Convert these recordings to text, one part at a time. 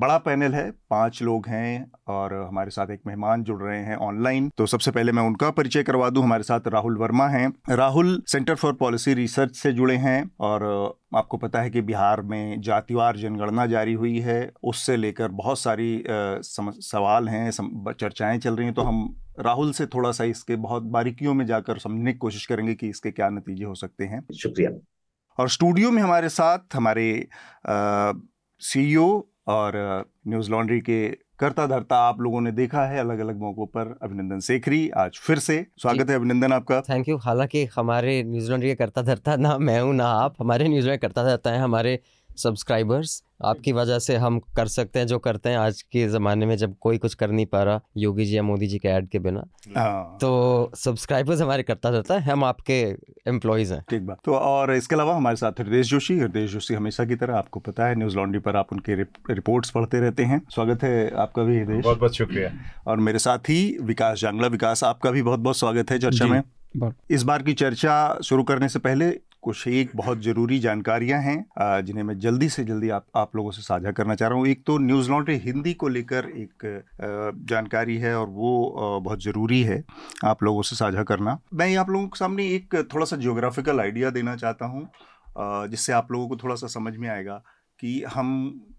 बड़ा पैनल है, 5 लोग हैं और हमारे साथ एक मेहमान जुड़ रहे हैं ऑनलाइन। तो सबसे पहले मैं उनका परिचय करवा दूं। हमारे साथ राहुल वर्मा हैं। Rahul centre for policy research से जुड़े हैं और आपको पता है कि बिहार में जातिवार जनगणना जारी हुई है, उससे लेकर बहुत सारी सवाल हैं, चर्चाएं चल रही हैं। तो हम राहुल से थोड़ा सा इसके बहुत बारीकियों में जाकर समझने की कोशिश करेंगे कि इसके क्या नतीजे हो सकते हैं। शुक्रिया। और स्टूडियो में हमारे साथ हमारे CEO और न्यूज़ लॉन्ड्री के कर्ता धर्ता, आप लोगों ने देखा है अलग अलग मौकों पर, अभिनंदन सेखरी। आज फिर से स्वागत है अभिनंदन आपका। Thank you. हालांकि हमारे न्यूज़ लॉन्ड्री के कर्ता धर्ता ना मैं हूँ ना आप, हमारे न्यूज़ लॉन्ड्री के कर्ता धर्ता हैं हमारे सब्सक्राइबर्स। आपकी वजह से हम कर सकते हैं जो करते हैं आज के ज़माने में, जब कोई कुछ कर नहीं पा रहा योगी जी या मोदी जी के ऐड के बिना। तो सब्सक्राइबर्स हमारे करता रहता है, हम आपके एम्प्लॉयज़ हैं। ठीक बात। तो और इसके अलावा हमारे साथ हृदय जोशी हमेशा की तरह, आपको पता है न्यूज़ लॉन्ड्री पर आप उनके रिपोर्ट्स पढ़ते रहते हैं। स्वागत है आपका भी हृदय। बहुत बहुत शुक्रिया। और मेरे साथ ही विकास जांगला। विकास, आपका भी बहुत बहुत स्वागत है चर्चा में। इस बार की चर्चा शुरू करने से पहले कुछ एक बहुत ज़रूरी जानकारियां हैं जिन्हें मैं जल्दी से जल्दी आप लोगों से साझा करना चाह रहा हूं। एक तो न्यूज़ लॉन्ड्री हिंदी को लेकर एक जानकारी है और वो बहुत ज़रूरी है आप लोगों से साझा करना। मैं आप लोगों के सामने एक थोड़ा सा ज्योग्राफिकल आइडिया देना चाहता हूं जिससे आप लोगों को थोड़ा सा समझ में आएगा कि हम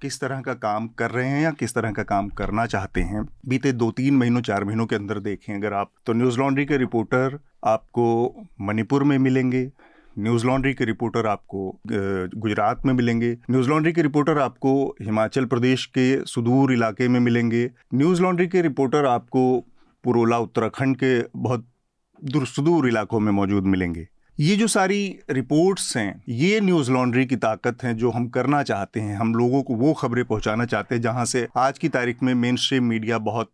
किस तरह का काम कर रहे हैं या किस तरह का काम करना चाहते हैं। बीते 2-3 महीनों 4 महीनों के अंदर देखें अगर आप, तो न्यूज़ लॉन्ड्री के रिपोर्टर आपको मणिपुर में मिलेंगे, न्यूज़ लॉन्ड्री के रिपोर्टर आपको गुजरात में मिलेंगे, न्यूज़ लॉन्ड्री के रिपोर्टर आपको हिमाचल प्रदेश के सुदूर इलाके में मिलेंगे, न्यूज़ लॉन्ड्री के रिपोर्टर आपको पुरोला उत्तराखंड के बहुत सुदूर इलाकों में मौजूद मिलेंगे। ये जो सारी रिपोर्ट्स हैं, ये न्यूज़ लॉन्ड्री की ताकत हैं जो हम करना चाहते हैं। हम लोगों को वो खबरें पहुंचाना चाहते हैं जहां से आज की तारीख में मेन स्ट्रीम मीडिया बहुत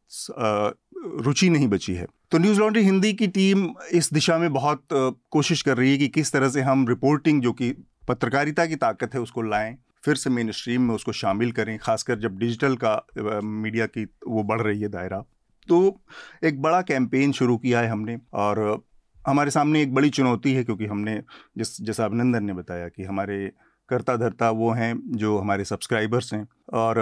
रुचि नहीं बची है। तो न्यूज़ लॉन्ड्री हिंदी की टीम इस दिशा में बहुत कोशिश कर रही है कि किस तरह से हम रिपोर्टिंग, जो कि पत्रकारिता की ताकत है, उसको लाएं, फिर से मेन स्ट्रीम में उसको शामिल करें, खासकर जब डिजिटल का मीडिया की वो बढ़ रही है दायरा। तो एक बड़ा कैंपेन शुरू किया है हमने और हमारे सामने एक बड़ी चुनौती है क्योंकि हमने जैसा अभिनंदन ने बताया कि हमारे कर्ता धर्ता वो हैं जो हमारे सब्सक्राइबर्स हैं और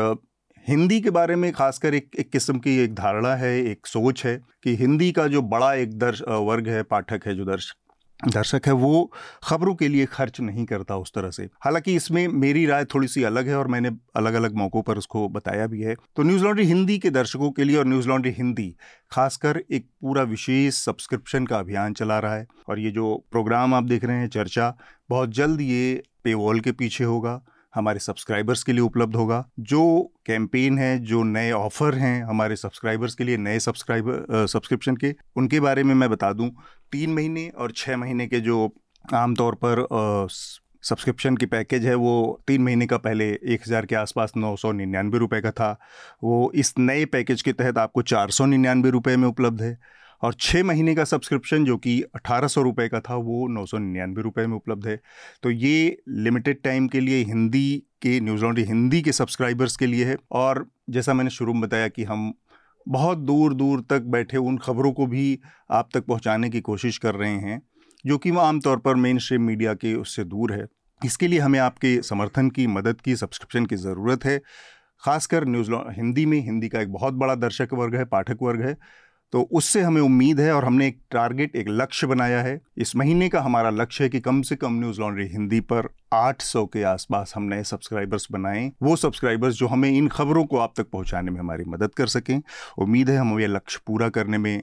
हिंदी के बारे में खासकर एक किस्म की एक धारणा है, एक सोच है कि हिंदी का जो बड़ा एक वर्ग है, पाठक है, जो दर्शक है, वो खबरों के लिए खर्च नहीं करता उस तरह से। हालांकि इसमें मेरी राय थोड़ी सी अलग है और मैंने अलग अलग मौक़ों पर उसको बताया भी है। तो न्यूज़ लॉन्ड्री हिंदी के दर्शकों के लिए और न्यूज़ लॉन्ड्री हिंदी खासकर एक पूरा विशेष सब्सक्रिप्शन का अभियान चला रहा है और ये जो प्रोग्राम आप देख रहे हैं चर्चा, बहुत जल्द ये पेवॉल के पीछे होगा, हमारे सब्सक्राइबर्स के लिए उपलब्ध होगा। जो कैंपेन है, जो नए ऑफ़र हैं हमारे सब्सक्राइबर्स के लिए, नए सब्सक्रिप्शन के, उनके बारे में मैं बता दूं, 3 महीने और 6 महीने के जो आमतौर पर सब्सक्रिप्शन की पैकेज है, वो 3 महीने का पहले 1000 के आसपास 999 रुपये का था, वो इस नए पैकेज के तहत आपको 499 रुपये में उपलब्ध है। और 6 महीने का सब्सक्रिप्शन जो कि 1800 रुपये का था, वो 999 रुपये में उपलब्ध है। तो ये लिमिटेड टाइम के लिए हिंदी के, न्यूज़ लॉन्ड्री हिंदी के सब्सक्राइबर्स के लिए है। और जैसा मैंने शुरू में बताया कि हम बहुत दूर दूर तक बैठे उन खबरों को भी आप तक पहुंचाने की कोशिश कर रहे हैं जो कि वह आमतौर पर मेन स्ट्रीम मीडिया के उससे दूर है। इसके लिए हमें आपके समर्थन की, मदद की, सब्सक्रिप्शन की ज़रूरत है। ख़ासकर न्यूज़ हिंदी में हिंदी का एक बहुत बड़ा दर्शक वर्ग है, पाठक वर्ग है, तो उससे हमें उम्मीद है। और हमने एक टारगेट, एक लक्ष्य बनाया है। इस महीने का हमारा लक्ष्य है कि कम से कम न्यूज़ लॉन्ड्री हिंदी पर 800 के आसपास हम नए सब्सक्राइबर्स बनाएं, वो सब्सक्राइबर्स जो हमें इन खबरों को आप तक पहुंचाने में हमारी मदद कर सकें। उम्मीद है हम ये लक्ष्य पूरा करने में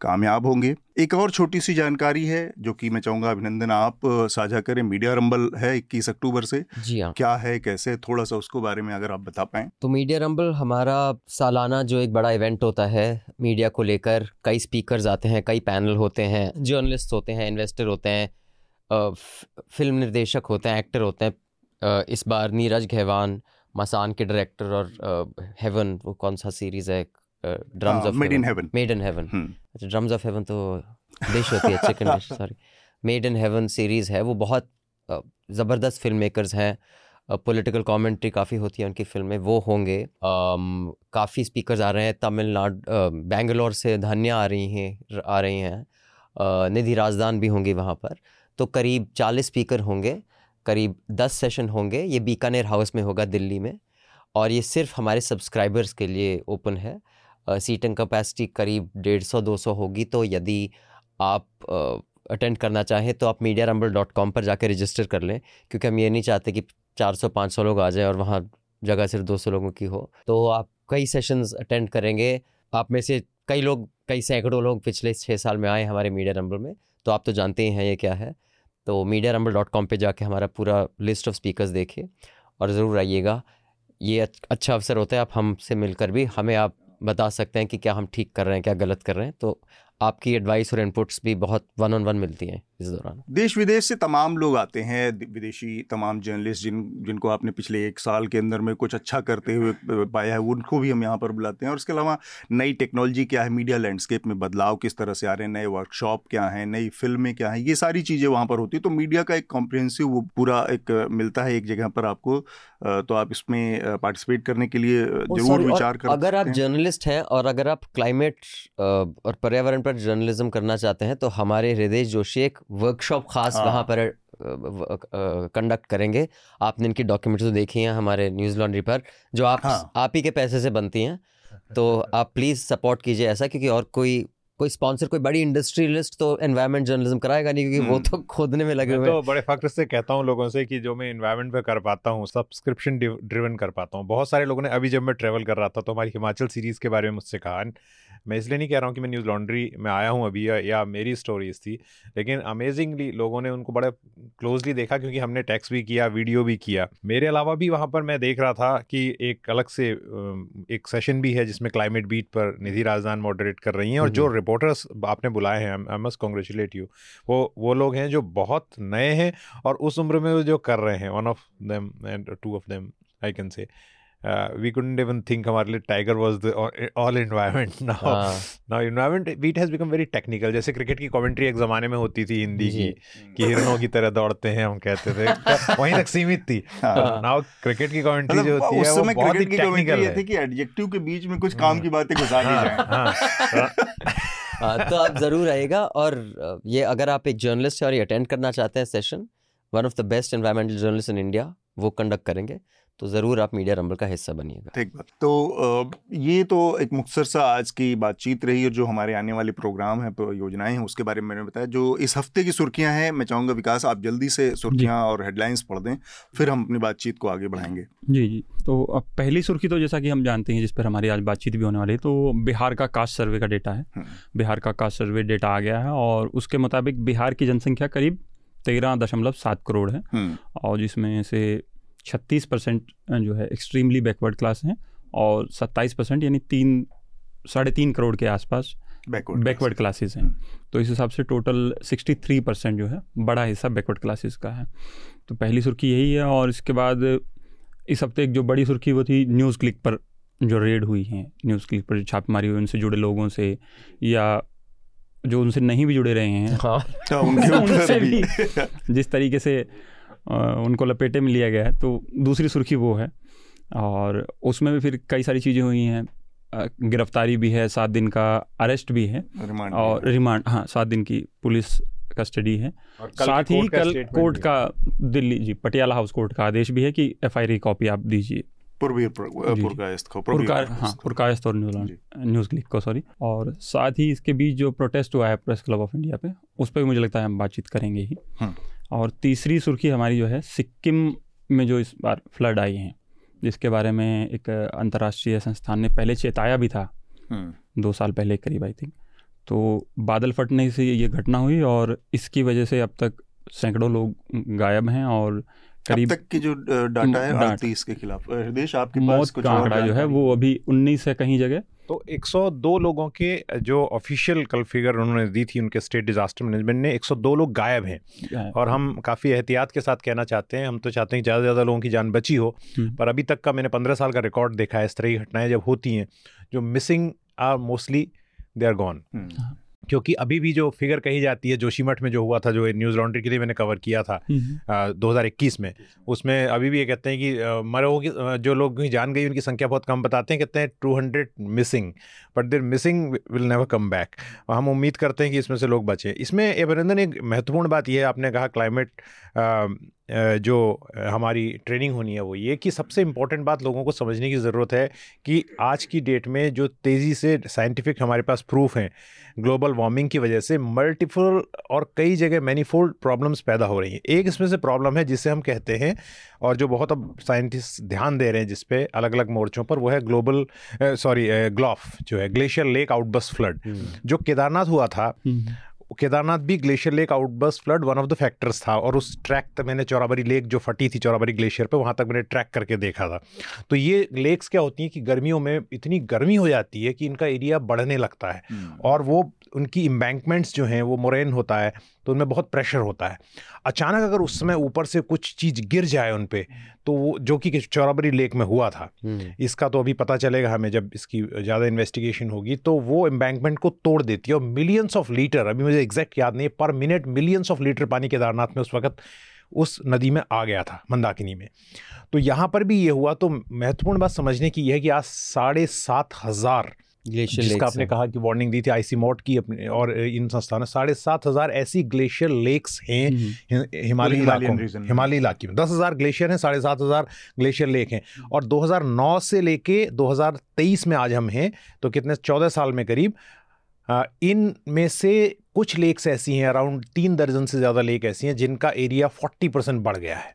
कामयाब होंगे। एक और छोटी सी जानकारी है जो कि मैं चाहूँगा अभिनंदन आप साझा करें। मीडिया रंबल है 21 अक्टूबर से। जी हाँ। क्या है, कैसे, थोड़ा सा उसको बारे में अगर आप बता पाएँ। तो मीडिया रंबल हमारा सालाना जो एक बड़ा इवेंट होता है मीडिया को लेकर। कई स्पीकर्स आते हैं, कई पैनल होते हैं, जर्नलिस्ट होते हैं, इन्वेस्टर होते हैं, फिल्म निर्देशक होते हैं, एक्टर होते हैं। इस बार नीरज गहवान, मसान के डायरेक्टर, और हेवन, वो कौन सा सीरीज़ है, ड्रम्स ऑफ हेवन, तो डिश होती है, chicken dish, sorry, made in heaven series है, वो बहुत ज़बरदस्त फिल्म मेकर्स हैं, पॉलिटिकल कमेंट्री काफ़ी होती है उनकी फिल्म में, वो होंगे। काफ़ी स्पीकर्स आ रहे हैं, तमिलनाडु बेंगलोर से धन्या आ रही हैं, निधि राजदान भी होंगी वहाँ पर। तो करीब 40 स्पीकर होंगे, करीब 10 सेशन होंगे। ये बीकानेर हाउस में होगा दिल्ली में, और ये सिर्फ हमारे सब्सक्राइबर्स के लिए ओपन है। सीटिंग कैपेसिटी करीब 150-200 होगी। तो यदि आप अटेंड करना चाहें तो आप mediarumble.com पर जाकर रजिस्टर कर लें, क्योंकि हम ये नहीं चाहते कि 400-500 लोग आ जाएं और वहाँ जगह सिर्फ 200 लोगों की हो। तो आप कई सेशंस अटेंड करेंगे। आप में से कई लोग, कई सैकड़ों लोग पिछले 6 साल में आए हमारे मीडिया रंबल में, तो आप तो जानते ही हैं ये क्या है। तो mediarumble.com पे जाके हमारा पूरा लिस्ट ऑफ स्पीकर्स देखिए और ज़रूर आइएगा। ये अच्छा अवसर होता है, आप हमसे मिलकर भी हमें आप बता सकते हैं कि क्या हम ठीक कर रहे हैं, क्या गलत कर रहे हैं। तो आपकी एडवाइस और इनपुट्स भी बहुत 1-on-1 मिलती हैं इस दौरान। देश विदेश से तमाम लोग आते हैं, विदेशी तमाम जर्नलिस्ट जिनको आपने पिछले 1 साल के अंदर में कुछ अच्छा करते हुए पाया है, उनको भी हम यहाँ पर बुलाते हैं। और इसके अलावा नई टेक्नोलॉजी क्या है, मीडिया लैंडस्केप में बदलाव किस तरह से आ रहे हैं, नए वर्कशॉप क्या हैं, नई फिल्में क्या हैं, ये सारी चीज़ें वहाँ पर होती है। तो मीडिया का एक कॉम्प्रिहेंसिव वो पूरा एक मिलता है एक जगह पर आपको। तो आप इसमें पार्टिसिपेट करने के लिए ज़रूर विचार करें। अगर आप जर्नलिस्ट हैं और अगर आप क्लाइमेट और पर्यावरण पर जर्नलिज्म करना चाहते हैं तो हमारे हृदय जोशी एक वर्कशॉप खास वहाँ पर कंडक्ट करेंगे। आपने इनकी डॉक्यूमेंट्री देखी हैं हमारे न्यूज़ लॉन्ड्री पर, जो आप ही के पैसे से बनती हैं। तो आप प्लीज़ सपोर्ट कीजिए ऐसा, क्योंकि और कोई स्पॉन्सर, कोई बड़ी इंडस्ट्रियलिस्ट तो एनवायरमेंट जर्नलिज्म कराएगा नहीं, क्योंकि वो तो खोदने में लगे हुए हैं। तो बड़े फख्र से कहता हूँ लोगों से कि जो मैं एनवायरमेंट पे कर पाता हूँ, सब्सक्रिप्शन ड्रिवन कर पाता हूँ। बहुत सारे लोगों ने, अभी जब मैं ट्रैवल कर रहा था तो हमारी हिमाचल सीरीज़ के बारे में मुझसे कहा। मैं इसलिए नहीं कह रहा हूँ कि मैं न्यूज़ लॉन्ड्री में आया हूँ अभी या मेरी स्टोरीज थी, लेकिन अमेजिंगली लोगों ने उनको बड़ा क्लोजली देखा, क्योंकि हमने टैक्स भी किया, वीडियो भी किया। मेरे अलावा भी वहाँ पर मैं देख रहा था कि एक अलग से एक सेशन भी है जिसमें क्लाइमेट बीट पर निधि राजदान मॉडरेट कर रही हैं, और जो रिपोर्टर्स आपने बुलाए हैं, आई मस्ट कॉन्ग्रेचुलेट यू, वो लोग हैं जो बहुत नए हैं और उस उम्र में वो जो कर रहे हैं। One of them and two of them I can say we couldn't even think हमारे लिए tiger was the all environment now environment beat has become very technical। जैसे क्रिकेट की कमेंट्री एक ज़माने में होती थी हिंदी की, कि हिरणों की तरह दौड़ते हैं हम कहते थे, वहीं तक सीमित थी। now क्रिकेट की कमेंट्री जो होती है वो बहुत ही टेक्निकल है, कि एडजेक्टिव के बीच में कुछ काम की बातें गुजारी जाएं। तो आप ज़रूर आइएगा। और ये अगर आप एक जर्नलिस्ट हैं और ये अटेंड करना चाहते हैं session, one of the best environmental journalist in India वो कंडक्ट करेंगे, तो ज़रूर आप मीडिया रंबल का हिस्सा बनिएगा। ठीक बात। तो ये तो एक मुख्तसर सा आज की बातचीत रही, और जो हमारे आने वाले प्रोग्राम हैं, योजनाएं हैं, उसके बारे में मैंने बताया। जो इस हफ्ते की सुर्खियां हैं, मैं चाहूँगा विकास आप जल्दी से सुर्खियां और हेडलाइंस पढ़ दें, फिर हम अपनी बातचीत को आगे बढ़ाएंगे। जी। तो अब पहली सुर्खी तो जैसा कि हम जानते हैं, जिस पर हमारी आज बातचीत भी होने वाली है, तो बिहार का कास्ट सर्वे का डेटा है। बिहार का कास्ट सर्वे डेटा आ गया है, और उसके मुताबिक बिहार की जनसंख्या करीब 13.7 करोड़ है, और जिसमें से 36% जो है एक्सट्रीमली बैकवर्ड क्लास हैं, और 27% यानी 3-3.5 करोड़ के आसपास बैकवर्ड क्लासेस हैं। तो इस हिसाब से टोटल 63% जो है, बड़ा हिस्सा बैकवर्ड क्लासेस का है। तो पहली सुर्खी यही है। और इसके बाद इस हफ्ते एक जो बड़ी सुर्खी वो थी न्यूज़ क्लिक पर जो रेड हुई है, न्यूज़ क्लिक पर छापेमारी हुई उनसे जुड़े लोगों से, या जो उनसे नहीं भी जुड़े रहे हैं, हाँ, उनसे भी जिस तरीके से उनको लपेटे में लिया गया है। तो दूसरी सुर्खी वो है, और उसमें भी फिर कई सारी चीज़ें हुई हैं। गिरफ्तारी भी है, 7 दिन का अरेस्ट भी है, और रिमांड, हाँ, 7 दिन की पुलिस कस्टडी है। साथ ही कल कोर्ट का, दिल्ली जी पटियाला हाउस कोर्ट का आदेश भी है कि एफआईआर की कॉपी आप दीजिए पुरकायस्त और न्यूज़ क्लिक को, सॉरी। और साथ ही इसके बीच जो प्रोटेस्ट हुआ है प्रेस क्लब ऑफ इंडिया पे, उस पर भी मुझे लगता है हम बातचीत करेंगे ही। और तीसरी सुर्खी हमारी जो है सिक्किम में जो इस बार फ्लड आई है, जिसके बारे में एक अंतर्राष्ट्रीय संस्थान ने पहले चेताया भी था, 2 साल पहले करीब आई थिंक। तो बादल फटने से ये घटना हुई, और इसकी वजह से अब तक सैकड़ों लोग गायब हैं, और करीब तक की जो डाटा है 38 के खिलाफ। हृदय आपके पास कुछ आंकड़ा जो है वो अभी 19 है कहीं जगह। तो 102 लोगों के जो ऑफिशियल कल फिगर उन्होंने दी थी, उनके स्टेट डिजास्टर मैनेजमेंट ने, 102 लोग गायब हैं। और हम काफ़ी एहतियात के साथ कहना चाहते हैं, हम तो चाहते हैं कि ज़्यादा से ज़्यादा लोगों की जान बची हो, पर अभी तक का मैंने 15 साल का रिकॉर्ड देखा है। इस तरह की घटनाएँ जब होती हैं, जो missing are mostly they are gone. क्योंकि अभी भी जो फिगर कही जाती है, जोशीमठ में जो हुआ था, जो न्यूज़ लॉन्ड्री के लिए मैंने कवर किया था 2021 में, उसमें अभी भी ये कहते हैं कि मरों की जो लोग की जान गई उनकी संख्या बहुत कम बताते हैं, कहते हैं 200 missing, but they're missing will never come back. हम उम्मीद करते हैं कि इसमें से लोग बचें। इसमें अभिनंदन, एक महत्वपूर्ण बात यह है, आपने कहा क्लाइमेट जो हमारी ट्रेनिंग होनी है वो ये कि सबसे इम्पोर्टेंट बात लोगों को समझने की ज़रूरत है कि आज की डेट में जो तेज़ी से साइंटिफिक हमारे पास प्रूफ हैं ग्लोबल वार्मिंग की वजह से मल्टीपल और कई जगह मैनीफोल्ड प्रॉब्लम्स पैदा हो रही हैं। एक इसमें से प्रॉब्लम है जिसे हम कहते हैं और जो बहुत अब साइंटिस्ट ध्यान दे रहे हैं जिस पे अलग अलग मोर्चों पर, वो है ग्लॉफ जो है ग्लेशियर लेक आउटबर्स्ट फ्लड। जो केदारनाथ हुआ था, केदारनाथ भी glacier lake outburst flood one of the factors था। और उस ट्रैक तक मैंने चौराबारी लेक जो फटी थी चौराबारी ग्लेशियर पे, वहाँ तक मैंने ट्रैक करके देखा था। तो ये लेक्स क्या होती हैं कि गर्मियों में इतनी गर्मी हो जाती है कि इनका एरिया बढ़ने लगता है और वो उनकी इम्बैंकमेंट्स जो हैं वो मोरेन होता है, तो उनमें बहुत प्रेशर होता है। अचानक अगर उस समय ऊपर से कुछ चीज़ गिर जाए उन पे, तो वो जो कि चौराबारी लेक में हुआ था, इसका तो अभी पता चलेगा हमें जब इसकी ज़्यादा इन्वेस्टिगेशन होगी, तो वो एम्बैंकमेंट को तोड़ देती है और मिलियंस ऑफ लीटर, अभी मुझे एग्जैक्ट याद नहीं, पर मिनट मिलियंस ऑफ लीटर पानी केदारनाथ में उस वक्त उस नदी में आ गया था, मंदाकिनी में। तो यहाँ पर भी ये हुआ। तो महत्वपूर्ण बात समझने की यह है कि आज 7,500, जिसका आपने कहा कि वार्निंग दी थी आईसीमोट की अपने और इन संस्थानों ने, 7,500 ऐसी ग्लेशियर लेक्स हैं हिमालयी इलाके में। 10,000 ग्लेशियर हैं, 7,500 ग्लेशियर लेक हैं। और 2009 से लेके 2023 में आज हम हैं, तो कितने 14 साल में करीब इन में से कुछ लेक्स ऐसी हैं, अराउंड 3 दर्जन से ज़्यादा लेक ऐसी हैं जिनका एरिया 40% बढ़ गया है।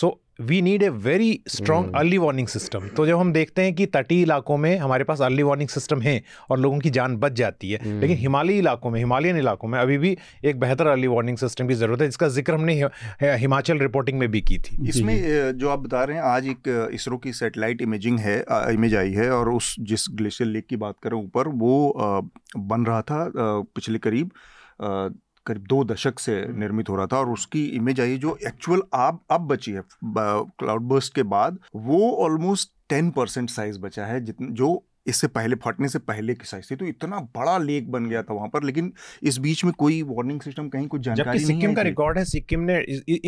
So we need a very strong early warning system. तो जब हम देखते हैं कि तटीय इलाकों में हमारे पास अर्ली वार्निंग सिस्टम है और लोगों की जान बच जाती है, लेकिन हिमालयी इलाकों में, हिमालयन इलाकों में अभी भी एक बेहतर अर्ली वार्निंग सिस्टम की ज़रूरत है, जिसका जिक्र हमने हिमाचल रिपोर्टिंग में भी की थी। इसमें जो आप बता रहे हैं, आज एक इसरो की सेटेलाइट इमेजिंग है, इमेज आई है, और उस जिस ग्लेशियर लेक की बात करें ऊपर, वो बन रहा था पिछले करीब 2 दशक से निर्मित हो रहा था, और उसकी इमेज आई जो एक्चुअल अब बची है क्लाउडबर्स्ट के बाद, वो ऑलमोस्ट 10% साइज बचा है जो इससे पहले, फटने से पहले की साइज थी। तो इतना बड़ा लेक बन गया था वहाँ पर, लेकिन इस बीच में कोई वार्निंग सिस्टम, कहीं कुछ जानकारी नहीं है। जबकि सिक्किम का रिकॉर्ड है, सिक्किम ने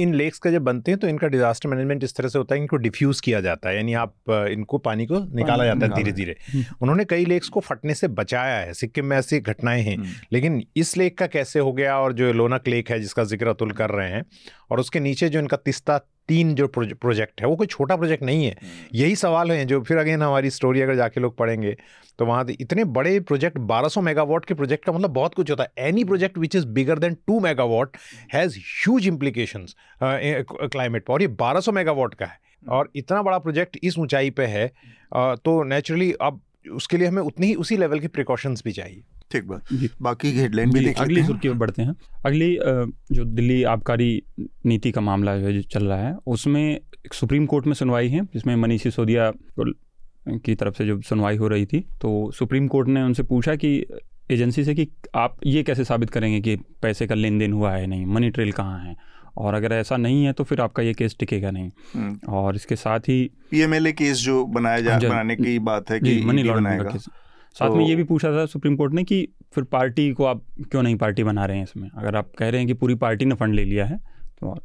इन लेक्स का जब बनते हैं तो इनका डिजास्टर मैनेजमेंट इस तरह से होता है, इनको डिफ्यूज़ किया जाता है, यानी आप इनको पानी को निकाला जाता है धीरे धीरे। उन्होंने कई लेक्स को फटने से बचाया है, सिक्किम में ऐसी घटनाएँ हैं, लेकिन इस लेक का कैसे हो गया। और जो लोनाक लेक है जिसका जिक्र अतुल कर रहे हैं, और उसके नीचे जो इनका तिस्ता 3 जो प्रोजेक्ट है, वो कोई छोटा प्रोजेक्ट नहीं है। यही सवाल हैं जो फिर अगेन हमारी स्टोरी अगर जाके लोग पढ़ेंगे तो वहाँ इतने बड़े प्रोजेक्ट, 1200 मेगावाट के प्रोजेक्ट का मतलब बहुत कुछ होता है। Any project which is bigger than 2 megawatt has huge implications climate पर, और ये 1200 मेगावाट का है और इतना बड़ा प्रोजेक्ट इस ऊंचाई पे है, तो नेचुरली अब उसके लिए हमें उतनी ही उसी लेवल की प्रिकॉशंस भी चाहिए। ठीक बात, बाकी हेडलाइन भी देख अगली सुर्खी में बढ़ते हैं। अगली जो दिल्ली आबकारी नीति का मामला जो चल रहा है, उसमें सुप्रीम कोर्ट में सुनवाई है, जिसमें मनीष सिसोदिया की तरफ से जो सुनवाई हो रही थी, तो सुप्रीम कोर्ट ने उनसे पूछा कि एजेंसी से कि आप ये कैसे साबित करेंगे कि पैसे का लेन देन हुआ है नहीं, मनी ट्रेल कहाँ है, और अगर ऐसा नहीं है तो फिर आपका ये केस टिकेगा नहीं। और इसके साथ ही पीएमएलए केस जो बनाने की बात है कि मनी लॉन्ड्रिंग का केस, साथ में ये भी पूछा था सुप्रीम कोर्ट ने कि फिर पार्टी को आप क्यों नहीं पार्टी बना रहे हैं इसमें, अगर आप कह रहे हैं कि पूरी पार्टी ने फंड ले लिया है तो।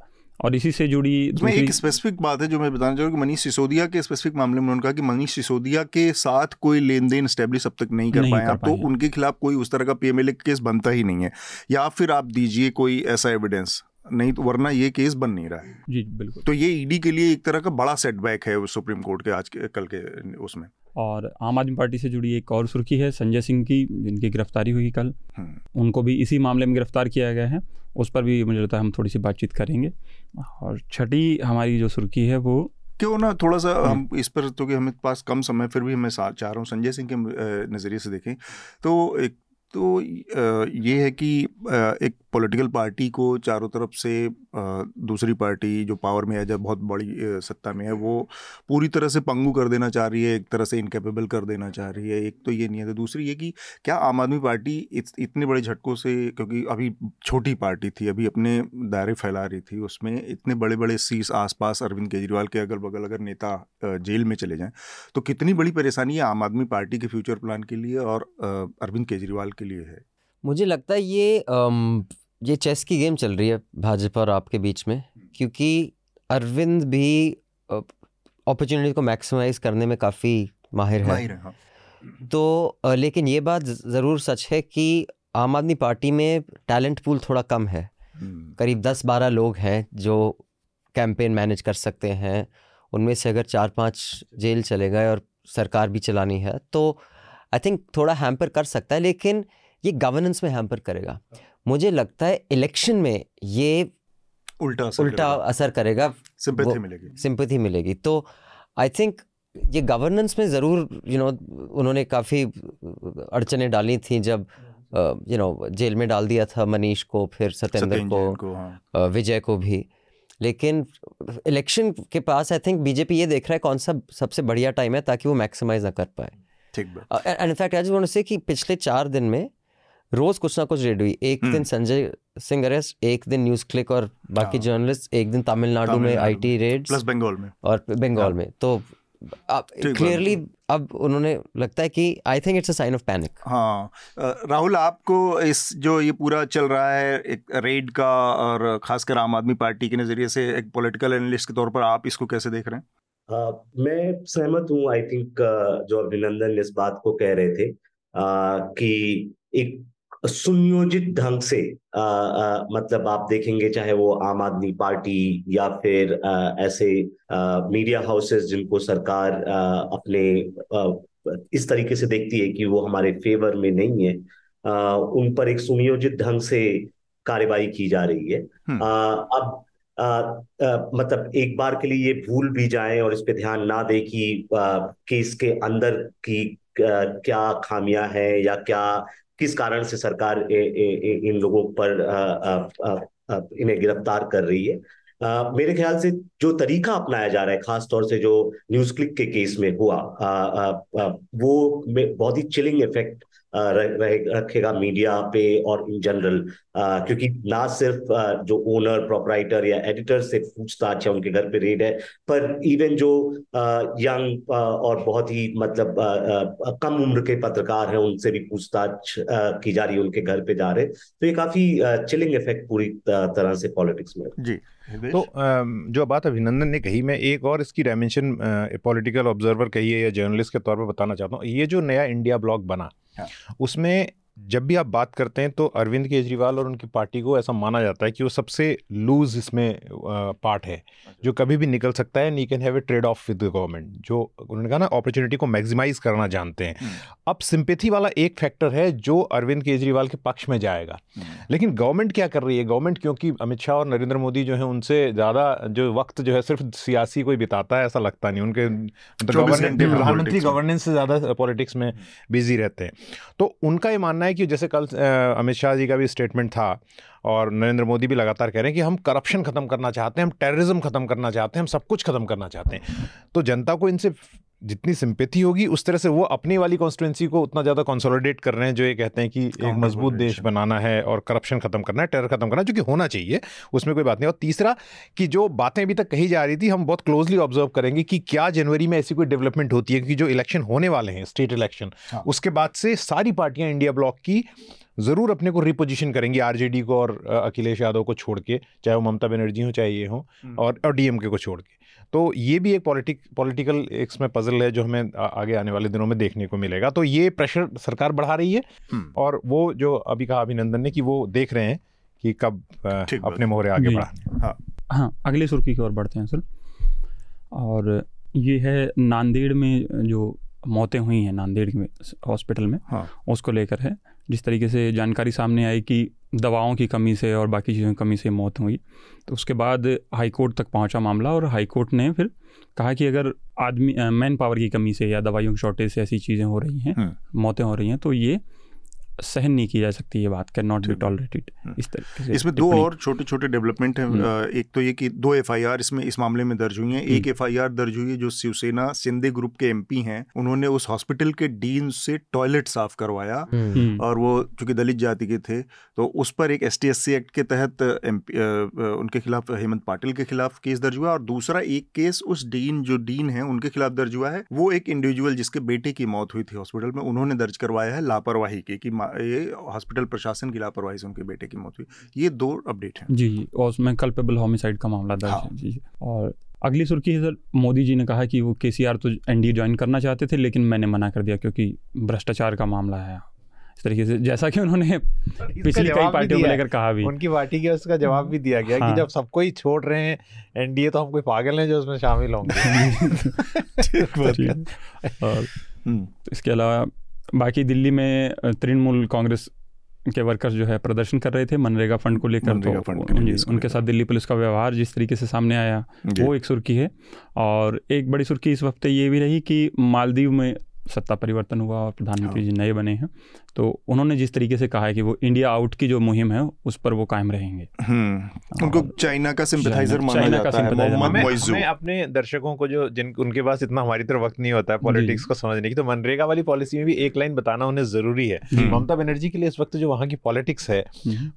और इसी से जुड़ी इसमें एक स्पेसिफिक बात है जो मैं बताना चाहूँगा कि मनीष सिसोदिया के स्पेसिफिक मामले में उन्होंने कहा कि मनीष सिसोदिया के साथ कोई लेन देन इस्टेब्लिश अब तक नहीं कर पाए आप, तो उनके खिलाफ कोई उस तरह का पीएमएलए केस बनता ही नहीं है, या फिर आप दीजिए कोई ऐसा एविडेंस, नहीं तो वरना ये केस बन नहीं रहा है। जी बिल्कुल, तो ये ईडी के लिए एक तरह का बड़ा सेटबैक है सुप्रीम कोर्ट के आज के कल के उसमें। और आम आदमी पार्टी से जुड़ी एक और सुर्खी है संजय सिंह की, जिनकी गिरफ्तारी हुई कल, उनको भी इसी मामले में गिरफ्तार किया गया है, उस पर भी मुझे लगता है हम थोड़ी सी बातचीत करेंगे। और छठी हमारी जो सुर्खी है वो क्यों ना थोड़ा सा हम इस पर, तो कि हमें पास कम समय, फिर भी मैं चाह रहा हूँ संजय सिंह के नज़रिए से देखें तो एक तो ये है कि एक पॉलिटिकल पार्टी को चारों तरफ से दूसरी पार्टी जो पावर में है, जब बहुत बड़ी सत्ता में है, वो पूरी तरह से पंगु कर देना चाह रही है, एक तरह से इनकेपेबल कर देना चाह रही है। एक तो ये नहीं है, तो दूसरी ये कि क्या आम आदमी पार्टी इतने बड़े झटकों से, क्योंकि अभी छोटी पार्टी थी, अभी अपने दायरे फैला रही थी, उसमें इतने बड़े बड़े सीस आसपास अरविंद केजरीवाल के अगल बगल अगर नेता जेल में चले जाएँ तो कितनी बड़ी परेशानी है आम आदमी पार्टी के फ्यूचर प्लान के लिए और अरविंद केजरीवाल के लिए है। मुझे लगता है ये चेस की गेम चल रही है भाजपा और आपके बीच में, क्योंकि अरविंद भी अपॉर्चुनिटी को मैक्सिमाइज़ करने में काफ़ी माहिर है। हाँ। तो लेकिन ये बात ज़रूर सच है कि आम आदमी पार्टी में टैलेंट पूल थोड़ा कम है। करीब 10-12 लोग हैं जो कैंपेन मैनेज कर सकते हैं, उनमें से अगर 4-5 जेल चले गए और सरकार भी चलानी है तो आई थिंक थोड़ा हैम्पर कर सकता है, लेकिन ये गवर्नेंस में हैम्पर करेगा। मुझे लगता है इलेक्शन में ये उल्टा असर करेगा, सिंपैथी मिलेगी। तो आई थिंक ये गवर्नेंस में ज़रूर उन्होंने काफ़ी अड़चने डाली थी जब जेल में डाल दिया था मनीष को, फिर सत्येंद्र को, हाँ। विजय को भी। लेकिन इलेक्शन के पास आई थिंक बीजेपी ये देख रहा है कौन सा सबसे बढ़िया टाइम है ताकि वो मैक्सिमाइज ना कर पाए। एंड इनफैक्ट आज उन्होंने से कि पिछले 4 दिन में रोज़ कुछ ना कुछ रेड हुई। एक दिन संजय सिंह अरेस्ट, एक दिन न्यूज़ क्लिक और बाकी जर्नलिस्ट, एक दिन तमिलनाडु में आईटी रेड्स प्लस बंगाल में तो क्लियरली अब उन्होंने लगता है कि I think it's a sign of panic. हाँ राहुल, आपको इस जो ये पूरा चल रहा है एक रेड का और ख़ासकर आम आदमी पार्टी के नज़रिए से एक पॉलिटिकल एनालिस्ट के तौर पर आप इसको कैसे देख रहे हैं? मैं सहमत हूँ। आई थिंक जो अभिनंदन इस बात को कह रहे थे कि एक सुनियोजित ढंग से मतलब आप देखेंगे चाहे वो आम आदमी पार्टी या फिर ऐसे मीडिया हाउसेस जिनको सरकार अपने इस तरीके से देखती है कि वो हमारे फेवर में नहीं है, उन पर एक सुनियोजित ढंग से कार्रवाई की जा रही है। अब मतलब एक बार के लिए ये भूल भी जाएं और इस पे ध्यान ना दें कि केस के अंदर की क्या खामियां हैं या क्या किस कारण से सरकार इन लोगों पर इन्हें गिरफ्तार कर रही है। मेरे ख्याल से जो तरीका अपनाया जा रहा है खास तौर से जो न्यूज़ क्लिक के केस में हुआ वो बहुत ही चिलिंग इफेक्ट रखेगा मीडिया पे और इन जनरल, क्योंकि ना सिर्फ जो ओनर प्रोपराइटर या एडिटर से पूछताछ है, उनके घर पे रेड है, पर इवन जो यंग और बहुत ही मतलब कम उम्र के पत्रकार हैं उनसे भी पूछताछ की जा रही है, उनके घर पे जा रहे। तो ये काफी चिलिंग इफेक्ट पूरी तरह से पॉलिटिक्स में। जी तो जो बात अभिनंदन ने कही, मैं एक और इसकी डायमेंशन पॉलिटिकल ऑब्जर्वर कहिए या जर्नलिस्ट के तौर पर बताना चाहता हूँ। ये जो नया इंडिया ब्लॉक बना, हाँ। उसमें जब भी आप बात करते हैं तो अरविंद केजरीवाल और उनकी पार्टी को ऐसा माना जाता है कि वो सबसे लूज इसमें पार्ट है जो कभी भी निकल सकता है। नी can have a trade off with the government, जो उन्होंने कहा ना अपॉर्चुनिटी को मैक्सिमाइज करना जानते हैं। अब सिंपैथी वाला एक फैक्टर है जो अरविंद केजरीवाल के पक्ष में जाएगा, लेकिन गवर्नमेंट क्या कर रही है? गवर्नमेंट क्योंकि अमित शाह और नरेंद्र मोदी जो है उनसे ज़्यादा जो वक्त जो है सिर्फ सियासी कोई बिताता है ऐसा लगता नहीं, उनके प्रधानमंत्री गवर्नेंस से ज़्यादा पॉलिटिक्स में बिजी रहते हैं। तो उनका ये मानना है कि जैसे कल अमित शाह जी का भी स्टेटमेंट था और नरेंद्र मोदी भी लगातार कह रहे हैं कि हम करप्शन ख़त्म करना चाहते हैं, हम टेररिज्म ख़त्म करना चाहते हैं, हम सब कुछ ख़त्म करना चाहते हैं। तो जनता को इनसे जितनी सिंपैथी होगी उस तरह से वो अपनी वाली कॉन्स्टिट्यूंसी को उतना ज़्यादा कंसोलिडेट कर रहे हैं, जो ये कहते हैं कि एक मजबूत देश बनाना है और करप्शन ख़त्म करना है, टेरर ख़त्म करना है, जो कि होना चाहिए, उसमें कोई बात नहीं। और तीसरा कि जो बातें अभी तक कही जा रही थी, हम बहुत क्लोजली ऑब्जर्व करेंगे कि क्या जनवरी में ऐसी कोई डेवलपमेंट होती है, क्योंकि जो इलेक्शन होने वाले हैं स्टेट इलेक्शन, उसके बाद से सारी पार्टियाँ इंडिया ब्लॉक की ज़रूर अपने को रिपोजिशन करेंगी, आरजेडी को और अखिलेश यादव को छोड़ के, चाहे वो ममता बनर्जी हो चाहे ये हो, और डीएमके को छोड़ के। तो ये भी एक पॉलिटिकल इसमें पजल है जो हमें आगे आने वाले दिनों में देखने को मिलेगा। तो ये प्रेशर सरकार बढ़ा रही है और वो जो अभी कहा अभिनंदन ने कि वो देख रहे हैं कि कब अपने मोहरे आगे बढ़ा। हाँ हाँ, अगले सुर्खी की ओर बढ़ते हैं सर, और ये है नांदेड़ में जो मौतें हुई हैं नांदेड़ में हॉस्पिटल में, हाँ। उसको लेकर है, जिस तरीके से जानकारी सामने आई कि दवाओं की कमी से और बाकी चीज़ों की कमी से मौत हुई, तो उसके बाद हाईकोर्ट तक पहुंचा मामला और हाईकोर्ट ने फिर कहा कि अगर आदमी मैन पावर की कमी से या दवाइयों की शॉर्टेज से ऐसी चीज़ें हो रही हैं, मौतें हो रही हैं, तो ये सहन नहीं की जा सकती, ये बात कैन नॉट बी टॉलरेटेड। इस तरीके से इसमें दो और छोटे छोटे डेवलपमेंट हैं। एक तो ये कि 2 FIR इसमें इस मामले में दर्ज हुई हैं। एक FIR दर्ज हुई है जो शिवसेना शिंदे ग्रुप के MP हैं, उन्होंने उस हॉस्पिटल के डीन से टॉयलेट साफ करवाया और वो चूंकि दलित जाति के थे तो उस पर एक STSC एक्ट के तहत उनके खिलाफ हेमंत पाटिल के खिलाफ केस दर्ज हुआ। और दूसरा एक केस उस डीन जो डीन है उनके खिलाफ दर्ज हुआ है, वो एक इंडिविजुअल जिसके बेटे की मौत हुई थी हॉस्पिटल में, उन्होंने दर्ज करवाया है लापरवाही के ये हॉस्पिटल प्रशासन की लापरवाही से उनके बेटे की मौत हुई। ये दो अपडेट हैं जी। और उसमें कल्पेबल होमिसाइड का मामला दर्ज है जी। और अगली सुर्खी है सर, मोदी जी ने कहा कि वो केसीआर तो एनडीए ज्वाइन करना चाहते थे लेकिन मैंने मना कर दिया क्योंकि भ्रष्टाचार का मामला है। इस तरीके से जैसा कि उन्होंने पिछली कई पार्टियों को लेकर कहा भी, उनकी पार्टी के उसका जवाब भी दिया गया कि जब सबको ही छोड़ रहे हैं एनडीए तो हम कोई पागल हैं जो उसमें शामिल होंगे। इसके अलावा बाकी दिल्ली में तृणमूल कांग्रेस के वर्कर्स जो है प्रदर्शन कर रहे थे मनरेगा फंड को लेकर, तो उनके साथ दिल्ली पुलिस का व्यवहार जिस तरीके से सामने आया वो एक सुर्खी है। और एक बड़ी सुर्खी इस वक्त ये भी रही कि मालदीव में सत्ता परिवर्तन हुआ और प्रधानमंत्री जी नए बने हैं, तो उन्होंने जिस तरीके से कहा है कि वो इंडिया आउट की जो मुहिम है उस पर वो कायम रहेंगे। उनको चाइना का सिंपथाइजर माना जाता है। मैं अपने दर्शकों को जो जिन उनके पास इतना हमारी तरह वक्त नहीं होता है पॉलिटिक्स को समझने की, तो मनरेगा वाली पॉलिसी में भी एक लाइन बताना उन्हें जरूरी है। ममता बनर्जी के लिए इस वक्त जो वहाँ की पॉलिटिक्स है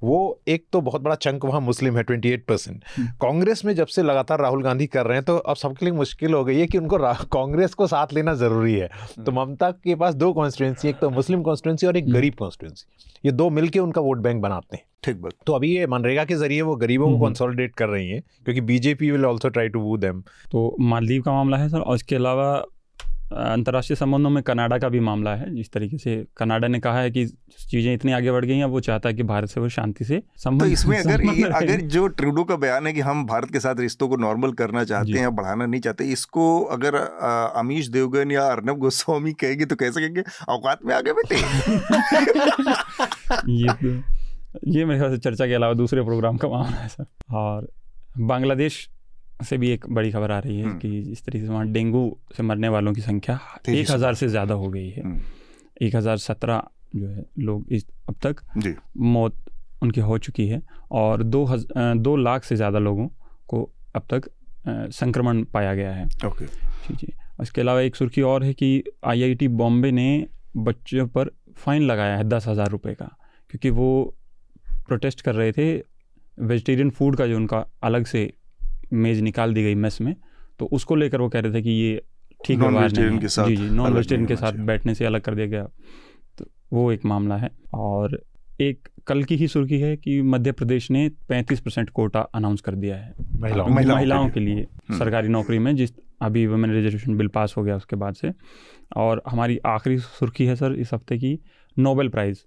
वो एक तो बहुत बड़ा चंक वहाँ मुस्लिम है 28%। कांग्रेस में जब से लगातार राहुल गांधी कर रहे हैं तो अब सबके लिए मुश्किल हो गई है कि उनको कांग्रेस को साथ लेना जरूरी है। तो ममता के पास दो कॉन्स्टिट्यूंसी, एक तो मुस्लिम कॉन्स्टिट्यूंसी और एक गरीब कॉन्स्टिट्यूंसी, ये दो मिलके उनका वोट बैंक बनाते हैं। ठीक बात। तो अभी ये मनरेगा के जरिए वो गरीबों को कंसोलिडेट कर रही है क्योंकि BJP will also try to woo them. तो मालदीव का मामला है सर, और इसके अलावा अंतर्राष्ट्रीय संबंधों में कनाडा का भी मामला है। जिस तरीके से कनाडा ने कहा है कि चीज़ें इतनी आगे बढ़ गई हैं, वो चाहता है कि भारत से वो शांति से संबंध। तो इसमें अगर जो ट्रूडो का बयान है कि हम भारत के साथ रिश्तों को नॉर्मल करना चाहते हैं, बढ़ाना नहीं चाहते, इसको अगर अमीश देवगन या अर्नब गोस्वामी कहेंगे तो कैसे कहेंगे, औकात में आगे बैठे। ये मेरे ख्याल से चर्चा के अलावा दूसरे प्रोग्राम का मामला है सर। और बांग्लादेश से भी एक बड़ी खबर आ रही है कि इस तरीके से वहाँ डेंगू से मरने वालों की संख्या 1,000 से ज़्यादा हो गई है। 1,017 जो है लोग इस अब तक मौत उनकी हो चुकी है और 2 लाख से ज़्यादा लोगों को अब तक संक्रमण पाया गया है। ओके जी। इसके अलावा एक सुर्खी और है कि IIT बॉम्बे ने बच्चों पर फाइन लगाया है 10,000 रुपये का, क्योंकि वो प्रोटेस्ट कर रहे थे वेजिटेरियन फूड का जो उनका अलग से मेज निकाल दी गई मेस में, तो उसको लेकर वो कह रहे थे कि ये ठीक है नॉन वेजिटेरियन के साथ बैठने से अलग कर दिया गया। तो वो एक मामला है। और एक कल की ही सुर्खी है कि मध्य प्रदेश ने 35% कोटा अनाउंस कर दिया है महिलाओं के लिए सरकारी नौकरी में, जिस अभी वुमेन रिजर्वेशन बिल पास हो गया उसके बाद से। और हमारी आखिरी सुर्खी है सर इस हफ्ते की नोबेल प्राइज़,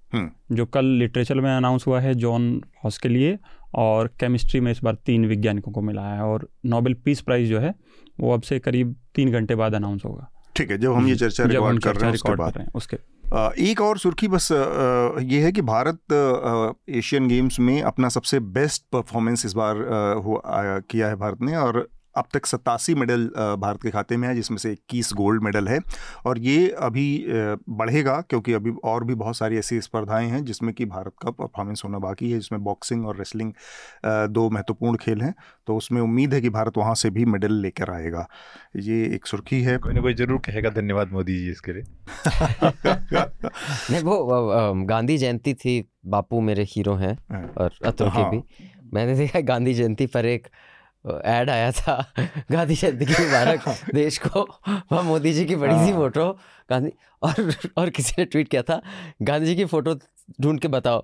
जो कल लिटरेचर में अनाउंस हुआ है जॉन हॉस के लिए, और केमिस्ट्री में इस बार 3 वैज्ञानिकों को मिला है। और नोबेल पीस प्राइज़ जो है वो अब से करीब 3 घंटे बाद अनाउंस होगा। ठीक है, जब हम ये चर्चा रिकॉर्ड कर रहे हैं उसके। एक और सुर्खी बस ये है कि भारत एशियन गेम्स में अपना सबसे बेस्ट परफॉर्मेंस इस बार किया है भारत ने, और अब तक 87 मेडल भारत के खाते में है, जिसमें से 21 गोल्ड मेडल है। और ये अभी बढ़ेगा क्योंकि अभी और भी बहुत सारी ऐसी स्पर्धाएं हैं जिसमें कि भारत का परफॉर्मेंस होना बाकी है, जिसमें बॉक्सिंग और रेसलिंग 2 महत्वपूर्ण खेल हैं। तो उसमें उम्मीद है कि भारत वहां से भी मेडल लेकर आएगा। ये एक सुर्खी है। कोई ना कोई ज़रूर कहेगा धन्यवाद मोदी जी इसके लिए। नहीं, वो गांधी जयंती थी, बापू मेरे हीरो हैं और अतुल के भी। मैंने देखा गांधी जयंती पर एक ऐड आया था, गांधी जयंती की मुबारक देश को, वहाँ मोदी जी की बड़ी सी फोटो गांधी, और किसी ने ट्वीट किया था गांधी जी की फोटो ढूंढ के बताओ।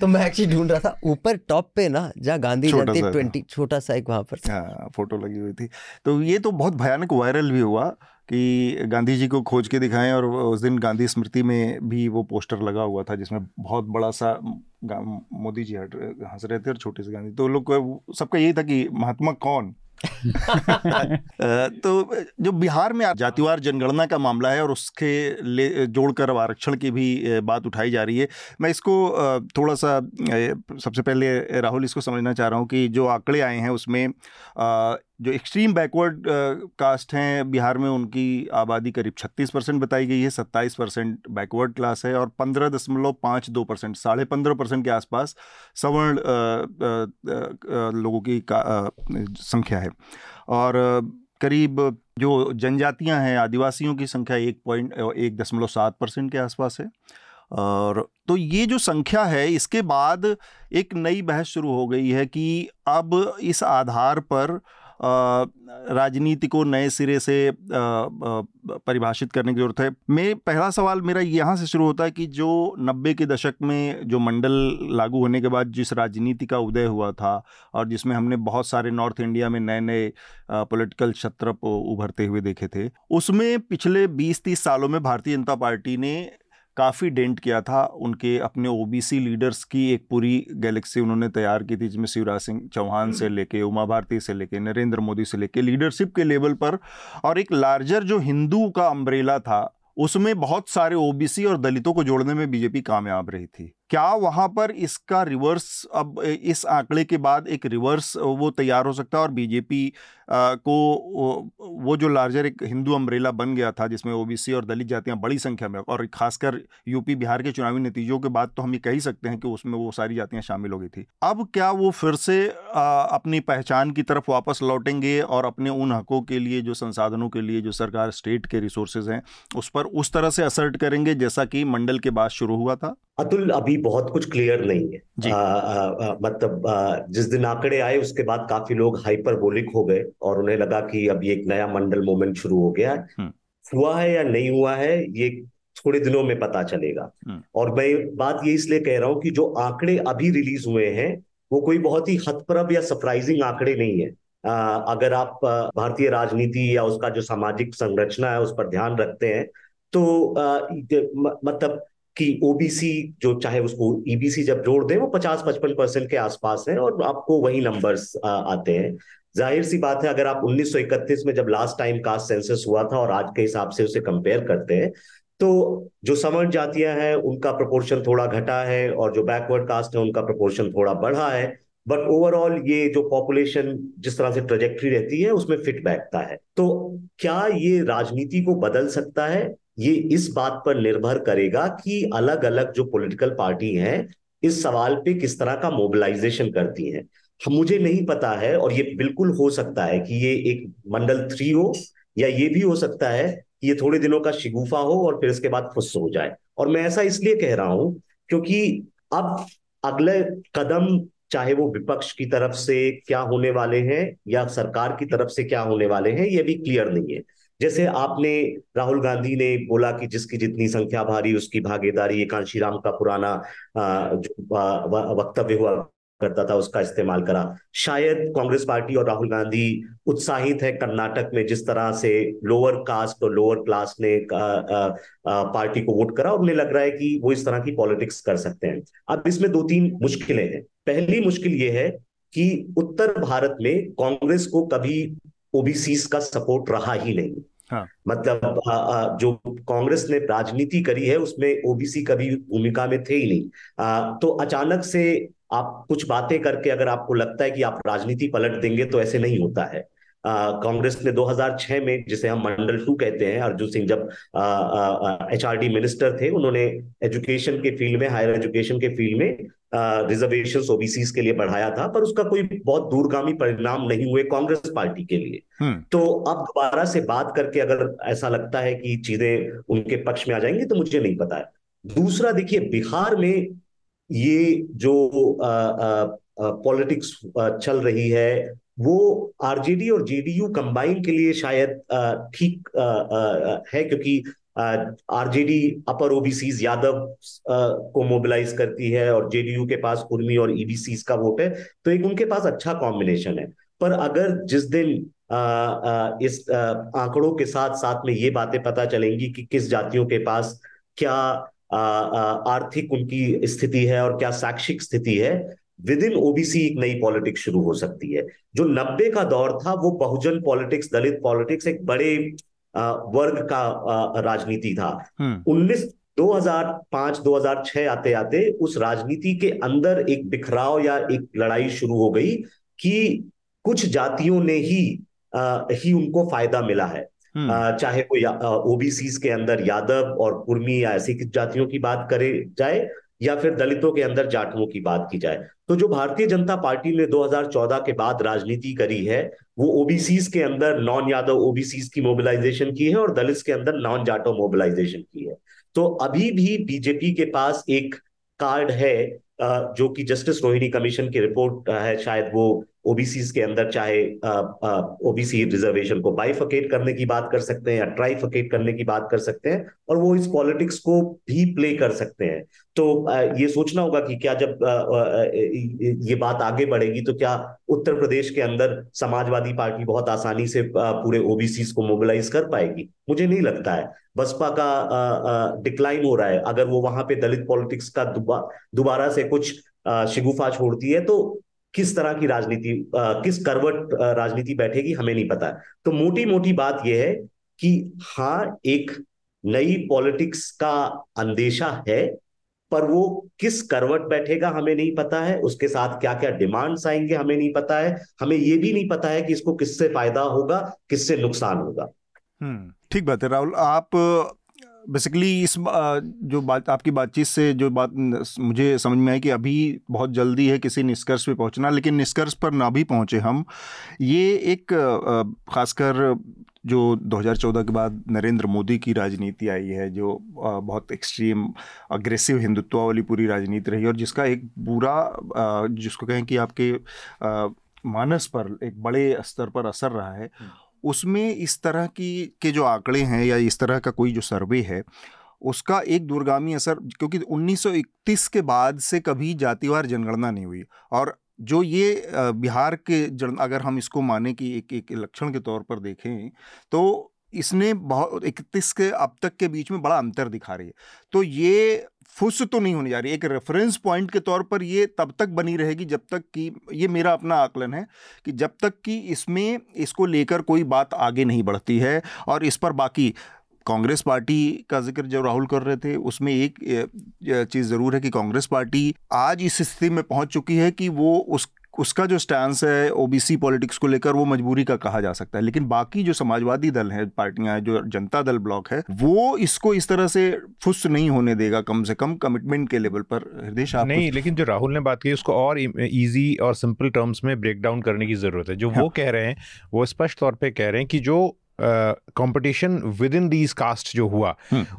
तो मैं एक्चुअली ढूंढ रहा था, ऊपर टॉप पे ना जहाँ गांधी जयंती 20 छोटा सा एक वहाँ पर फोटो लगी हुई थी। तो ये तो बहुत भयानक वायरल भी हुआ कि गांधी जी को खोज के दिखाएं, और उस दिन गांधी स्मृति में भी वो पोस्टर लगा हुआ था जिसमें बहुत बड़ा सा मोदी जी हंस रहे थे और छोटे से गांधी। तो लोग सबका यही था कि महात्मा कौन। तो जो बिहार में जातिवार जनगणना का मामला है और उसके ले जोड़कर आरक्षण की भी बात उठाई जा रही है, मैं इसको थोड़ा सा सबसे पहले राहुल इसको समझना चाह रहा हूँ कि जो आंकड़े आए हैं उसमें जो एक्सट्रीम बैकवर्ड कास्ट हैं बिहार में, उनकी आबादी करीब 36% बताई गई है, 27% बैकवर्ड क्लास है और 15.52% 15.5% के आसपास सवर्ण लोगों की संख्या है। और करीब जो जनजातियां हैं आदिवासियों की संख्या 1.7% के आसपास है। और तो ये जो संख्या है, इसके बाद एक नई बहस शुरू हो गई है कि अब इस आधार पर राजनीति को नए सिरे से परिभाषित करने की ज़रूरत है। मैं पहला सवाल मेरा यहाँ से शुरू होता है कि जो 90 के दशक में जो मंडल लागू होने के बाद जिस राजनीति का उदय हुआ था और जिसमें हमने बहुत सारे नॉर्थ इंडिया में नए नए पॉलिटिकल छत्र उभरते हुए देखे थे, उसमें पिछले 20-30 सालों में भारतीय जनता पार्टी ने काफ़ी डेंट किया था। उनके अपने ओबीसी लीडर्स की एक पूरी गैलेक्सी उन्होंने तैयार की थी, जिसमें शिवराज सिंह चौहान से लेके उमा भारती से लेके नरेंद्र मोदी से लेके लीडरशिप के लेवल पर, और एक लार्जर जो हिंदू का अम्ब्रेला था उसमें बहुत सारे ओबीसी और दलितों को जोड़ने में बीजेपी कामयाब रही थी। क्या वहाँ पर इसका रिवर्स, अब इस आंकड़े के बाद एक रिवर्स वो तैयार हो सकता है और बीजेपी को वो जो लार्जर एक हिंदू अम्ब्रेला बन गया था जिसमें ओबीसी और दलित जातियाँ बड़ी संख्या में, और खासकर यूपी बिहार के चुनावी नतीजों के बाद तो हम ये कह ही सकते हैं कि उसमें वो सारी जातियाँ शामिल हो गई थी, अब क्या वो फिर से अपनी पहचान की तरफ वापस लौटेंगे और अपने उन हकों के लिए जो संसाधनों के लिए जो सरकार स्टेट के रिसोर्सेज हैं उस पर उस तरह से असर्ट करेंगे जैसा कि मंडल के बाद शुरू हुआ था? अतुल, अभी बहुत कुछ क्लियर नहीं है। मतलब जिस दिन आंकड़े आए उसके बाद काफी लोग हाइपरबोलिक हो गए और उन्हें लगा कि अब ये एक नया मंडल मोमेंट शुरू हो गया। हुआ है या नहीं हुआ है ये थोड़े दिनों में पता चलेगा। और मैं बात ये इसलिए कह रहा हूँ कि जो आंकड़े अभी रिलीज हुए हैं वो कोई बहुत ही हतप्रभ या सरप्राइजिंग आंकड़े नहीं है। अगर आप भारतीय राजनीति या उसका जो सामाजिक संरचना है उस पर ध्यान रखते हैं तो मतलब कि ओबीसी जो चाहे उसको ईबीसी जब जोड़ दें वो 50-55% के आसपास है और आपको वही नंबर्स आते हैं। जाहिर सी बात है अगर आप 1931 में जब लास्ट टाइम कास्ट सेंसस हुआ था और आज के हिसाब से उसे कंपेयर करते हैं तो जो सवर्ण जातियां हैं उनका प्रपोर्शन थोड़ा घटा है और जो बैकवर्ड कास्ट है उनका प्रपोर्शन थोड़ा बढ़ा है, बट ओवरऑल ये जो पॉपुलेशन जिस तरह से ट्रेजेक्ट्री रहती है उसमें फिट बैठता है। तो क्या ये राजनीति को बदल सकता है? ये इस बात पर निर्भर करेगा कि अलग अलग जो पॉलिटिकल पार्टी हैं इस सवाल पे किस तरह का मोबिलाइजेशन करती हैं। मुझे नहीं पता है और ये बिल्कुल हो सकता है कि ये एक मंडल 3 हो या ये भी हो सकता है कि ये थोड़े दिनों का शिगुफा हो और फिर इसके बाद फुस हो जाए। और मैं ऐसा इसलिए कह रहा हूं क्योंकि अब अगले कदम चाहे वो विपक्ष की तरफ से क्या होने वाले हैं या सरकार की तरफ से क्या होने वाले हैं ये भी क्लियर नहीं है। जैसे आपने राहुल गांधी ने बोला कि जिसकी जितनी संख्या भारी उसकी भागीदारी, ये कांशीराम का पुराना जो वक्तव्य हुआ करता था उसका इस्तेमाल करा। शायद कांग्रेस पार्टी और राहुल गांधी उत्साहित है कर्नाटक में जिस तरह से लोअर कास्ट और लोअर क्लास ने पार्टी को वोट करा और उन्हें लग रहा है कि वो इस तरह की पॉलिटिक्स कर सकते हैं। अब इसमें 2-3 मुश्किलें हैं। पहली मुश्किल ये है कि उत्तर भारत में कांग्रेस को कभी ओबीसी का सपोर्ट रहा ही नहीं। हाँ। मतलब जो कांग्रेस ने राजनीति करी है उसमें ओबीसी कभी भूमिका में थे ही नहीं। तो अचानक से आप कुछ बातें करके अगर आपको लगता है कि आप राजनीति पलट देंगे तो ऐसे नहीं होता है। कांग्रेस ने 2006 में जिसे हम मंडल 2 कहते हैं, अर्जुन सिंह जब HRD मिनिस्टर थे उन्होंने एजुकेशन के फील्ड में, हायर एजुकेशन के फील्ड में रिजर्वेशंस ओबीसीज के लिए बढ़ाया था, पर उसका कोई बहुत दूरगामी परिणाम नहीं हुए कांग्रेस पार्टी के लिए। तो अब दोबारा से बात करके अगर ऐसा लगता है कि चीजें उनके पक्ष में आ जाएंगी तो मुझे नहीं पता है। दूसरा देखिए, बिहार में ये जो पॉलिटिक्स चल रही है वो आरजेडी और जेडीयू कंबाइन के लिए शायद ठीक है क्योंकि आरजेडी अपर ओबीसी यादव को मोबिलाइज करती है और जेडीयू के पास कुर्मी और ईबीसी का वोट है, तो एक उनके पास अच्छा कॉम्बिनेशन है। पर अगर जिस दिन इस आंकड़ों के साथ साथ में ये बातें पता चलेंगी कि किस जातियों के पास क्या आर्थिक उनकी स्थिति है और क्या शैक्षिक स्थिति है, विदिन ओबीसी एक नई पॉलिटिक्स शुरू हो सकती है। जो 90 का दौर था वो बहुजन पॉलिटिक्स, दलित पॉलिटिक्स, एक बड़े वर्ग का राजनीति था। 2005-2006 आते आते उस राजनीति के अंदर एक बिखराव या एक लड़ाई शुरू हो गई कि कुछ जातियों ने ही उनको फायदा मिला है। चाहे वो ओबीसी के अंदर यादव और कुर्मी या ऐसी जातियों की बात करे जाए या फिर दलितों के अंदर जाटवों की बात की जाए। तो जो भारतीय जनता पार्टी ने 2014 के बाद राजनीति करी है वो ओबीसीज के अंदर नॉन यादव ओबीसीज की मोबिलाइजेशन की है और दलित के अंदर नॉन जाटो मोबिलाइजेशन की है। तो अभी भी बीजेपी के पास एक कार्ड है जो कि जस्टिस रोहिणी कमीशन की रिपोर्ट है, शायद वो ओबीसी के अंदर चाहे ओबीसी रिजर्वेशन को बाइफकेट करने की बात कर सकते हैं या ट्राइफकेट करने की बात कर सकते हैं, और वो इस पॉलिटिक्स को भी प्ले कर सकते हैं। तो ये सोचना होगा कि क्या जब ये बात आगे बढ़ेगी तो क्या उत्तर प्रदेश के अंदर समाजवादी पार्टी बहुत आसानी से पूरे ओबीसी को मोबिलाइज कर पाएगी? मुझे नहीं लगता है। बसपा का डिक्लाइन हो रहा है, अगर वो वहां पे दलित पॉलिटिक्स का दोबारा से कुछ शिगुफा छोड़ती है तो किस तरह की राजनीति, किस करवट राजनीति बैठेगी, हमें नहीं पता। तो मोटी मोटी बात यह है कि हाँ, एक नई पॉलिटिक्स का अंदेशा है, पर वो किस करवट बैठेगा हमें नहीं पता है। उसके साथ क्या क्या डिमांड्स आएंगे हमें नहीं पता है। हमें ये भी नहीं पता है कि इसको किससे फायदा होगा, किससे नुकसान होगा। ठीक बात है राहुल। आप बेसिकली इस जो बात, आपकी बातचीत से जो बात मुझे समझ में आई कि अभी बहुत जल्दी है किसी निष्कर्ष पे पहुंचना, लेकिन निष्कर्ष पर ना भी पहुंचे हम, ये एक खासकर जो 2014 के बाद नरेंद्र मोदी की राजनीति आई है, जो बहुत एक्सट्रीम अग्रेसिव हिंदुत्व वाली पूरी राजनीति रही, और जिसका एक पूरा, जिसको कहें कि आपके मानस पर एक बड़े स्तर पर असर रहा है, उसमें इस तरह की के जो आंकड़े हैं या इस तरह का कोई जो सर्वे है उसका एक दूरगामी असर, क्योंकि 1931 के बाद से कभी जातिवार जनगणना नहीं हुई, और जो ये बिहार के अगर हम इसको माने कि एक लक्षण के तौर पर देखें तो इसने बहुत 31 के अब तक के बीच में बड़ा अंतर दिखा रही है। तो ये फुस तो नहीं होने जा रही, एक रेफरेंस पॉइंट के तौर पर ये तब तक बनी रहेगी जब तक कि, ये मेरा अपना आकलन है कि जब तक कि इसमें इसको लेकर कोई बात आगे नहीं बढ़ती है। और इस पर बाकी कांग्रेस पार्टी का जिक्र जो राहुल कर रहे थे, उसमें एक चीज़ ज़रूर है कि कांग्रेस पार्टी आज इस स्थिति में पहुंच चुकी है कि वो उसका जो स्टांस है ओबीसी पॉलिटिक्स को लेकर वो मजबूरी का कहा जा सकता है, लेकिन बाकी जो समाजवादी दल है, पार्टियां हैं, जो जनता दल ब्लॉक है, वो इसको इस तरह से फुस नहीं होने देगा, कम से कम कमिटमेंट के लेवल पर। हृदय आप नहीं, लेकिन जो राहुल ने बात की उसको और ईजी और सिंपल टर्म्स में ब्रेक डाउन करने की जरूरत है। जो वो कह रहे हैं वो स्पष्ट तौर पर कह रहे हैं कि जो competition within these caste जो हुआ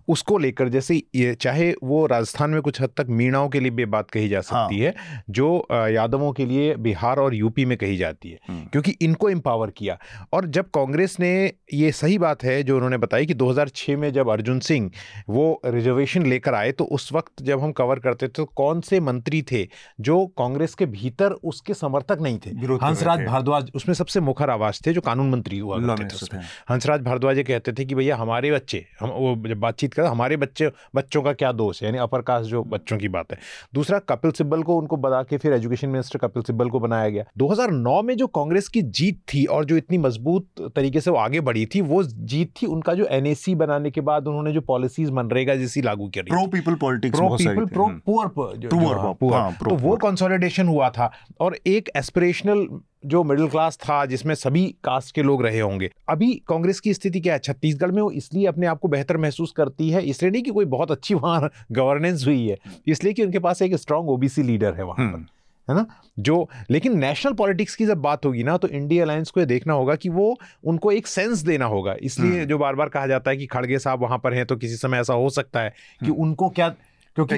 उसको लेकर, जैसे चाहे वो राजस्थान में कुछ हद तक मीणाओं के लिए भी बात कही जा सकती है जो यादवों के लिए बिहार और यूपी में कही जाती है, क्योंकि इनको एम्पावर किया। और जब कांग्रेस ने, ये सही बात है जो उन्होंने बताई कि 2006 में जब अर्जुन सिंह वो रिजर्वेशन लेकर आए तो उस वक्त जब हम कवर करते थे तो कौन से मंत्री थे जो कांग्रेस के भीतर उसके समर्थक नहीं थे? हंसराज भारद्वाज उसमें सबसे मुखर आवाज थे, जो कानून मंत्री हुआ करते थे। हंसराज भारद्वाज ये कहते थे कि भैया हमारे बच्चे, हम वो जब बातचीत कर, हमारे बच्चों का क्या दोष है, यानी अपर कास्ट जो बच्चों की बात है। दूसरा, कपिल सिब्बल को उनको बता के फिर एजुकेशन मिनिस्टर कपिल सिब्बल को बनाया गया। 2009 में जो कांग्रेस की जीत थी और जो इतनी मजबूत तरीके से वो आगे बढ़ी थी, वो जीत थी उनका जो NAC बनाने के बाद उन्होंने जो पॉलिसीज मनरेगा जैसी लागू करी, pro people politics, pro people, pro poor, तो वो कंसोलिडेशन हुआ था। और एक एस्पिरेशनल जो मिडिल क्लास था जिसमें सभी कास्ट के लोग रहे होंगे। अभी कांग्रेस की स्थिति क्या है? छत्तीसगढ़ में वो इसलिए अपने आप को बेहतर महसूस करती है, इसलिए नहीं कि कोई बहुत अच्छी वहाँ गवर्नेंस हुई है, इसलिए कि उनके पास एक स्ट्रांग ओबीसी लीडर है वहाँ पर, है ना। जो लेकिन नेशनल पॉलिटिक्स की जब बात होगी ना, तो इंडिया अलायंस को ये देखना होगा कि वो उनको एक सेंस देना होगा। इसलिए जो बार बार कहा जाता है कि खड़गे साहब वहाँ पर हैं तो किसी समय ऐसा हो सकता है कि उनको क्या, क्योंकि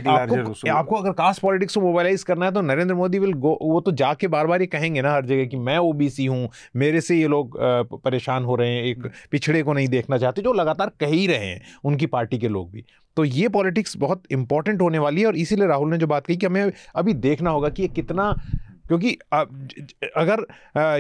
आपको अगर कास्ट पॉलिटिक्स को मोबाइलाइज करना है तो नरेंद्र मोदी विल गो, वो तो जाके बार बार ये कहेंगे ना हर जगह कि मैं ओबीसी हूँ, मेरे से ये लोग परेशान हो रहे हैं, एक पिछड़े को नहीं देखना चाहते, जो लगातार कह ही रहे हैं उनकी पार्टी के लोग भी। तो ये पॉलिटिक्स बहुत इंपॉर्टेंट होने वाली है, और इसीलिए राहुल ने जो बात कही कि हमें अभी देखना होगा कि ये कितना, क्योंकि अगर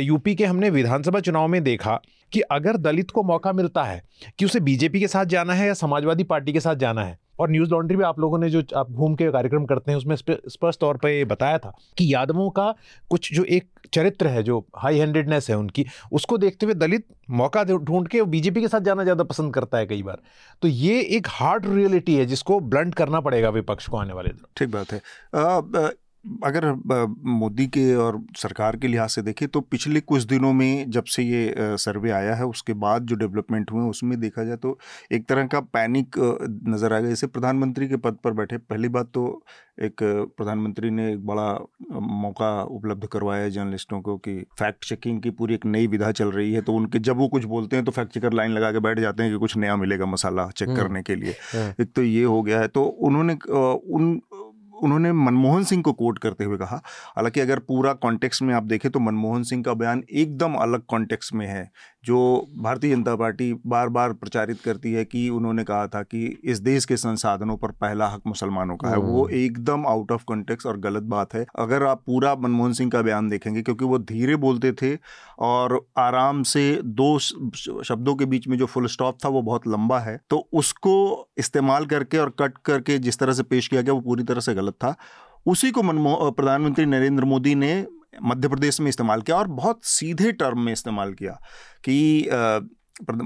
यूपी के हमने विधानसभा चुनाव में देखा कि अगर दलित को मौका मिलता है कि उसे बीजेपी के साथ जाना है या समाजवादी पार्टी के साथ जाना है, और न्यूज़ लॉन्ड्री में आप लोगों ने जो आप घूम के कार्यक्रम करते हैं उसमें स्पष्ट तौर पर ये बताया था कि यादवों का कुछ जो एक चरित्र है, जो हाई हैंडेडनेस है उनकी, उसको देखते हुए दलित मौका ढूंढ के बीजेपी के साथ जाना ज़्यादा पसंद करता है कई बार। तो ये एक हार्ड रियलिटी है जिसको ब्लंट करना पड़ेगा विपक्ष को आने वाले दिन। ठीक बात है। अगर मोदी के और सरकार के लिहाज से देखें तो पिछले कुछ दिनों में जब से ये सर्वे आया है उसके बाद जो डेवलपमेंट हुए उसमें देखा जाए तो एक तरह का पैनिक नज़र आ गया। जैसे प्रधानमंत्री के पद पर बैठे, पहली बात तो एक प्रधानमंत्री ने एक बड़ा मौका उपलब्ध करवाया है जर्नलिस्टों को कि फैक्ट चेकिंग की पूरी एक नई विधा चल रही है, तो उनके जब वो कुछ बोलते हैं तो फैक्ट चेकर लाइन लगा के बैठ जाते हैं कि कुछ नया मिलेगा मसाला चेक करने के लिए। एक तो ये हो गया है। तो उन्होंने उन उन्होंने मनमोहन सिंह को कोट करते हुए कहा। हालांकि अगर पूरा कॉन्टेक्स्ट में आप देखें तो मनमोहन सिंह का बयान एकदम अलग कॉन्टेक्स्ट में है, जो भारतीय जनता पार्टी बार बार प्रचारित करती है कि उन्होंने कहा था कि इस देश के संसाधनों पर पहला हक मुसलमानों का है। वो एकदम आउट ऑफ कॉन्टेक्स्ट और गलत बात है। अगर आप पूरा मनमोहन सिंह का बयान देखेंगे, क्योंकि वो धीरे बोलते थे और आराम से दो शब्दों के बीच में जो फुल स्टॉप था वो बहुत लंबा है, तो उसको इस्तेमाल करके और कट करके जिस तरह से पेश किया गया वो पूरी तरह से गलत था। उसी को प्रधानमंत्री नरेंद्र मोदी ने मध्य प्रदेश में इस्तेमाल किया और बहुत सीधे टर्म में इस्तेमाल किया कि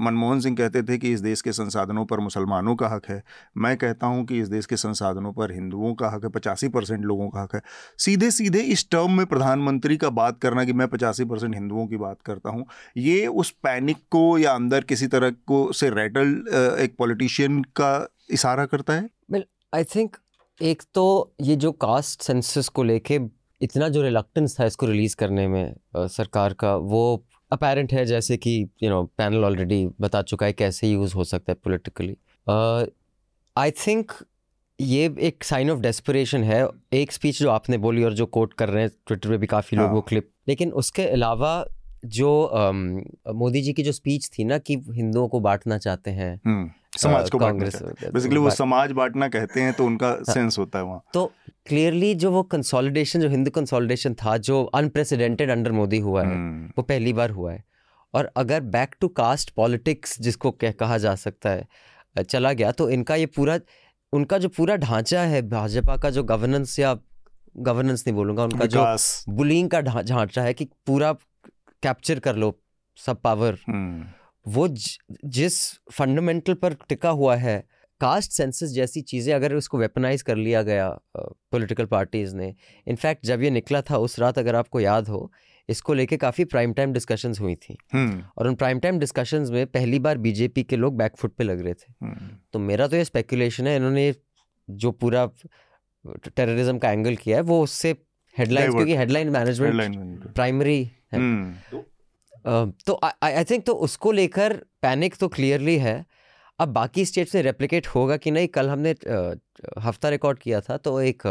मनमोहन सिंह कहते थे कि इस देश के संसाधनों पर मुसलमानों का हक है, मैं कहता हूं कि इस देश के संसाधनों पर हिंदुओं का हक है, 85% लोगों का हक है। सीधे सीधे इस टर्म में प्रधानमंत्री का बात करना कि मैं 85% हिंदुओं की बात करता हूं, ये उस पैनिक को या अंदर किसी तरह को से रैटल एक पॉलिटिशियन का इशारा करता है। वेल आई थिंक एक तो ये जो कास्ट सेंसस को लेके इतना जो रिलक्टेंस था इसको रिलीज़ करने में सरकार का, वो अपेरेंट है, जैसे कि पैनल ऑलरेडी बता चुका है कैसे यूज़ हो सकता है पॉलिटिकली। आई थिंक ये एक साइन ऑफ डेस्परेशन है। एक स्पीच जो आपने बोली और जो कोट कर रहे हैं ट्विटर पे भी काफ़ी लोग वो क्लिप, लेकिन उसके अलावा जो मोदी जी की जो स्पीच थी ना कि हिंदुओं को बांटना चाहते हैं, समाज को कांग्रेस, बेसिकली वो समाज बांटना कहते हैं, तो उनका सेंस होता है वहाँ। तो क्लियरली जो वो कंसोलिडेशन, जो हिंदू कंसोलिडेशन था, जो अनप्रेसिडेंटेड अंडर मोदी हुआ है, वो पहली बार हुआ है। और अगर बैक टू कास्ट पॉलिटिक्स जिसको कहा जा सकता है चला गया, तो इनका ये पूरा, उनका जो पूरा ढांचा है भाजपा का, जो गवर्नेंस, या गवर्नेंस नहीं बोलूँगा, उनका जो बुलिंग का ढांचा है कि पूरा कैप्चर कर लो सब पावर, वो जिस फंडामेंटल पर टिका हुआ है, कास्ट सेंसस जैसी चीज़ें अगर उसको वेपनाइज कर लिया गया पॉलिटिकल पार्टीज़ ने। इनफैक्ट जब ये निकला था उस रात, अगर आपको याद हो, इसको लेके काफ़ी प्राइम टाइम डिस्कशंस हुई थी और उन प्राइम टाइम डिस्कशंस में पहली बार बीजेपी के लोग बैकफुट पे लग रहे थे। तो मेरा तो ये स्पेकुलेशन है, इन्होंने जो पूरा टेररिज्म का एंगल किया है वो उससे हेडलाइन, क्योंकि हेडलाइन मैनेजमेंट प्राइमरी है। तो आई थिंक तो उसको लेकर पैनिक तो क्लियरली है। अब बाकी स्टेट्स में रेप्लिकेट होगा कि नहीं, कल हमने हफ्ता रिकॉर्ड किया था, तो एक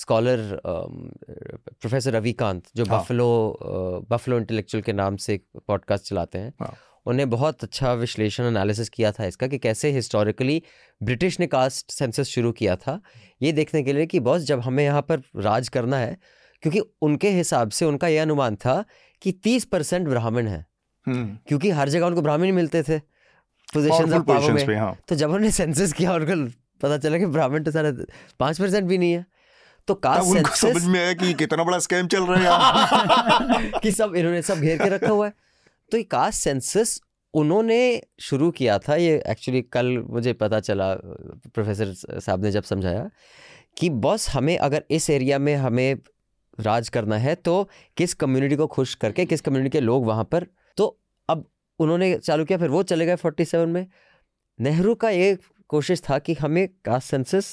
स्कॉलर प्रोफेसर रविकांत, जो बफलो इंटेलेक्चुअल के नाम से पॉडकास्ट चलाते हैं, उन्हें बहुत अच्छा विश्लेषण एनालिसिस किया था इसका कि कैसे हिस्टोरिकली ब्रिटिश ने कास्ट सेंसस शुरू किया था, ये देखने के लिए कि बॉस जब हमें यहाँ पर राज करना है, क्योंकि उनके हिसाब से उनका यह अनुमान था कि 30% ब्राह्मण है, क्योंकि हर जगह उनको ब्राह्मण ही मिलते थे पोजीशंस ऑफ पावर में। तो जब उन्होंने सेंसस किया और उनको पता चला कि ब्राह्मण तो सारे 5% भी नहीं है, तो कास्ट सेंसस समझ में आया कि कितना बड़ा स्कैम चल रहा है कि सब इन्होंने सब घेर के रखा हुआ है। तो ये कास्ट सेंसस उन्होंने शुरू किया था, ये एक्चुअली कल मुझे पता चला प्रोफेसर साहब ने जब समझाया कि बॉस हमें अगर इस एरिया में हमें राज करना है तो किस कम्युनिटी को खुश करके, किस कम्युनिटी के लोग वहाँ पर, तो अब उन्होंने चालू किया। फिर वो चले गए 47 में। नेहरू का ये कोशिश था कि हमें कास्ट सेंसस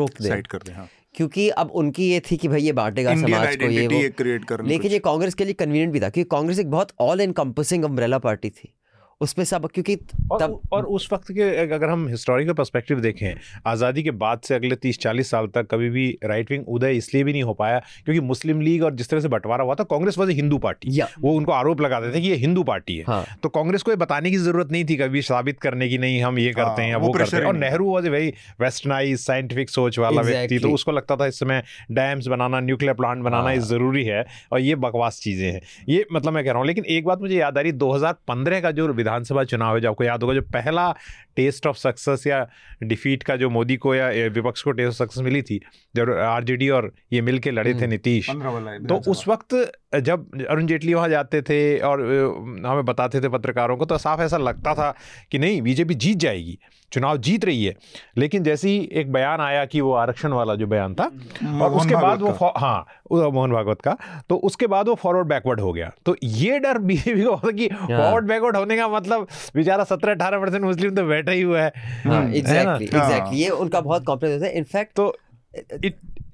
रोक दे, साइड कर दे, क्योंकि अब उनकी ये थी कि भाई ये बांटेगा समाज को, ये वो क्रिएट करना। लेकिन ये कांग्रेस के लिए कन्वीनियंट भी था, क्योंकि कांग्रेस एक बहुत ऑल एनकंपसिंग अम्ब्रेला पार्टी थी, उसमें सब, क्योंकि तब और उस वक्त के अगर हम हिस्टोरिकल पर्सपेक्टिव देखें, आज़ादी के बाद से अगले 30-40 साल तक कभी भी राइट विंग उदय इसलिए भी नहीं हो पाया क्योंकि मुस्लिम लीग और जिस तरह से बंटवारा हुआ था, Congress was a Hindu party, वो उनको आरोप लगाते थे कि ये हिंदू पार्टी है। तो कांग्रेस को ये बताने की ज़रूरत नहीं थी कभी, साबित करने की नहीं हम ये करते हैं वो करते हैं। और Nehru was a very westernise scientific सोच वाला व्यक्ति, तो उसको लगता था इस समय डैम्स बनाना, न्यूक्लियर प्लांट बनाना ज़रूरी है, और ये बकवास चीज़ें हैं, ये मतलब मैं कह रहा हूँ। लेकिन एक बात मुझे याद आ रही, 2015 का जो विधानसभा चुनाव है, जो आपको याद होगा, जो पहला टेस्ट ऑफ सक्सेस या डिफीट का जो मोदी को या विपक्ष को टेस्ट ऑफ सक्सेस मिली थी, जब आरजेडी और ये मिलके लड़े थे नीतीश, तो उस वक्त जब अरुण जेटली वहाँ जाते थे और हमें बताते थे पत्रकारों को, तो साफ ऐसा लगता था कि नहीं बीजेपी जीत जाएगी, चुनाव जीत रही है। लेकिन जैसे ही एक बयान आया कि वो आरक्षण वाला जो बयान था, और उसके बाद वो मोहन भागवत का, तो उसके बाद वो फॉरवर्ड बैकवर्ड हो गया। तो ये डर बीजेपी को कि फॉरवर्ड बैकवर्ड होने का मतलब बेचारा 17-18% मुस्लिम तो बैठा ही हुआ है। ये उनका बहुत कॉम्प्लेक्स है। इनफैक्ट तो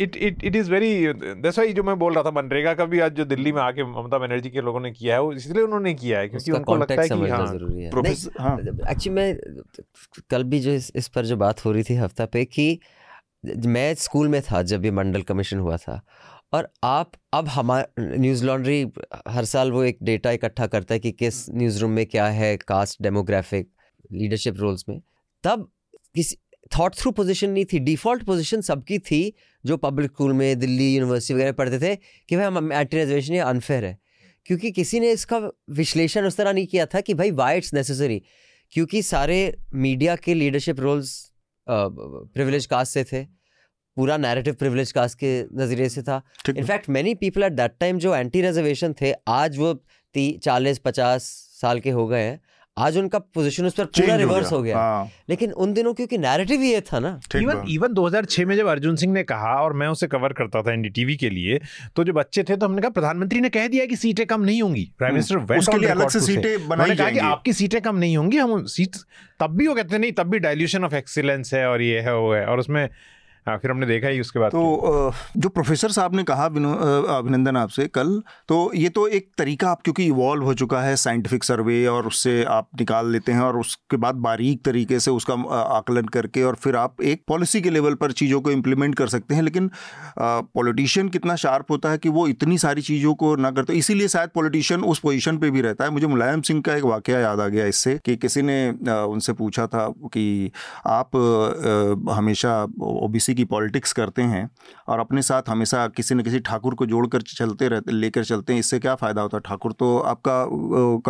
it is very, that's why जो मैं बोल रहा था, मनरेगा का भी आज जो दिल्ली में आके ममता बनर्जी के लोगों ने किया है, वो इसलिए उन्होंने किया है क्योंकि उनको लगता है कि हाँ। एक्चुअली मैं कल भी जो इस पर जो बात हो रही थी हफ्ता पे, कि मैं स्कूल में था जब ये मंडल कमीशन हुआ था, और आप अब हमारा न्यूज़ लॉन्ड्री हर साल वो एक डेटा इकट्ठा करता है कि किस न्यूज़ रूम में क्या है, कास्ट, डेमोग्राफिक, लीडरशिप रोल्स में। तब किसी थॉट थ्रू पोजीशन नहीं थी, डिफ़ॉल्ट पोजीशन सबकी थी जो पब्लिक स्कूल में, दिल्ली यूनिवर्सिटी वगैरह पढ़ते थे कि भाई हम एंटी रिजर्वेशन ये अनफेयर है, क्योंकि किसी ने इसका विश्लेषण उस तरह नहीं किया था कि भाई वाई इट्स नेसेसरी, क्योंकि सारे मीडिया के लीडरशिप रोल्स प्रिविलेज कास्ट से थे, पूरा नैरेटिव प्रिविलेज कास्ट के नज़रिए से था। In fact many people at that time जो एंटी रिजर्वेशन थे, आज वो 40-50 साल के हो गए हैं, आज उनका पोजीशन उस पर पूरा रिवर्स हो गया। लेकिन उन दिनों क्योंकि नैरेटिव ये था ना, इवन 2006 में जब अर्जुन सिंह ने कहा, और मैं उसे कवर करता था एनडीटीवी के लिए, तो जो बच्चे थे तो हमने कहा प्रधानमंत्री ने कह दिया कि सीटें कम नहीं होंगी, प्राइम मिनिस्टर उसके लिए अलग से सीटें बनाई जाएंगी, आपकी सीटें कम नहीं होंगी, हम सीट, तब भी वो कहते हैं नहीं, तब भी डाइल्यूशन ऑफ एक्सीलेंस है और ये है वो है। और उसमें फिर हमने देखा ही उसके बाद तो जो प्रोफेसर साहब ने कहा, अभिनंदन आपसे कल, तो ये तो एक तरीका आप, क्योंकि इवॉल्व हो चुका है साइंटिफिक सर्वे और उससे आप निकाल लेते हैं और उसके बाद बारीक तरीके से उसका आकलन करके और फिर आप एक पॉलिसी के लेवल पर चीज़ों को इम्प्लीमेंट कर सकते हैं। लेकिन पॉलिटिशियन कितना शार्प होता है कि वो इतनी सारी चीज़ों को ना करते, इसीलिए शायद पॉलिटिशियन उस पोजीशन पर भी रहता है। मुझे मुलायम सिंह का एक वाकया याद आ गया इससे कि किसी ने उनसे पूछा था कि आप हमेशा ओबीसी की पॉलिटिक्स करते हैं और अपने साथ हमेशा किसी न किसी ठाकुर को जोड़कर चलते रहते, लेकर चलते हैं, इससे क्या फ़ायदा होता है, ठाकुर तो आपका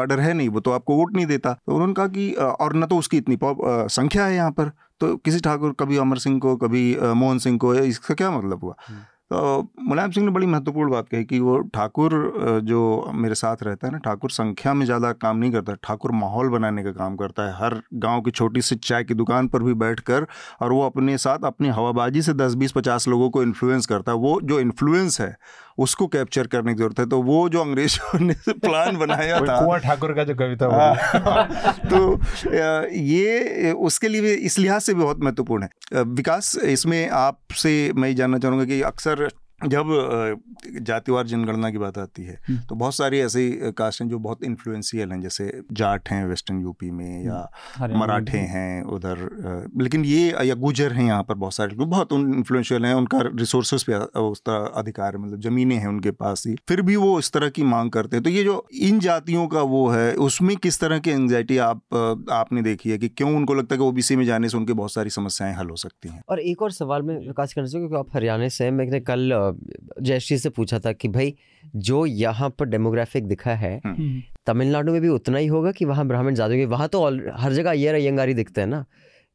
काडर है नहीं, वो तो आपको वोट नहीं देता। तो उन्होंने कहा कि और न तो उसकी इतनी संख्या है यहाँ पर, तो किसी ठाकुर, कभी अमर सिंह को, कभी मोहन सिंह को, इसका क्या मतलब हुआ। तो मुलायम सिंह ने बड़ी महत्वपूर्ण बात कही कि वो ठाकुर जो मेरे साथ रहता है ना, ठाकुर संख्या में ज़्यादा काम नहीं करता, ठाकुर माहौल बनाने का काम करता है। हर गांव की छोटी सी चाय की दुकान पर भी बैठकर, और वो अपने साथ अपनी हवाबाजी से 10-20-50 लोगों को इन्फ्लुएंस करता है। वो जो इन्फ्लुएंस है उसको कैप्चर करने की जरूरत है। तो वो जो अंग्रेजों ने प्लान बनाया था, कुंवर ठाकुर का जो कविता, तो ये उसके लिए इस लिहाज से भी बहुत महत्वपूर्ण है। विकास, इसमें आपसे मैं जानना चाहूँगा कि अक्सर जब जातिवार जनगणना की बात आती है तो बहुत सारी ऐसी कास्ट हैं जो बहुत इन्फ्लुएंशियल हैं, जैसे जाट हैं वेस्टर्न यूपी में, या मराठे हैं उधर, लेकिन ये, या गुजर हैं यहाँ पर, बहुत सारे लोग बहुत इन्फ्लुएंशियल हैं, उनका रिसोर्सेज पे उस तरह अधिकार, मतलब ज़मीनें हैं उनके पास ही, फिर भी वो इस तरह की मांग करते हैं। तो ये जो इन जातियों का वो है, उसमें किस तरह की एंग्जाइटी आपने देखी है कि क्यों उनको लगता है कि ओबीसी में जाने से उनकी बहुत सारी समस्याएँ हल हो सकती हैं। और एक और सवाल में विकास करना चाहिए, क्योंकि आप हरियाणा से हैं, मैंने कल जयश्री से पूछा था कि भाई जो यहाँ पर डेमोग्राफिक दिखा है तमिलनाडु में भी उतना ही होगा कि वहाँ ब्राह्मण ज़्यादा होंगे, वहाँ तो हर जगह अय्यर अयंगारी दिखते हैं ना,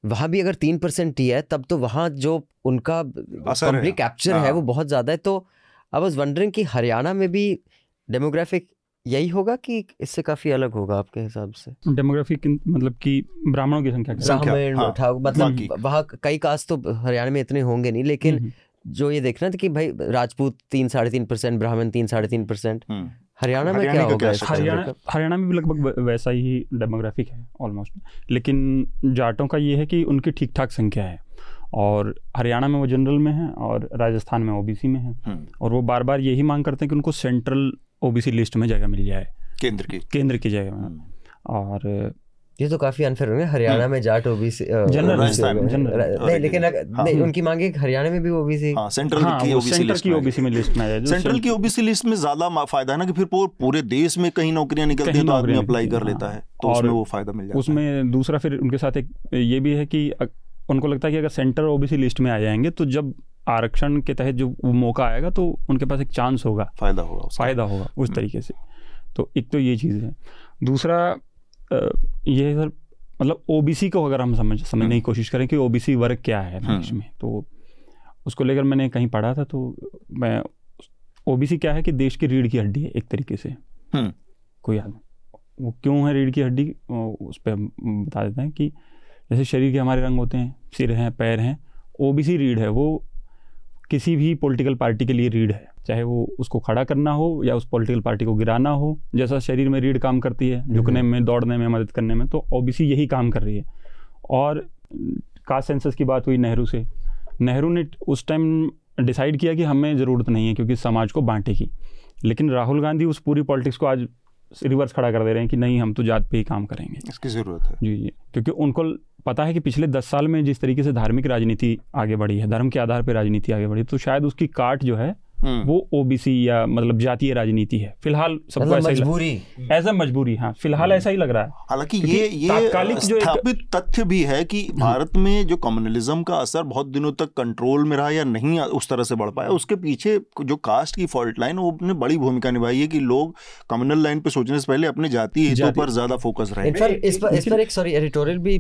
वहाँ भी अगर 3% ही है तब तो वहाँ जो उनका पब्लिक कैप्चर है वो बहुत ज़्यादा है। तो आई वाज वंडरिंग कि हरियाणा में भी डेमोग्राफिक यही होगा कि इससे काफ़ी अलग होगा आपके हिसाब से। डेमोग्राफिक मतलब कि ब्राह्मणों की संख्या, मतलब वहाँ कई कास्ट तो हरियाणा में इतने होंगे नहीं, लेकिन जो ये देखना था कि भाई राजपूत 3-3.5%, ब्राह्मण 3-3.5%, हरियाणा में क्या होगा। हरियाणा में भी लगभग वैसा ही डेमोग्राफिक है ऑलमोस्ट, लेकिन जाटों का ये है कि उनकी ठीक ठाक संख्या है, और हरियाणा में वो जनरल में है और राजस्थान में ओबीसी में है, और वो बार बार यही मांग करते हैं कि उनको सेंट्रल ओबीसी लिस्ट में जगह मिल जाए, केंद्र की जगह में। और ये तो काफी अनफेयर होंगे हरियाणा में जाट ओबीसी जनरल, लेकिन नहीं, उनकी मांग है हरियाणा में भी ओबीसी सेंट्रल की ओबीसी में लिस्ट में आ जाए। सेंट्रल की ओबीसी लिस्ट में ज्यादा फायदा है ना, कि फिर पूरे देश में कहीं नौकरियां निकलती है तो आदमी अप्लाई कर लेता है, तो उसमें वो फायदा मिल जाता है। उसमें दूसरा फिर उनके साथ एक ये भी है कि उनको लगता है कि अगर सेंट्रल ओबीसी लिस्ट में आ जाएंगे तो जब आरक्षण के तहत जो मौका आएगा तो उनके पास एक चांस होगा, फायदा होगा उस तरीके से। तो एक तो ये चीज़ है। दूसरा ये सर, मतलब ओबीसी को अगर हम समझने की कोशिश करें कि ओबीसी वर्ग क्या है देश में, तो उसको लेकर मैंने कहीं पढ़ा था, तो मैं ओबीसी क्या है कि देश की रीढ़ की हड्डी है एक तरीके से। कोई आदमी वो क्यों है रीढ़ की हड्डी, उस पर हम बता देते हैं कि जैसे शरीर के हमारे रंग होते हैं, सिर हैं, पैर हैं, ओबीसी रीढ़ है, वो किसी भी पॉलिटिकल पार्टी के लिए रीढ़ है, चाहे वो उसको खड़ा करना हो या उस पॉलिटिकल पार्टी को गिराना हो। जैसा शरीर में रीढ़ काम करती है झुकने में, दौड़ने में, मदद करने में, तो ओबीसी यही काम कर रही है। और कास्ट सेंसस की बात हुई नेहरू से, नेहरू ने उस टाइम डिसाइड किया कि हमें ज़रूरत नहीं है क्योंकि समाज को बांटेगी, लेकिन राहुल गांधी उस पूरी पॉलिटिक्स को आज रिवर्स खड़ा कर दे रहे हैं कि नहीं हम तो जात पे ही काम करेंगे, इसकी ज़रूरत है। जी जी, क्योंकि उनको पता है कि पिछले 10 साल में जिस तरीके से धार्मिक राजनीति आगे बढ़ी है, धर्म के आधार पर राजनीति आगे बढ़ी, तो शायद उसकी काट जो है वो ओबीसी या मतलब जातीय राजनीति है फिलहाल सबको, ऐसा मजबूरी एज ए मजबूरी, हाँ फिलहाल ऐसा ही लग रहा है। हालांकि ये स्थापित तथ्य भी है कि भारत में जो कम्युनलिज्म का असर बहुत दिनों तक कंट्रोल में रहा या नहीं उस तरह से बढ़ पाया, उसके पीछे जो कास्ट की फॉल्ट लाइन उसने बड़ी भूमिका निभाई है कि लोग कम्युनल लाइन पे सोचने से पहले अपने जातीय हितों पर ज्यादा फोकस रहे। इस पर एक सॉरी एडिटोरियल भी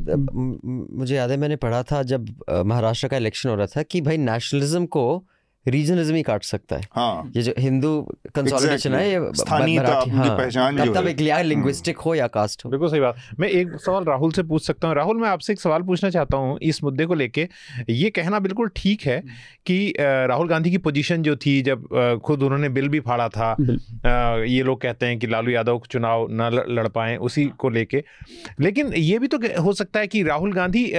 मुझे याद है मैंने पढ़ा था जब महाराष्ट्र का इलेक्शन हो रहा था कि भाई नेशनलिज्म को रीजनिज्म ही काट सकता है। हाँ, ये जो हिंदू कंसोलिडेशन है, ये स्थानीयता की पहचान जो है, तब लिंग्विस्टिक हो या कास्ट हो। बिल्कुल सही बात। मैं एक सवाल राहुल से पूछ सकता हूँ। राहुल, मैं आपसे एक सवाल पूछना चाहता हूँ इस मुद्दे को लेके। ये कहना बिल्कुल ठीक है कि राहुल गांधी की पोजीशन जो थी जब खुद उन्होंने बिल भी फाड़ा था, ये लोग कहते हैं कि लालू यादव चुनाव न लड़ पाए उसी को लेके, लेकिन ये भी तो हो सकता है कि राहुल गांधी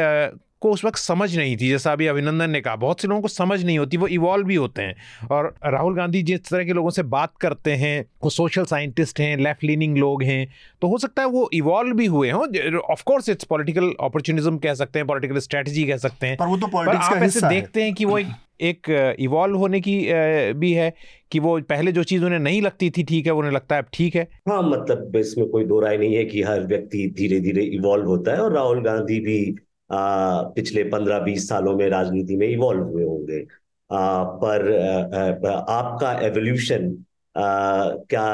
को उस वक्त समझ नहीं थी, जैसा अभी अभिनंदन ने कहा, बहुत से लोगों को समझ नहीं होती, वो इवॉल्व भी होते हैं। और राहुल गांधी जिस तरह के लोगों से बात करते हैं, वो सोशल साइंटिस्ट हैं, लेफ्ट लीनिंग लोग हैं, तो हो सकता है वो इवॉल्व भी हुए हों। Of course it's political opportunism कह सकते हैं, पॉलिटिकल स्ट्रेटजी कह सकते हैं, पर वो तो पॉलिटिक्स का हिस्सा है। देखते हैं कि वो एक इवॉल्व होने की भी है कि वो पहले जो चीज़ उन्हें नहीं लगती थी ठीक है, उन्हें लगता है अब ठीक है। हाँ, मतलब इसमें कोई दो राय नहीं है कि हर व्यक्ति धीरे धीरे इवॉल्व होता है, और राहुल गांधी भी पिछले 15-20 सालों में राजनीति में इवॉल्व हुए होंगे। पर आपका एवोल्यूशन क्या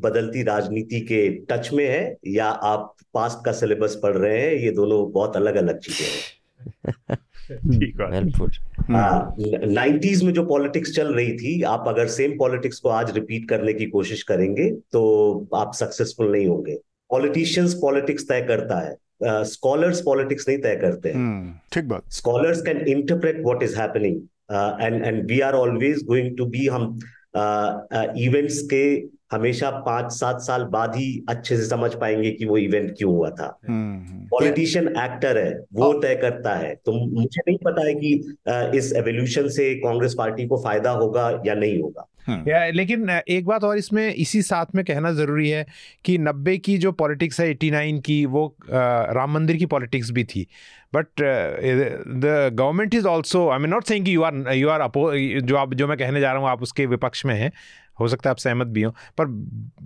बदलती राजनीति के टच में है या आप पास्ट का सिलेबस पढ़ रहे हैं? ये दोनों बहुत अलग अलग चीजें हैं। ठीक है, 90s में जो पॉलिटिक्स चल रही थी, आप अगर सेम पॉलिटिक्स को आज रिपीट करने की कोशिश करेंगे तो आप सक्सेसफुल नहीं होंगे। पॉलिटिशियंस पॉलिटिक्स तय करता है, स्कॉलर्स पॉलिटिक्स नहीं तय करते हैं। ठीक बात। Scholars can interpret what is happening and we are always going to be, हम इवेंट्स के हमेशा 5-7 साल बाद ही अच्छे से समझ पाएंगे कि वो इवेंट क्यों हुआ था। पॉलिटिशियन एक्टर है, वो तय करता है। तो मुझे नहीं पता है कि इस एवोल्यूशन से कांग्रेस पार्टी को फायदा होगा या नहीं होगा। लेकिन एक बात और इसमें इसी साथ में कहना ज़रूरी है कि 90 की जो पॉलिटिक्स है, 89 की, वो राम मंदिर की पॉलिटिक्स भी थी। But the government is also, I mean not saying कि यू आर जो मैं कहने जा रहा हूँ आप उसके विपक्ष में हैं, हो सकता है आप सहमत भी हों, पर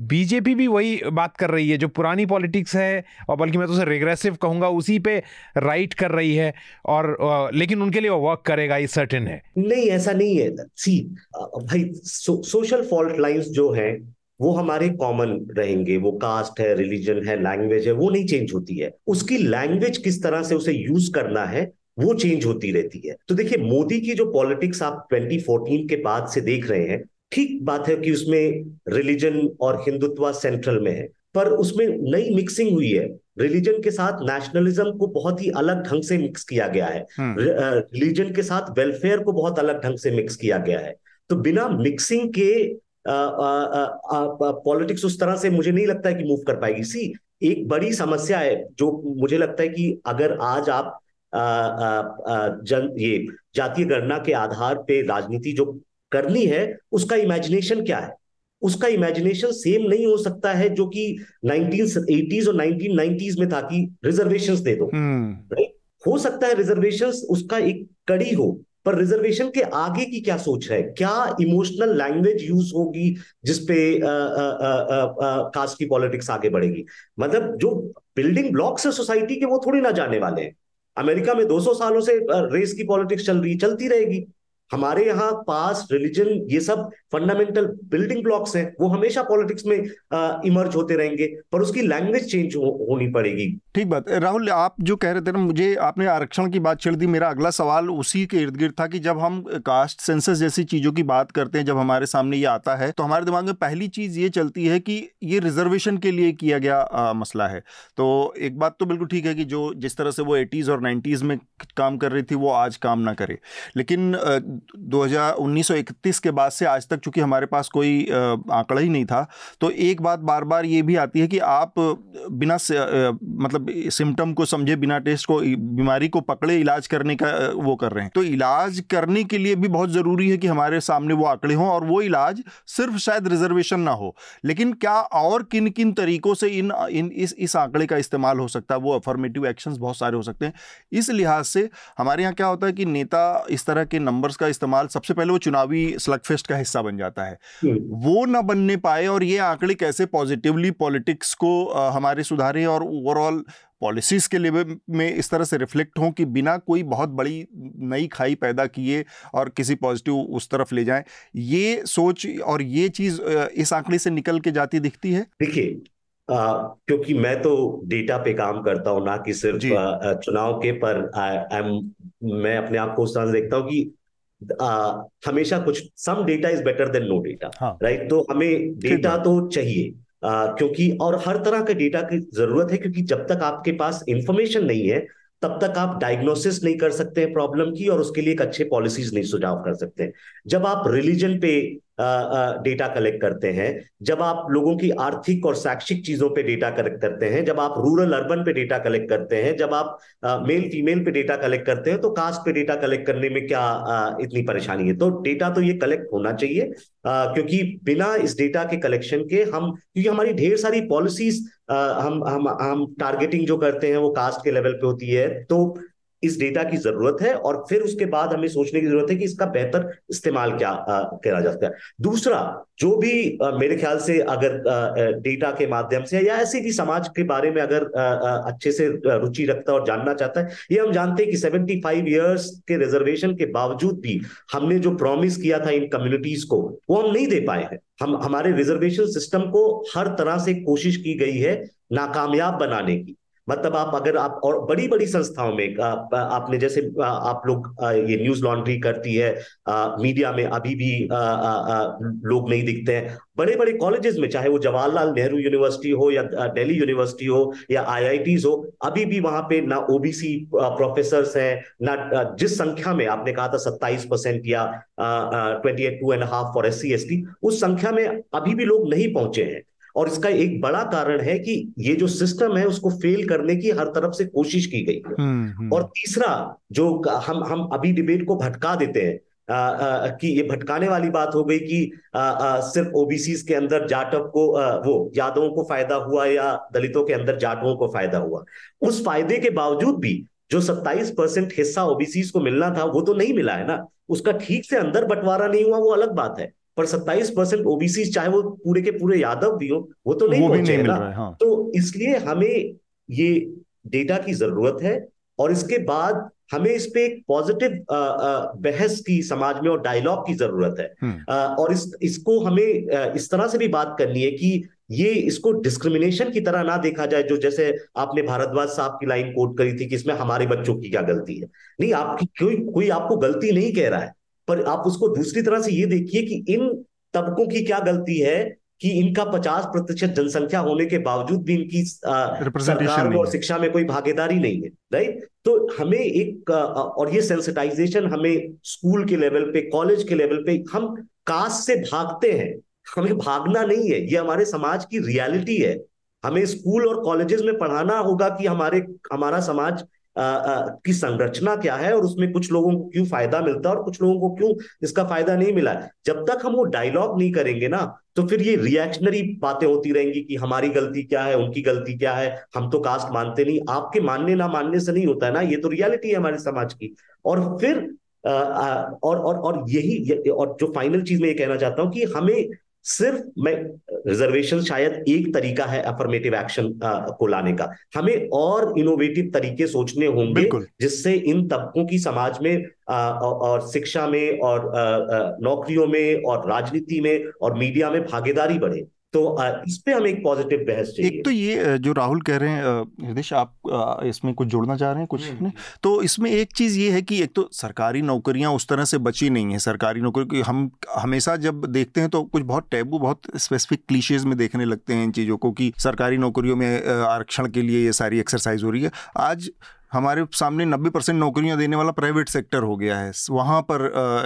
बीजेपी भी वही बात कर रही है जो पुरानी पॉलिटिक्स है, और बल्कि मैं तो उसे रिग्रेसिव कहूँगा, उसी पे राइट कर रही है। और लेकिन उनके लिए वो वर्क करेगा ये सर्टेन है। नहीं, ऐसा नहीं है। सी भाई, सोशल फॉल्ट लाइंस जो है वो हमारे कॉमन रहेंगे। वो कास्ट है, रिलीजन है, लैंग्वेज है, वो नहीं चेंज होती है। उसकी लैंग्वेज किस तरह से उसे यूज करना है वो चेंज होती रहती है। तो देखिए, मोदी की जो पॉलिटिक्स आप 2014 के बाद से देख रहे हैं, ठीक बात है कि उसमें रिलीजन और हिंदुत्व सेंट्रल में है, पर उसमें नई मिक्सिंग हुई है। रिलीजन के साथ नेशनलिज्म को बहुत ही अलग ढंग से मिक्स किया गया है, रिलीजन के साथ वेलफेयर को बहुत अलग ढंग से मिक्स किया गया है। तो बिना मिक्सिंग के पॉलिटिक्स उस तरह से मुझे नहीं लगता है कि मूव कर पाएगी। सी, एक बड़ी समस्या है जो मुझे लगता है कि अगर आज आप ये जातीय गणना के आधार पर राजनीति जो करनी है, उसका इमेजिनेशन क्या है? उसका इमेजिनेशन सेम नहीं हो सकता है जो कि 1980s और 1990s में था कि रिजर्वेशंस दे दो। राइट, हो सकता है रिजर्वेशंस उसका एक कड़ी हो, पर रिजर्वेशन के आगे की क्या सोच है, क्या इमोशनल लैंग्वेज यूज होगी जिसपे कास्ट की पॉलिटिक्स आगे बढ़ेगी। मतलब जो बिल्डिंग ब्लॉक्स है सोसाइटी के, वो थोड़ी ना जाने वाले हैं। अमेरिका में 200 सालों से रेस की पॉलिटिक्स चल रही, चलती रहेगी। हमारे यहाँ पास, रिलीजन, ये सब फंडामेंटल बिल्डिंग ब्लॉक्स हैं, वो हमेशा पॉलिटिक्स में इमर्ज होते रहेंगे, पर उसकी लैंग्वेज चेंज होनी पड़ेगी। ठीक बात। राहुल, आप जो कह रहे थे ना, मुझे आपने आरक्षण की बात छेड़ दी। मेरा अगला सवाल उसी के इर्द गिर्द था कि जब हम कास्ट सेंसस जैसी चीज़ों की बात करते हैं, जब हमारे सामने ये आता है तो हमारे दिमाग में पहली चीज़ ये चलती है कि ये रिजर्वेशन के लिए किया गया मसला है। तो एक बात तो बिल्कुल ठीक है कि जो जिस तरह से वो 80s और 90s में काम कर रही थी वो आज काम ना करे, लेकिन 1931 के बाद से आज तक चूँकि हमारे पास कोई आंकड़ा ही नहीं था, तो एक बात बार बार ये भी आती है कि आप बिना मतलब सिम्टम को समझे, बिना टेस्ट को बीमारी को पकड़े इलाज करने का वो कर रहे हैं। तो इलाज करने के लिए भी बहुत ज़रूरी है कि हमारे सामने वो आंकड़े हों, और वो इलाज सिर्फ शायद रिजर्वेशन ना हो, लेकिन क्या और किन किन तरीक़ों से इस आंकड़े का इस्तेमाल हो सकता है, वो अफर्मेटिव एक्शंस बहुत सारे हो सकते हैं। इस लिहाज से हमारे यहाँ क्या होता है कि नेता इस तरह के नंबर्स का इस्तेमाल, सबसे पहले वो चुनावी स्लगफेस्ट का हिस्सा बन जाता है, वो ना बनने पाए, और ये आंकड़े कैसे पॉजिटिवली पॉलिटिक्स को हमारे सुधारें और ओवरऑल पॉलिसीज़ के लेवल में इस तरह से रिफ्लेक्ट हों कि बिना कोई बहुत बड़ी नई खाई पैदा किए और किसी पॉजिटिव उस तरफ ले जाएं। ये सोच और ये चीज़ इस आंकड़े से निकल के जाती दिखती है। देखिए, क्योंकि मैं तो डेटा पे काम करता हूँ, ना कि सिर्फ चुनाव के, पर मैं अपने आप को उस तरह देखता हूँ कि हमेशा कुछ some data is better than no data, right. तो हमें डेटा तो चाहिए, क्योंकि और हर तरह के डेटा की जरूरत है, क्योंकि जब तक आपके पास इंफॉर्मेशन नहीं है तब तक आप डायग्नोसिस नहीं कर सकते हैं प्रॉब्लम की, और उसके लिए एक अच्छे पॉलिसीज नहीं सुझाव कर सकते हैं। जब आप रिलीजन पे डेटा कलेक्ट करते हैं, जब आप लोगों की आर्थिक और शैक्षिक चीजों पे डेटा कलेक्ट करते हैं, जब आप रूरल अर्बन पे डेटा कलेक्ट करते हैं, जब आप मेल फीमेल पे डेटा कलेक्ट करते हैं, तो कास्ट पे डेटा कलेक्ट करने में क्या इतनी परेशानी है। तो डेटा तो ये कलेक्ट होना चाहिए, क्योंकि बिना इस डेटा के कलेक्शन के हम, क्योंकि हमारी ढेर सारी पॉलिसीज हम टारगेटिंग जो करते हैं वो कास्ट के लेवल पे होती है। तो इस डेटा की जरूरत है, और फिर उसके बाद हमें सोचने की जरूरत है कि इसका बेहतर इस्तेमाल क्या किया जा सकता है। दूसरा, जो भी मेरे ख्याल से अगर डेटा के माध्यम से या ऐसे भी समाज के बारे में अगर अच्छे से रुचि रखता और जानना चाहता है, ये हम जानते हैं कि 75 इयर्स के रिजर्वेशन के बावजूद भी हमने जो प्रॉमिस किया था इन कम्युनिटीज को, वो हम नहीं दे पाए हैं। हम हमारे रिजर्वेशन सिस्टम को हर तरह से कोशिश की गई है नाकामयाब बनाने की। मतलब आप अगर आप और बड़ी बड़ी संस्थाओं में आपने जैसे आप लोग ये न्यूज लॉन्ड्री करती है, मीडिया में अभी भी लोग नहीं दिखते हैं। बड़े बड़े कॉलेजेस में, चाहे वो जवाहरलाल नेहरू यूनिवर्सिटी हो या दिल्ली यूनिवर्सिटी हो या आईआईटीज हो, अभी भी वहां पे ना ओबीसी प्रोफेसर्स हैं, ना जिस संख्या में आपने कहा था 27% या 22.5 फॉर SC ST, उस संख्या में अभी भी लोग नहीं पहुंचे हैं। और इसका एक बड़ा कारण है कि ये जो सिस्टम है उसको फेल करने की हर तरफ से कोशिश की गई है। और तीसरा, जो हम अभी डिबेट को भटका देते हैं, कि ये भटकाने वाली बात हो गई कि सिर्फ ओबीसी के अंदर जाटव को वो यादवों को फायदा हुआ या दलितों के अंदर जाटवों को फायदा हुआ। उस फायदे के बावजूद भी जो 27% हिस्सा ओबीसी को मिलना था वो तो नहीं मिला है ना, उसका ठीक से अंदर बंटवारा नहीं हुआ, वो अलग बात है, पर 27% ओबीसी, चाहे वो पूरे के पूरे यादव भी हो, वो तो नहीं पहुंचे ना। हाँ। तो इसलिए हमें ये डेटा की जरूरत है, और इसके बाद हमें इस पे एक पॉजिटिव बहस की समाज में और डायलॉग की जरूरत है। और इसको हमें इस तरह से भी बात करनी है कि ये इसको डिस्क्रिमिनेशन की तरह ना देखा जाए, जो जैसे आपने भारद्वाज साहब की लाइन कोट करी थी कि इसमें हमारे बच्चों की क्या गलती है। नहीं, आपकी कोई आपको गलती नहीं कह रहा है, पर आप उसको दूसरी तरह से ये देखिए कि इन तबकों की क्या गलती है कि इनका 50% जनसंख्या होने के बावजूद भी इनकी सरकार में और शिक्षा में कोई भागीदारी नहीं है, राइट। तो हमें एक और ये सेंसिटाइजेशन हमें स्कूल के लेवल पे, कॉलेज के लेवल पे, हम कास्ट से भागते हैं, हमें भागना नहीं है, ये हमारे समाज की रियलिटी है। हमें स्कूल और कॉलेजेस में पढ़ाना होगा कि हमारा समाज की संरचना क्या है और उसमें कुछ लोगों को क्यों फायदा मिलता है और कुछ लोगों को क्यों इसका फायदा नहीं मिला। जब तक हम वो डायलॉग नहीं करेंगे ना, तो फिर ये रिएक्शनरी बातें होती रहेंगी कि हमारी गलती क्या है, उनकी गलती क्या है, हम तो कास्ट मानते नहीं। आपके मानने ना मानने से नहीं होता है ना, ये तो रियलिटी है हमारे समाज की। और फिर और जो फाइनल चीज मैं ये कहना चाहता हूँ कि हमें सिर्फ रिजर्वेशन शायद एक तरीका है अफर्मेटिव एक्शन को लाने का, हमें और इनोवेटिव तरीके सोचने होंगे जिससे इन तबकों की समाज में और शिक्षा में और नौकरियों में और राजनीति में और मीडिया में भागीदारी बढ़े। तो इस पे हमें एक पॉजिटिव बहस चाहिए। एक तो ये जो राहुल कह रहे हैं, हृदेश आप इसमें कुछ जोड़ना चाह रहे हैं कुछ ने? तो इसमें एक चीज़ ये है कि एक तो सरकारी नौकरियां उस तरह से बची नहीं है। सरकारी नौकरी की हम हमेशा जब देखते हैं तो कुछ बहुत टैबू, बहुत स्पेसिफिक क्लीशेज में देखने लगते हैं इन चीज़ों को कि सरकारी नौकरियों में आरक्षण के लिए ये सारी एक्सरसाइज हो रही है। आज हमारे सामने 90% नौकरियां देने वाला प्राइवेट सेक्टर हो गया है, वहाँ पर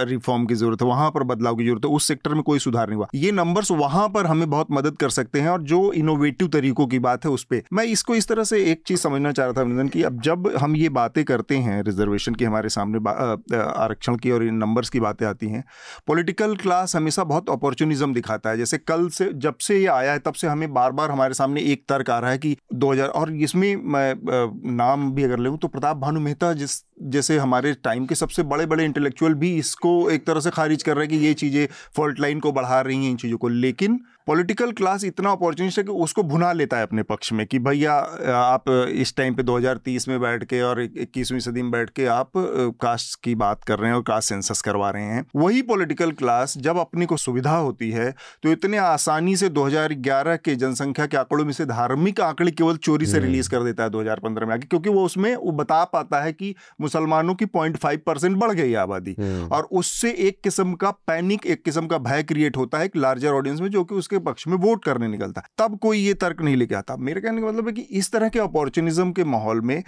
रिफॉर्म की ज़रूरत है, वहाँ पर बदलाव की ज़रूरत है, उस सेक्टर में कोई सुधार नहीं हुआ। ये नंबर्स वहाँ पर हमें बहुत मदद कर सकते हैं। और जो इनोवेटिव तरीकों की बात है उस पर मैं इसको इस तरह से एक चीज़ समझना चाह रहा था अभिनंदन की, अब जब हम ये बातें करते हैं रिजर्वेशन की, हमारे सामने आरक्षण की और इन नंबर्स की बातें आती हैं, पॉलिटिकल क्लास हमेशा बहुत अपॉर्चुनिज्म दिखाता है। जैसे कल से जब से ये आया है तब से हमें बार बार हमारे सामने एक तर्क आ रहा है कि 2000, और इसमें मैं नाम भी अगर ले तो प्रताप भानु मेहता जैसे हमारे टाइम के सबसे बड़े बड़े इंटेलेक्चुअल भी इसको एक तरह से खारिज कर रहे हैं कि ये चीज़ें फॉल्ट लाइन को बढ़ा रही हैं इन चीज़ों को। लेकिन पॉलिटिकल क्लास इतना अपॉर्चुनिस्ट है कि उसको भुना लेता है अपने पक्ष में कि भैया आप इस टाइम पे 2030 में बैठ के और 21वीं सदी में बैठ के आप कास्ट की बात कर रहे हैं और कास्ट सेंसस करवा रहे हैं। वही पॉलिटिकल क्लास जब अपने को सुविधा होती है तो इतने आसानी से 2011 के जनसंख्या के आंकड़ों में से धार्मिक आंकड़े केवल चोरी से रिलीज कर देता है 2015 में आके, क्योंकि वो उसमें वो बता पाता है कि मुसलमानों की 0.5% बढ़ गई आबादी, और उससे एक किस्म का पैनिक, एक किस्म का भय क्रिएट होता है एक लार्जर ऑडियंस में जो कि उसके पक्ष में वोट करने निकलता है। तब कोई ये तर्क नहीं लेके आता। मेरे कहने का मतलब है कि इस तरह के अपॉर्चुनिज्म के माहौल में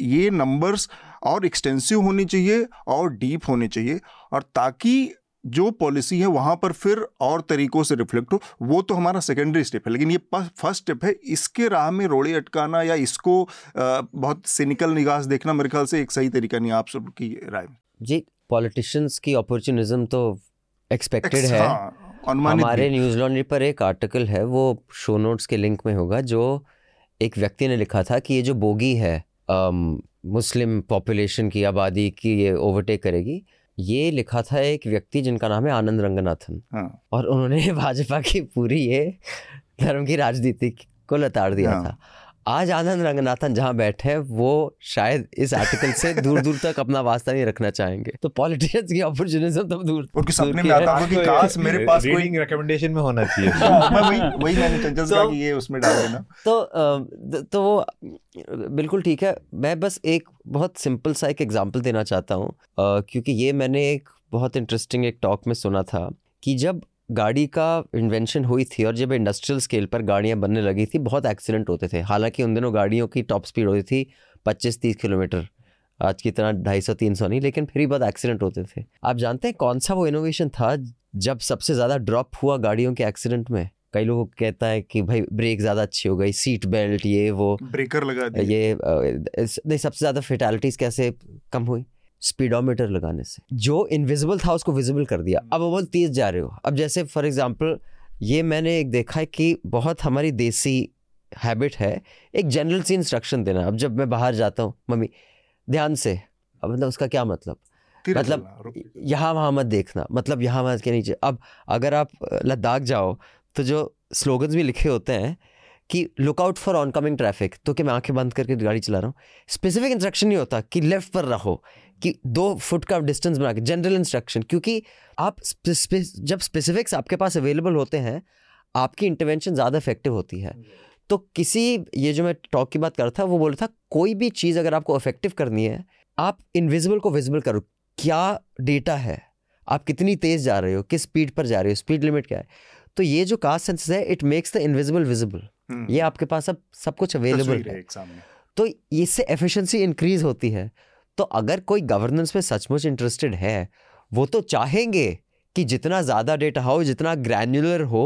ये नंबर्स और एक्सटेंसिव होने चाहिए और डीप होने चाहिए, और ताकि जो पॉलिसी है वहाँ पर फिर और तरीकों से रिफ्लेक्ट हो। वो तो हमारा सेकेंडरी स्टेप है, लेकिन ये फर्स्ट स्टेप है। इसके राह में रोड़े अटकाना या इसको बहुत सिनिकल निगाह से देखना मेरे ख्याल से एक सही तरीका नहीं। आप सबकी राय में जी, पॉलिटिशियंस की अपॉर्चुनिज्म तो एक्सपेक्टेड है। हमारे न्यूज़ लॉन्ड्री पर एक आर्टिकल है, वो शो नोट्स के लिंक में होगा, जो एक व्यक्ति ने लिखा था कि ये जो बोगी है मुस्लिम पॉपुलेशन की आबादी की, ये ओवरटेक करेगी। ये लिखा था एक व्यक्ति जिनका नाम है आनंद रंगनाथन, हाँ। और उन्होंने भाजपा की पूरी ये धर्म की राजनीति को लताड़ दिया, हाँ। था। आज आनंद रंगनाथन जहाँ बैठे वो शायद इस आर्टिकल से दूर दूर तक अपना वास्ता नहीं रखना चाहेंगे। तो पॉलिटिशियंस की अपॉर्चुनिज्म तो दूर, उनके सपने में आता है कि काश मेरे पास कोई रिकमेंडेशन में होना चाहिए। वही मैंने कंजंस का कि ये उसमें डाल देना। तो वो बिल्कुल ठीक है। मैं बस एक बहुत सिंपल सा एक एग्जांपल देना चाहता हूँ, क्योंकि ये मैंने एक बहुत इंटरेस्टिंग एक टॉक में सुना था कि जब गाड़ी का इन्वेंशन हुई थी और जब इंडस्ट्रियल स्केल पर गाड़ियां बनने लगी थी, बहुत एक्सीडेंट होते थे। हालांकि उन दिनों गाड़ियों की टॉप स्पीड होती थी 25-30 किलोमीटर, आज की तरह 250-300 नहीं, लेकिन फिर भी बहुत एक्सीडेंट होते थे। आप जानते हैं कौन सा वो इनोवेशन था जब सबसे ज़्यादा ड्रॉप हुआ गाड़ियों के एक्सीडेंट में? कई लोग कहता है कि भाई ब्रेक ज़्यादा अच्छी हो गई, सीट बेल्ट, ये वो, ब्रेकर लगा दिया, ये नहीं, सबसे ज़्यादा फेटालिटीज़ कैसे कम हुई? स्पीडोमीटर लगाने से। जो इनविजिबल था उसको विजिबल कर दिया। अब वो तेज जा रहे हो। अब जैसे फॉर एग्जांपल, ये मैंने एक देखा है कि बहुत हमारी देसी हैबिट है एक जनरल सी इंस्ट्रक्शन देना। अब जब मैं बाहर जाता हूँ, मम्मी ध्यान से, अब मतलब उसका क्या मतलब यहाँ वहाँ मत देखना, मतलब यहाँ वहाँ के नीचे। अब अगर आप लद्दाख जाओ तो जो स्लोगन्स भी लिखे होते हैं कि look out for oncoming traffic, तो कि मैं आंखें बंद करके गाड़ी चला रहा हूँ, स्पेसिफिक इंस्ट्रक्शन नहीं होता कि लेफ्ट पर रहो, कि 2 फुट का डिस्टेंस बना के, जनरल इंस्ट्रक्शन। क्योंकि आप जब स्पेसिफिक्स आपके पास अवेलेबल होते हैं, आपकी इंटरवेंशन ज़्यादा इफेक्टिव होती है। तो किसी, ये जो मैं टॉक की बात कर रहा था, वो बोल रहा था कोई भी चीज़ अगर आपको इफेक्टिव करनी है, आप इनविजिबल को विजिबल करो। क्या डेटा है, आप कितनी तेज़ जा रहे हो, किस स्पीड पर जा रहे हो, स्पीड लिमिट क्या है। तो ये जो कास्ट सेंसस है, it makes the invisible visible. ये आपके पास अब सब कुछ अवेलेबल है, तो इससे एफिशिएंसी इंक्रीज होती है। तो अगर कोई गवर्नेंस में सचमुच इंटरेस्टेड है, वो तो चाहेंगे कि जितना ज़्यादा डेटा हो, जितना ग्रैन्युलर हो,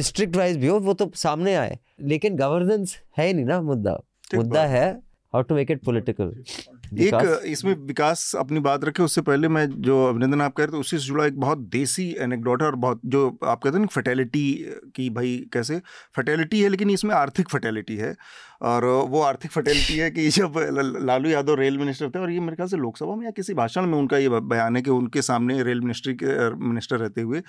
डिस्ट्रिक्ट वाइज भी हो, वो तो सामने आए। लेकिन गवर्नेंस है ही नहीं ना मुद्दा है how to make it political. एक इसमें विकास अपनी बात रखे उससे पहले मैं जो अभिनंदन आप कह रहे थे उसी से जुड़ा एक बहुत देसी एनेक्डोट है, और बहुत जो आप कहते हैं ना फर्टिलिटी की, भाई कैसे फर्टिलिटी है, लेकिन इसमें आर्थिक फर्टिलिटी है। और वो आर्थिक फर्टिलिटी है कि जब लालू यादव रेल मिनिस्टर थे, और ये मेरे ख्याल से लोकसभा में या किसी भाषण में उनका ये बयान है कि उनके सामने रेल मिनिस्टर रहते हुए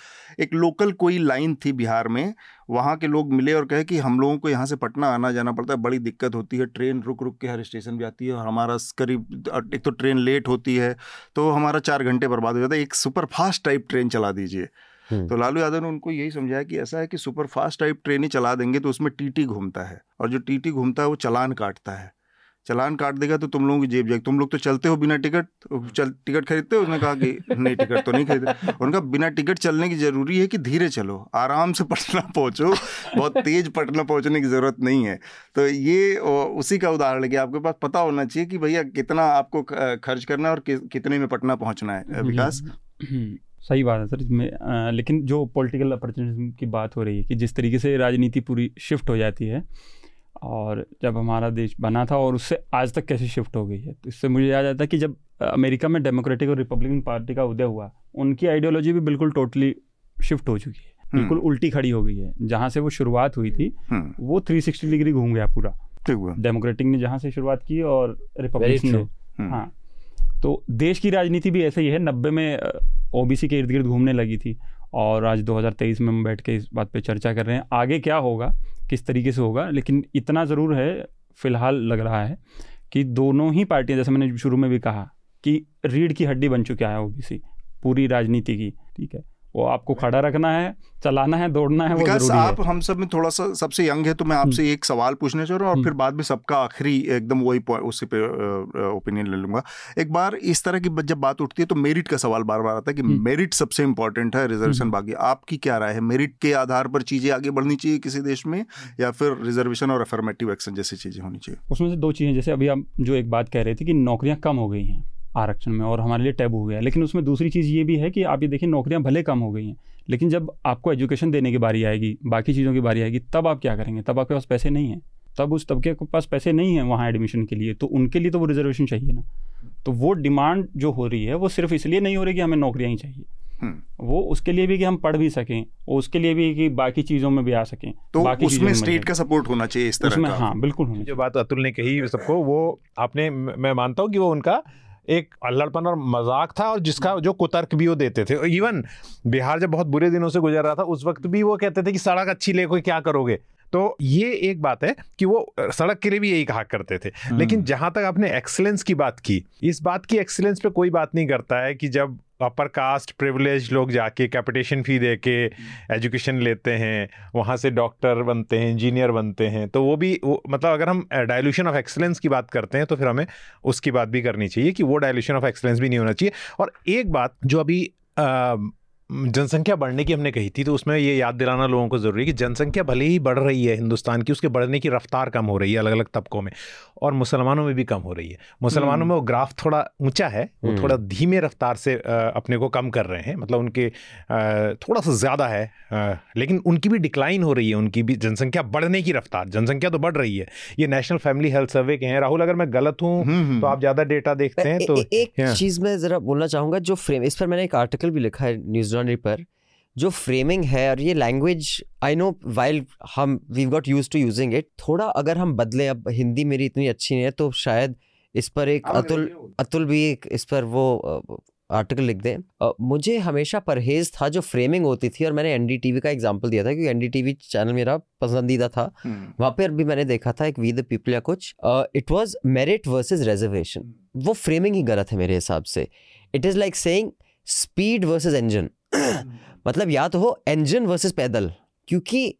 एक लोकल कोई लाइन थी बिहार में, वहाँ के लोग मिले और कहे कि हम लोगों को यहाँ से पटना आना जाना पड़ता है, बड़ी दिक्कत होती है, ट्रेन रुक रुक के हर स्टेशन भी आती है, और हमारा करीब एक तो ट्रेन लेट होती है तो हमारा 4 घंटे बर्बाद हो जाता है, एक सुपरफास्ट टाइप ट्रेन चला दीजिए। तो लालू यादव ने उनको यही समझाया कि ऐसा है कि सुपरफास्ट टाइप ट्रेन ही चला देंगे तो उसमें टीटी घूमता है, और जो टीटी घूमता है वो चालान काटता है, चालान काट देगा तो तुम लोगों की जेब जाएगी। तुम लोग तो चलते हो बिना टिकट, टिकट खरीदते हो? उसने कहा कि नहीं, टिकट तो नहीं खरीदते। उनका बिना टिकट चलने की ज़रूरी है कि धीरे चलो, आराम से पटना पहुँचो, बहुत तेज़ पटना पहुँचने की ज़रूरत नहीं है। तो ये उसी का उदाहरण है कि आपके पास पता होना चाहिए कि भैया कितना आपको खर्च करना है और कितने में पटना पहुँचना है। विकास, सही बात है सर इसमें। लेकिन जो पॉलिटिकल अपॉर्चुनिज्म की बात हो रही है कि जिस तरीके से राजनीति पूरी शिफ्ट हो जाती है, और जब हमारा देश बना था और उससे आज तक कैसे शिफ्ट हो गई है, तो इससे मुझे याद आता है कि जब अमेरिका में डेमोक्रेटिक और रिपब्लिकन पार्टी का उदय हुआ, उनकी आइडियोलॉजी भी बिल्कुल टोटली शिफ्ट हो चुकी है, बिल्कुल उल्टी खड़ी हो गई है। जहाँ से वो शुरुआत हुई थी वो 360 डिग्री घूम गया पूरा। डेमोक्रेटिक ने जहाँ से शुरुआत की और रिपब्लिकन ने, हाँ, तो देश की राजनीति भी ऐसे ही है। 90 में ओबीसी के इर्द गिर्द घूमने लगी थी, और आज 2023 में हम बैठ के इस बात पे चर्चा कर रहे हैं आगे क्या होगा, किस तरीके से होगा। लेकिन इतना ज़रूर है, फ़िलहाल लग रहा है कि दोनों ही पार्टियां, जैसे मैंने शुरू में भी कहा, कि रीढ़ की हड्डी बन चुका है ओबीसी पूरी राजनीति की। ठीक है, वो आपको खड़ा रखना है, चलाना है, दौड़ना है, वो जरूरी है। आप हम सब में थोड़ा सा सबसे यंग है, तो मैं आपसे एक सवाल पूछना चाह रहा हूँ और फिर बाद में सबका आखिरी एकदम वही उसी पे ओपिनियन ले लूँगा। एक बार इस तरह की जब बात उठती है तो मेरिट का सवाल बार बार आता है कि मेरिट सबसे इम्पोर्टेंट है, रिजर्वेशन बाकी। आपकी क्या राय है, मेरिट के आधार पर चीज़ें आगे बढ़नी चाहिए किसी देश में, या फिर रिजर्वेशन और अफर्मेटिव एक्शन जैसी चीज़ें होनी चाहिए? उसमें से दो चीज़ें, जैसे अभी आप जो एक बात कह रहे थे कि नौकरियाँ कम हो गई हैं आरक्षण में और हमारे लिए टैब हो गया, लेकिन उसमें दूसरी चीज़ ये भी है कि आप ये देखिए, नौकरियां भले कम हो गई हैं, लेकिन जब आपको एजुकेशन देने की बारी आएगी, बाकी चीज़ों की बारी आएगी, तब आप क्या करेंगे? तब आपके पास पैसे नहीं हैं, तब उस तबके के पास पैसे नहीं हैं वहाँ एडमिशन के लिए, तो उनके लिए तो वो रिजर्वेशन चाहिए ना। तो वो डिमांड जो हो रही है वो सिर्फ इसलिए नहीं हो रही कि हमें नौकरियाँ ही चाहिए, वो उसके लिए भी कि हम पढ़ भी सकें, उसके लिए भी कि बाकी चीज़ों में भी आ सकें, तो बाकी उसमें स्टेट का सपोर्ट होना चाहिए इस तरह का। हाँ बिल्कुल, जो बात अतुल ने कही सबको, वो आपने, मैं मानता हूँ कि वो उनका एक अल्लड़पन और मजाक था, और जिसका जो कुतर्क भी वो देते थे। इवन बिहार जब बहुत बुरे दिनों से गुजर रहा था, उस वक्त भी वो कहते थे कि सड़क अच्छी ले कोई क्या करोगे, तो ये एक बात है कि वो सड़क के लिए भी यही कहा करते थे। लेकिन जहाँ तक आपने एक्सीलेंस की बात की, इस बात की एक्सीलेंस पे कोई बात नहीं करता है कि जब अपर कास्ट प्रिविलेज लोग जाके कैपिटेशन फ़ी दे के एजुकेशन लेते हैं, वहाँ से डॉक्टर बनते हैं, इंजीनियर बनते हैं, तो वो भी मतलब अगर हम डाइल्यूशन ऑफ एक्सीलेंस की बात करते हैं तो फिर हमें उसकी बात भी करनी चाहिए कि वो डाइल्यूशन ऑफ एक्सीलेंस भी नहीं होना चाहिए। और एक बात जो अभी जनसंख्या बढ़ने की हमने कही थी, तो उसमें ये याद दिलाना लोगों को ज़रूरी है कि जनसंख्या भले ही बढ़ रही है हिंदुस्तान की, उसके बढ़ने की रफ्तार कम हो रही है अलग अलग तबकों में, और मुसलमानों में भी कम हो रही है। मुसलमानों में वो ग्राफ थोड़ा ऊंचा है, वो थोड़ा धीमे रफ्तार से अपने को कम कर रहे हैं, मतलब उनके थोड़ा सा ज़्यादा है, लेकिन उनकी भी डिक्लाइन हो रही है, उनकी भी जनसंख्या बढ़ने की रफ्तार, जनसंख्या तो बढ़ रही है। ये नेशनल फैमिली हेल्थ सर्वे के हैं। राहुल, अगर मैं गलत हूँ तो आप ज़्यादा डेटा देखते हैं, तो एक चीज़ मैं ज़रा बोलना चाहूँगा, जो फ्रेम, इस पर मैंने एक आर्टिकल भी लिखा है न्यूज़ पर, जो फ्रेमिंग है और ये लैंग्वेज, आई नो वाइल हम we got use to using it, थोड़ा अगर हम बदलें। अब हिंदी मेरी इतनी अच्छी नहीं है, तो शायद इस पर एक अतुल भी एक इस पर वो आर्टिकल लिख दें। मुझे हमेशा परहेज था जो फ्रेमिंग होती थी, और मैंने NDTV का एग्जांपल दिया था क्योंकि NDTV चैनल मेरा पसंदीदा था, वहाँ पर भी मैंने देखा था एक वी द पीपल या कुछ, it was merit versus reservation. वो फ्रेमिंग ही गलत है मेरे हिसाब से। It is like saying speed versus engine मतलब या तो हो इंजन वर्सेस पैदल, क्योंकि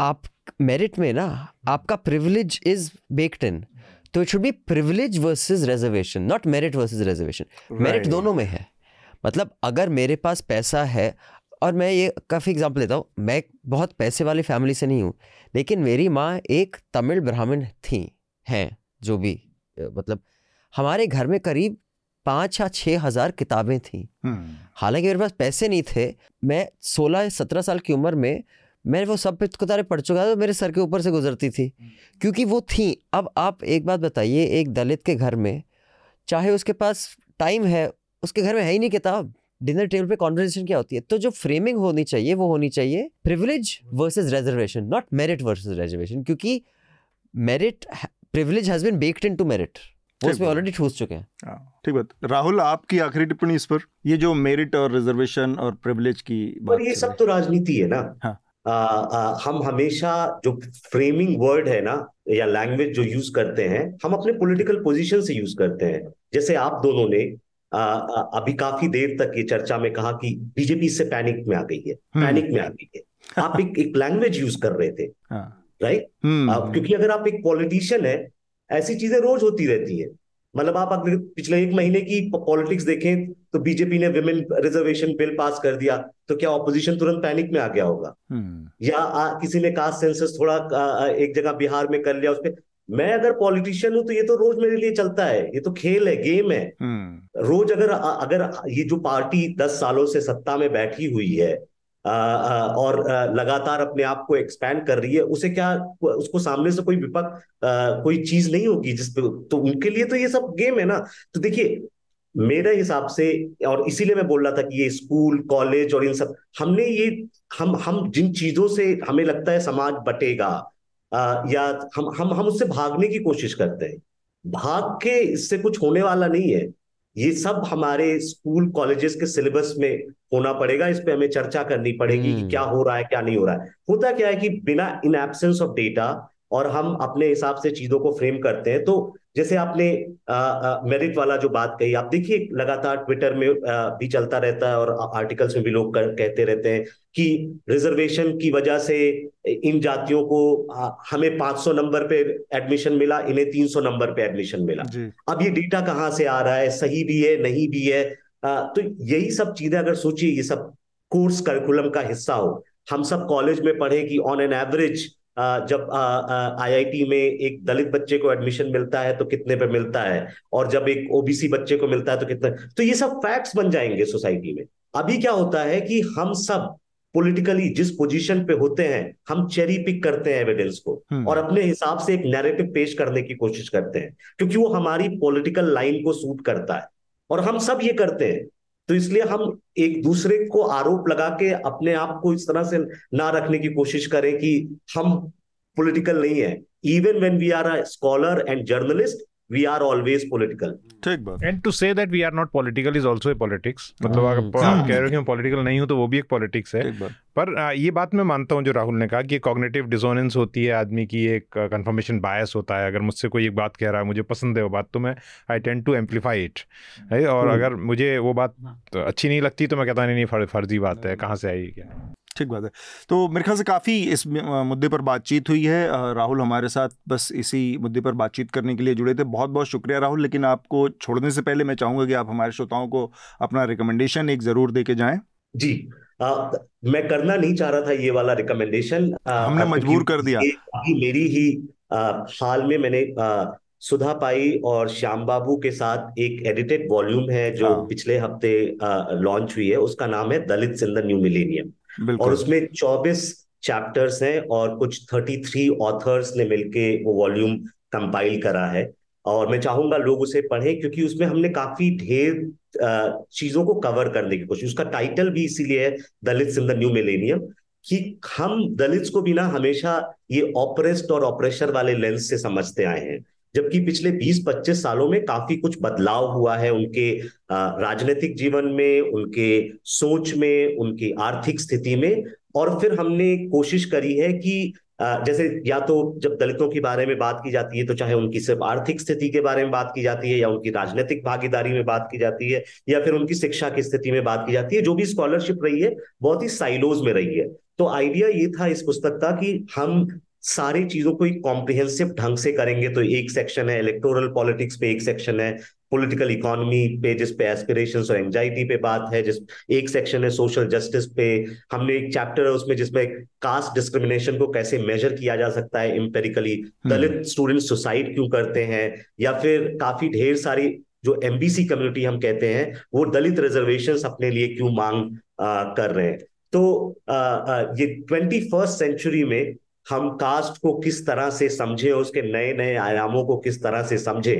आप मेरिट में ना आपका प्रिविलेज इज बेक्ड इन, तो it should be privilege versus reservation, not merit versus reservation. Merit दोनों में है, मतलब अगर मेरे पास पैसा है, और मैं ये काफ़ी एग्जांपल लेता हूँ, मैं बहुत पैसे वाली फैमिली से नहीं हूँ, लेकिन मेरी माँ एक तमिल ब्राह्मण थी, हैं जो भी, मतलब हमारे घर में करीब 5,000 या 6,000 किताबें थी। हालांकि मेरे पास पैसे नहीं थे, मैं 16 या 17 साल की उम्र में मैं वो सब किताबें पढ़ चुका था, मेरे सर के ऊपर से गुजरती थी क्योंकि वो थी। अब आप एक बात बताइए, एक दलित के घर में, चाहे उसके पास टाइम है, उसके घर में है ही नहीं किताब, डिनर टेबल पे कॉन्वर्सेशन क्या होती है? तो जो फ्रेमिंग होनी चाहिए वो होनी चाहिए privilege versus reservation, not merit versus reservation, क्योंकि merit, privilege has been baked into merit, वो उसमें ऑलरेडी ठूस चुके हैं। ठीक बात। राहुल, आपकी आखिरी टिप्पणी इस पर, ये जो मेरिट और रिजर्वेशन और प्रिविलेज की बात, ये सब तो राजनीति है ना। हाँ। हम हमेशा जो फ्रेमिंग वर्ड है ना, या लैंग्वेज जो यूज करते हैं, हम अपने पॉलिटिकल पोजीशन से यूज करते हैं। जैसे आप दोनों ने अभी काफी देर तक ये चर्चा में कहा कि बीजेपी इससे पैनिक में आ गई है, पैनिक में आ गई है। आप एक लैंग्वेज यूज कर रहे थे, राइट? क्योंकि अगर आप एक पॉलिटिशियन है ऐसी चीजें रोज होती रहती है। मतलब आप अगर पिछले एक महीने की पॉलिटिक्स देखें तो बीजेपी ने विमेन रिजर्वेशन बिल पास कर दिया तो क्या ऑपोजिशन तुरंत पैनिक में आ गया होगा? या किसी ने कास्ट सेंसस थोड़ा एक जगह बिहार में कर लिया उस पे। मैं अगर पॉलिटिशियन हूं तो ये तो रोज मेरे लिए चलता है, ये तो खेल है, गेम है। रोज अगर ये जो पार्टी 10 सालों से सत्ता में बैठी हुई है और लगातार अपने आप को एक्सपैंड कर रही है, उसे क्या उसको सामने से कोई विपक्ष कोई चीज नहीं होगी जिसपे? तो उनके लिए तो ये सब गेम है ना। तो देखिए मेरे हिसाब से, और इसीलिए मैं बोल रहा था कि ये स्कूल कॉलेज और इन सब हमने ये हम जिन चीजों से हमें लगता है समाज बटेगा या हम उससे भागने की कोशिश करते हैं, भाग के इससे कुछ होने वाला नहीं है। ये सब हमारे स्कूल कॉलेजेस के सिलेबस में होना पड़ेगा, इस पे हमें चर्चा करनी पड़ेगी कि क्या हो रहा है क्या नहीं हो रहा है। होता क्या है कि बिना इन एब्सेंस ऑफ डेटा और हम अपने हिसाब से चीजों को फ्रेम करते हैं। तो जैसे आपने मेरिट वाला जो बात कही, आप देखिए लगातार ट्विटर में भी चलता रहता है और आर्टिकल्स में भी लोग कहते रहते हैं कि रिजर्वेशन की वजह से इन जातियों को हमें 500 नंबर पे एडमिशन मिला, इन्हें 300 नंबर पे एडमिशन मिला। अब ये डेटा कहाँ से आ रहा है, सही भी है नहीं भी है? तो यही सब चीजें अगर सोचिए ये सब कोर्स करिकुलम का हिस्सा हो। हम सब कॉलेज में पढ़े कि ऑन एन एवरेज जब आईआईटी में एक दलित बच्चे को एडमिशन मिलता है तो कितने पे मिलता है, और जब एक ओबीसी बच्चे को मिलता है तो कितना। तो ये सब फैक्ट्स बन जाएंगे सोसाइटी में। अभी क्या होता है कि हम सब पॉलिटिकली जिस पोजीशन पे होते हैं हम चेरी पिक करते हैं एविडेंस को और अपने हिसाब से एक नैरेटिव पेश करने की कोशिश करते हैं क्योंकि वो हमारी पॉलिटिकल लाइन को सूट करता है और हम सब ये करते हैं। तो इसलिए हम एक दूसरे को आरोप लगा के अपने आप को इस तरह से ना रखने की कोशिश करें कि हम पॉलिटिकल नहीं है। Even when we are a scholar and journalist we are always political. ठीक बात। And to say that we are not political is also a politics. मतलब आप कह रहे हो कि मैं पॉलिटिकल नहीं हूँ तो वो भी एक पॉलिटिक्स है। पर ये बात मैं मानता हूँ जो राहुल ने कहा कि कॉग्निटिव डिसोनेंस होती है, आदमी की एक कन्फर्मेशन बायस होता है। अगर मुझसे कोई एक बात कह रहा है मुझे पसंद है वो बात तो मैं I tend to amplify it, और अगर मुझे वो बात तो अच्छी नहीं लगती तो मैं कहता नहीं फर्जी बात है, कहाँ से आई क्या। ठीक बात है। तो मेरे ख्याल से काफ़ी इस मुद्दे पर बातचीत हुई है। राहुल हमारे साथ बस इसी मुद्दे पर बातचीत करने के लिए जुड़े थे। बहुत बहुत शुक्रिया राहुल। लेकिन आपको छोड़ने से पहले मैं चाहूँगा कि आप हमारे श्रोताओं को अपना रिकमेंडेशन एक ज़रूर दे के जाएँ। जी मैं करना नहीं चाह रहा था ये वाला रिकमेंडेशन, हमने मजबूर कर दिया। मेरी ही हाल में मैंने सुधा पाई और श्याम बाबू के साथ एक एडिटेड वॉल्यूम है जो पिछले हफ्ते लॉन्च हुई है, उसका नाम है Dalit in the new millennium. और उसमें 24 चैप्टर्स हैं और कुछ 33 ऑथर्स ने मिलके वो वॉल्यूम कंपाइल करा है और मैं चाहूंगा लोग उसे पढ़ें क्योंकि उसमें हमने काफी ढेर चीजों को कवर करने की कोशिश। उसका टाइटल भी इसीलिए है Dalits in the new millennium कि हम दलित्स को भी ना हमेशा ये ऑपरेस्ड और ऑपरेशर वाले लेंस से समझते आए हैं, जबकि पिछले 20-25 सालों में काफी कुछ बदलाव हुआ है उनके राजनीतिक जीवन में, उनके सोच में, उनकी आर्थिक स्थिति में। और फिर हमने कोशिश करी है कि जैसे या तो जब दलितों के बारे में बात की जाती है तो चाहे उनकी सिर्फ आर्थिक स्थिति के बारे में बात की जाती है या उनकी राजनीतिक भागीदारी में बात की जाती है या फिर उनकी शिक्षा की स्थिति में बात की जाती है, जो भी स्कॉलरशिप रही है बहुत ही साइलोज में रही है। तो आइडिया ये था इस पुस्तक का कि हम सारी चीजों को एक कॉम्प्रिहेंसिव ढंग से करेंगे। तो एक सेक्शन है इलेक्टोरल पॉलिटिक्स पे, एक सेक्शन है पॉलिटिकल इकोनॉमी पे जिसपे एस्पिरेशंस और एंजाइटी पे बात है, जिस एक सेक्शन है सोशल जस्टिस पे। हमने एक चैप्टर है उसमें जिसमें कास्ट डिस्क्रिमिनेशन को कैसे मेजर किया जा सकता है एम्पेरिकली, दलित स्टूडेंट सुसाइड क्यों करते हैं, या फिर काफी ढेर सारी जो एमबीसी कम्युनिटी हम कहते हैं वो दलित रिजर्वेशंस अपने लिए क्यों मांग कर रहे हैं। तो ये 21st सेंचुरी में हम कास्ट को किस तरह से समझे, उसके नए नए आयामों को किस तरह से समझे,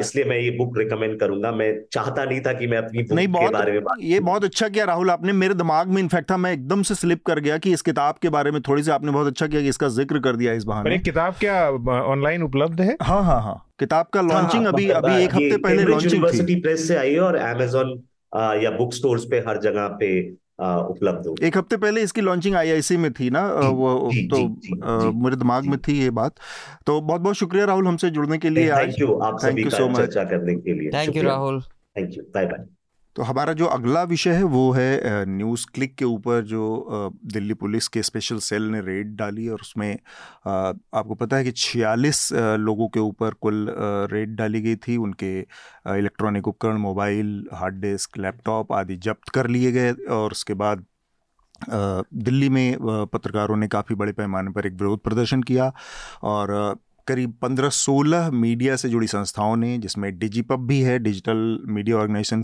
इसलिए मैं ये बुक रिकमेंड करूंगा। मैं चाहता नहीं था कि मैं अपनी बुक के बारे में बात। ये बहुत अच्छा किया राहुल आपने, मेरे दिमाग में इनफैक्ट था, मैं एकदम से स्लिप कर गया कि इस किताब के बारे में थोड़ी सी आपने बहुत अच्छा किया कि इसका जिक्र कर दिया इस बहाने। किताब क्या ऑनलाइन उपलब्ध है? हाँ किताब का लॉन्चिंग अभी एक हफ्ते पहले यूनिवर्सिटी प्रेस से आई है और अमेजोन या बुक स्टोर्स पे हर जगह पे उपलब्ध हो। एक हफ्ते पहले इसकी लॉन्चिंग आईआईसी में थी ना, वो तो मेरे दिमाग में थी ये बात। तो बहुत बहुत शुक्रिया राहुल हमसे जुड़ने के लिए। Thank you so much. चर्चा करने के लिए thank you Rahul. Thank you. Bye bye. तो हमारा जो अगला विषय है वो है न्यूज़ क्लिक के ऊपर, जो दिल्ली पुलिस के स्पेशल सेल ने रेड डाली और उसमें आपको पता है कि 46 लोगों के ऊपर कुल रेड डाली गई थी। उनके इलेक्ट्रॉनिक उपकरण, मोबाइल, हार्ड डिस्क, लैपटॉप आदि जब्त कर लिए गए। और उसके बाद दिल्ली में पत्रकारों ने काफ़ी बड़े पैमाने पर एक विरोध प्रदर्शन किया और करीब 15-16 मीडिया से जुड़ी संस्थाओं ने, जिसमें डिजीपब भी है, डिजिटल मीडिया ऑर्गेनाइजेशन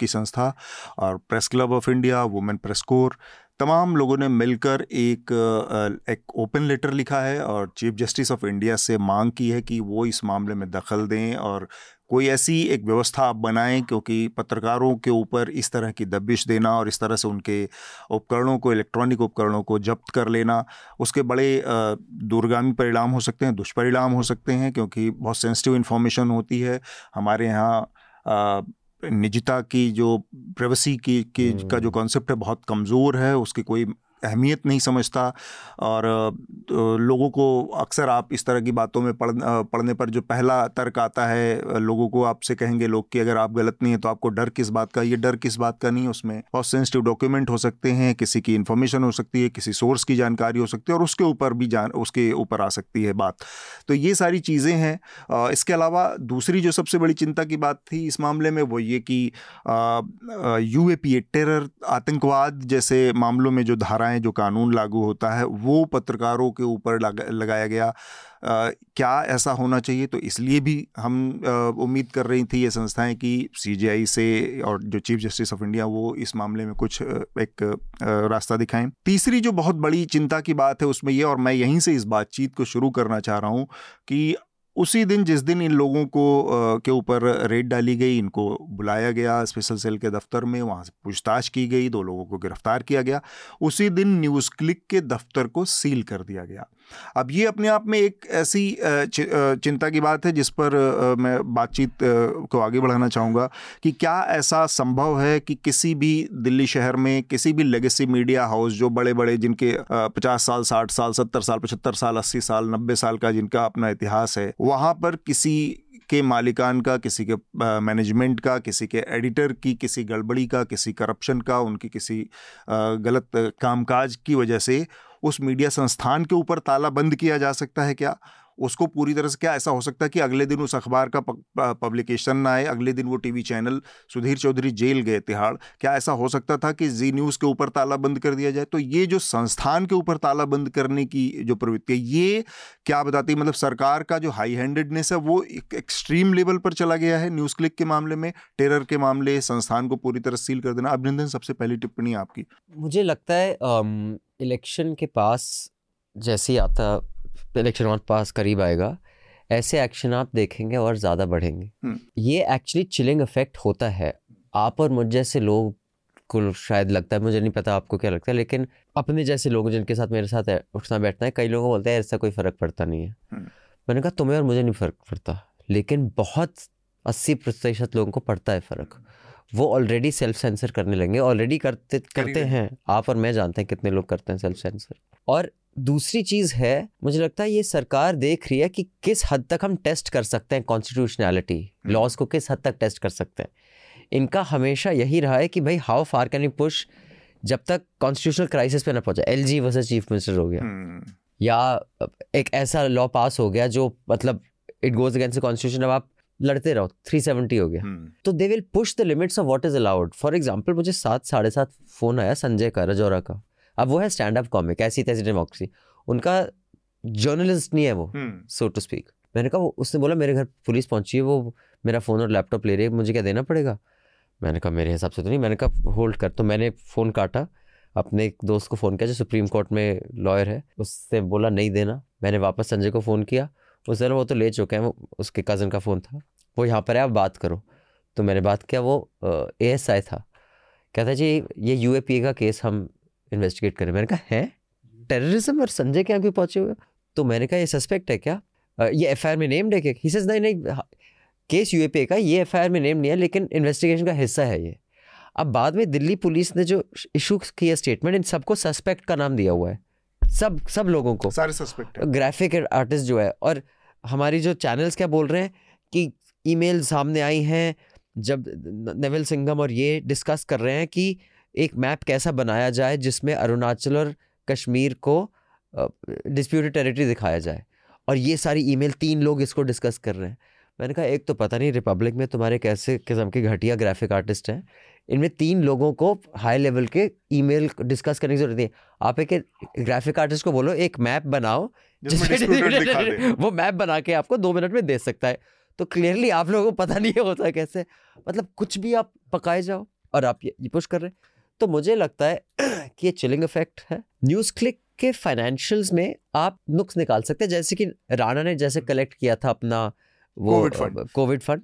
की संस्था, और press club of India, women press corps, तमाम लोगों ने मिलकर एक ओपन लेटर लिखा है और चीफ जस्टिस ऑफ इंडिया से मांग की है कि वो इस मामले में दखल दें और कोई ऐसी एक व्यवस्था आप बनाएं, क्योंकि पत्रकारों के ऊपर इस तरह की दबिश देना और इस तरह से उनके उपकरणों को, इलेक्ट्रॉनिक उपकरणों को जब्त कर लेना, उसके बड़े दूरगामी परिणाम हो सकते हैं, दुष्परिणाम हो सकते हैं, क्योंकि बहुत सेंसिटिव इन्फॉर्मेशन होती है। हमारे यहाँ निजता की, जो प्राइवेसी की का जो कॉन्सेप्ट है बहुत कमज़ोर है, उसकी कोई अहमियत नहीं समझता। और तो लोगों को अक्सर आप इस तरह की बातों में पढ़ने पर जो पहला तर्क आता है, लोगों को आपसे कहेंगे लोग कि अगर आप गलत नहीं है तो आपको डर किस बात का। ये डर किस बात का नहीं है, उसमें बहुत सेंसिटिव डॉक्यूमेंट हो सकते हैं, किसी की इन्फॉर्मेशन हो सकती है, किसी सोर्स की जानकारी हो सकती है और उसके ऊपर आ सकती है बात। तो ये सारी चीज़ें हैं। इसके अलावा दूसरी जो सबसे बड़ी चिंता की बात थी इस मामले में वो ये कि UAPA, टेरर, आतंकवाद जैसे मामलों में जो धाराएँ, जो कानून लागू होता है, वो पत्रकारों के ऊपर लगाया गया। क्या ऐसा होना चाहिए? तो इसलिए भी हम उम्मीद कर रही थी ये संस्थाएं कि CJI से और जो चीफ जस्टिस ऑफ इंडिया, वो इस मामले में कुछ रास्ता दिखाएं। तीसरी जो बहुत बड़ी चिंता की बात है उसमें ये, और मैं यहीं से इस बातचीत को शुरू करना चाह रहा हूँ कि उसी दिन जिस दिन इन लोगों को के ऊपर रेड डाली गई, इनको बुलाया गया स्पेशल सेल के दफ्तर में, वहाँ से पूछताछ की गई, 2 लोगों को गिरफ्तार किया गया, उसी दिन न्यूज़ क्लिक के दफ्तर को सील कर दिया गया। अब ये अपने आप में एक ऐसी चिंता की बात है जिस पर मैं बातचीत को आगे बढ़ाना चाहूँगा कि क्या ऐसा संभव है कि किसी भी दिल्ली शहर में किसी भी लेगेसी मीडिया हाउस, जो बड़े बड़े, जिनके 50 साल, 60 साल, 70 साल, 75 साल, 80 साल, 90 साल का जिनका अपना इतिहास है, वहाँ पर किसी के मालिकान का, किसी के मैनेजमेंट का, किसी के एडिटर की किसी गड़बड़ी का, किसी करप्शन का, उनकी किसी गलत कामकाज की वजह से उस मीडिया संस्थान के ऊपर ताला बंद किया जा सकता है? क्या उसको पूरी तरह से, क्या ऐसा हो सकता है कि अगले दिन उस अखबार का पब्लिकेशन ना आए, अगले दिन वो TV channel, Sudhir Chaudhary jail गए तिहाड़, क्या ऐसा हो सकता था कि जी न्यूज़ के ऊपर ताला बंद कर दिया जाए? तो ये जो संस्थान के ऊपर ताला बंद करने की जो प्रवृत्ति, ये क्या बताती है? मतलब सरकार का जो हाई हैंडेडनेस है वो एक्सट्रीम लेवल पर चला गया है न्यूज़ क्लिक के मामले में, टेरर के मामले, संस्थान को पूरी तरह सील कर देना। अभिनंदन, सबसे पहली टिप्पणी आपकी। मुझे लगता है इलेक्शन के पास जैसे आता, इलेक्शन और पास करीब आएगा, ऐसे एक्शन आप देखेंगे और ज़्यादा बढ़ेंगे। ये एक्चुअली चिलिंग इफेक्ट होता है। आप और मुझ जैसे लोग को शायद लगता है, मुझे नहीं पता आपको क्या लगता है, लेकिन अपने जैसे लोग जिनके साथ मेरे साथ उठना बैठना है, कई लोगों को बोलते हैं ऐसा कोई फ़र्क पड़ता नहीं है। मैंने कहा तुम्हें और मुझे नहीं फ़र्क पड़ता, लेकिन बहुत 80% लोगों को पड़ता है फ़र्क। वो ऑलरेडी सेल्फ सेंसर करने लगेंगे, ऑलरेडी करते हैं। आप और मैं जानते हैं कितने लोग करते हैं सेल्फ सेंसर। और दूसरी चीज़ है, मुझे लगता है ये सरकार देख रही है कि किस हद तक हम टेस्ट कर सकते हैं कॉन्स्टिट्यूशनैलिटी, लॉज को किस हद तक टेस्ट कर सकते हैं। इनका हमेशा यही रहा है कि भाई how far can you push, जब तक कॉन्स्टिट्यूशनल क्राइसिस पे ना पहुंचा। LG वर्सेस चीफ मिनिस्टर हो गया, या एक ऐसा लॉ पास हो गया जो मतलब it goes against the constitution, अब आप लड़ते रहो, 370 हो गया। तो they will push the limits of what is allowed. For example, मुझे 7, 7:30 फ़ोन आया संजय का, रजौरा का। अब वो है स्टैंड अप कॉमिक, ऐसी तैसी डेमोक्रेसी, उनका जर्नलिस्ट नहीं है वो, सो टू स्पीक। मैंने कहा, उसने बोला मेरे घर पुलिस पहुंची है, वो मेरा फ़ोन और लैपटॉप ले रही है, मुझे क्या देना पड़ेगा? मैंने कहा मेरे हिसाब से तो नहीं। मैंने कहा होल्ड कर। तो मैंने फ़ोन काटा, अपने एक दोस्त को फ़ोन किया जो सुप्रीम कोर्ट में लॉयर है, उससे बोला नहीं देना। मैंने वापस संजय को फ़ोन किया, उसने वो तो ले चुके हैं, वो उसके कज़न का फ़ोन था, वो यहाँ पर है, आप बात करो। तो मैंने बात किया, वो ASI था, कहता जी ये UAPA का केस हम इन्वेस्टिगेट करें। मैंने कहा है टेररिज्म और संजय के यहाँ क्यों पहुँचे हुए? तो मैंने कहा ये सस्पेक्ट है क्या, ये FIR में नेम्ड है क्या? He says, नहीं, केस UAPA का, ये FIR में नेम्ड नहीं है, लेकिन इन्वेस्टिगेशन का हिस्सा है ये। अब बाद में दिल्ली पुलिस ने जो इशू किया स्टेटमेंट, इन सबको सस्पेक्ट का नाम दिया हुआ है, सब लोगों को, सारे सस्पेक्ट है। ग्राफिक आर्टिस्ट जो है, और हमारी जो चैनल्स क्या बोल रहे हैं कि ईमेल सामने आई हैं, जब नेविल सिंघम और ये डिस्कस कर रहे हैं कि एक मैप कैसा बनाया जाए जिसमें अरुणाचल और कश्मीर को डिस्प्यूटेड टेरिटरी दिखाया जाए, और ये सारी ईमेल 3 लोग इसको डिस्कस कर रहे हैं। मैंने कहा एक तो पता नहीं रिपब्लिक में तुम्हारे कैसे किस्म के घटिया ग्राफिक आर्टिस्ट हैं, इनमें 3 लोगों को हाई लेवल के ईमेल डिस्कस करने की जरूरत है। आप एक ग्राफिक आर्टिस्ट को बोलो एक मैप बनाओ जिसमें वो मैप बना के आपको 2 मिनट में दे सकता है। तो क्लियरली आप लोगों को पता नहीं होता कैसे, मतलब कुछ भी आप पकाए जाओ और आप ये पुश कर रहे हैं। तो मुझे लगता है कि ये चिलिंग इफेक्ट है। न्यूज़ क्लिक के फाइनेंशियल्स में आप नुक्स निकाल सकते हैं, जैसे कि राणा ने जैसे कलेक्ट किया था अपना वो कोविड फंड,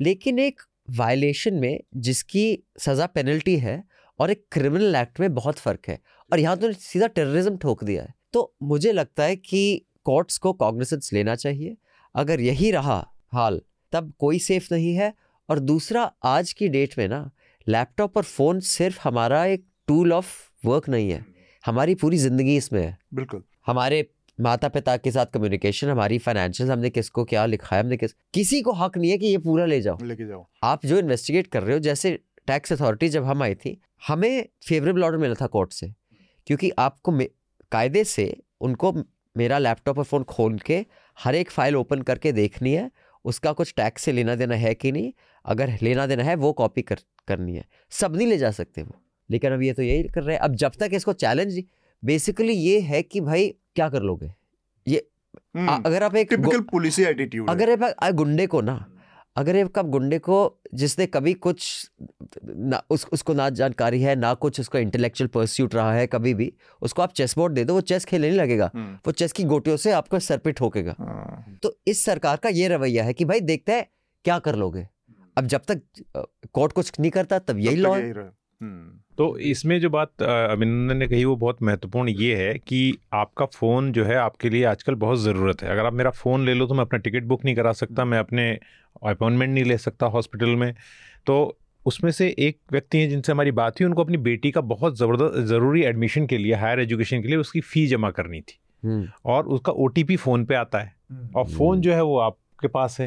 लेकिन एक वायलेशन में जिसकी सज़ा पेनल्टी है और एक क्रिमिनल एक्ट में बहुत फ़र्क है, और यहाँ तो सीधा टेररिज्म ठोक दिया है। तो मुझे लगता है कि कोर्ट्स को कॉग्निसेंस लेना चाहिए। अगर यही रहा हाल तब कोई सेफ नहीं है। और दूसरा, आज की डेट में ना लैपटॉप और फ़ोन सिर्फ हमारा एक टूल ऑफ वर्क नहीं है, हमारी पूरी ज़िंदगी इसमें है। बिल्कुल, हमारे माता पिता के साथ कम्युनिकेशन, हमारी फाइनेंशियल, हमने किसको क्या लिखा है, हमने किसी को हक नहीं है कि ये पूरा ले जाओ लेके जाओ। आप जो इन्वेस्टिगेट कर रहे हो, जैसे टैक्स अथॉरिटी जब हम आई थी हमें फेवरेबल ऑर्डर मिला था कोर्ट से, क्योंकि आपको कायदे से उनको मेरा लैपटॉप और फ़ोन खोल के हर एक फ़ाइल ओपन करके देखनी है, उसका कुछ टैक्स से लेना देना है कि नहीं, अगर लेना देना है वो कॉपी करनी है। सब नहीं ले जा सकते वो, लेकिन अब ये तो यही कर रहे हैं। अब जब तक इसको चैलेंज, बेसिकली ये है कि भाई क्या कर लोगे ये। अगर आप एक टिपिकल पुलिस एटीट्यूड, अगर आप गुंडे को ना, अगर एक आप गुंडे को जिसने कभी कुछ ना उसको ना जानकारी है, ना कुछ उसको इंटेलेक्चुअल परस्यूट रहा है कभी भी, उसको आप चेस बोर्ड दे दो वो चेस खेलने नहीं लगेगा, वो चेस की गोटियों से आपको सर पे ठोकेगा। तो इस सरकार का ये रवैया है कि भाई देखते हैं क्या कर लोगे। अब जब तक कोर्ट कुछ नहीं करता तब यही लॉ। तो इसमें जो बात अभिनंदन ने कही वो बहुत महत्वपूर्ण ये है कि आपका फ़ोन जो है आपके लिए आजकल बहुत ज़रूरत है। अगर आप मेरा फ़ोन ले लो तो मैं अपना टिकट बुक नहीं करा सकता, मैं अपने अपॉइंटमेंट नहीं ले सकता हॉस्पिटल में। तो उसमें से एक व्यक्ति हैं जिनसे हमारी बात हुई, उनको अपनी बेटी का बहुत ज़बरदस्त ज़रूरी एडमिशन के लिए, हायर एजुकेशन के लिए उसकी फ़ी जमा करनी थी, और उसका OTP फ़ोन पे आता है, और फ़ोन जो है वो आप के पास है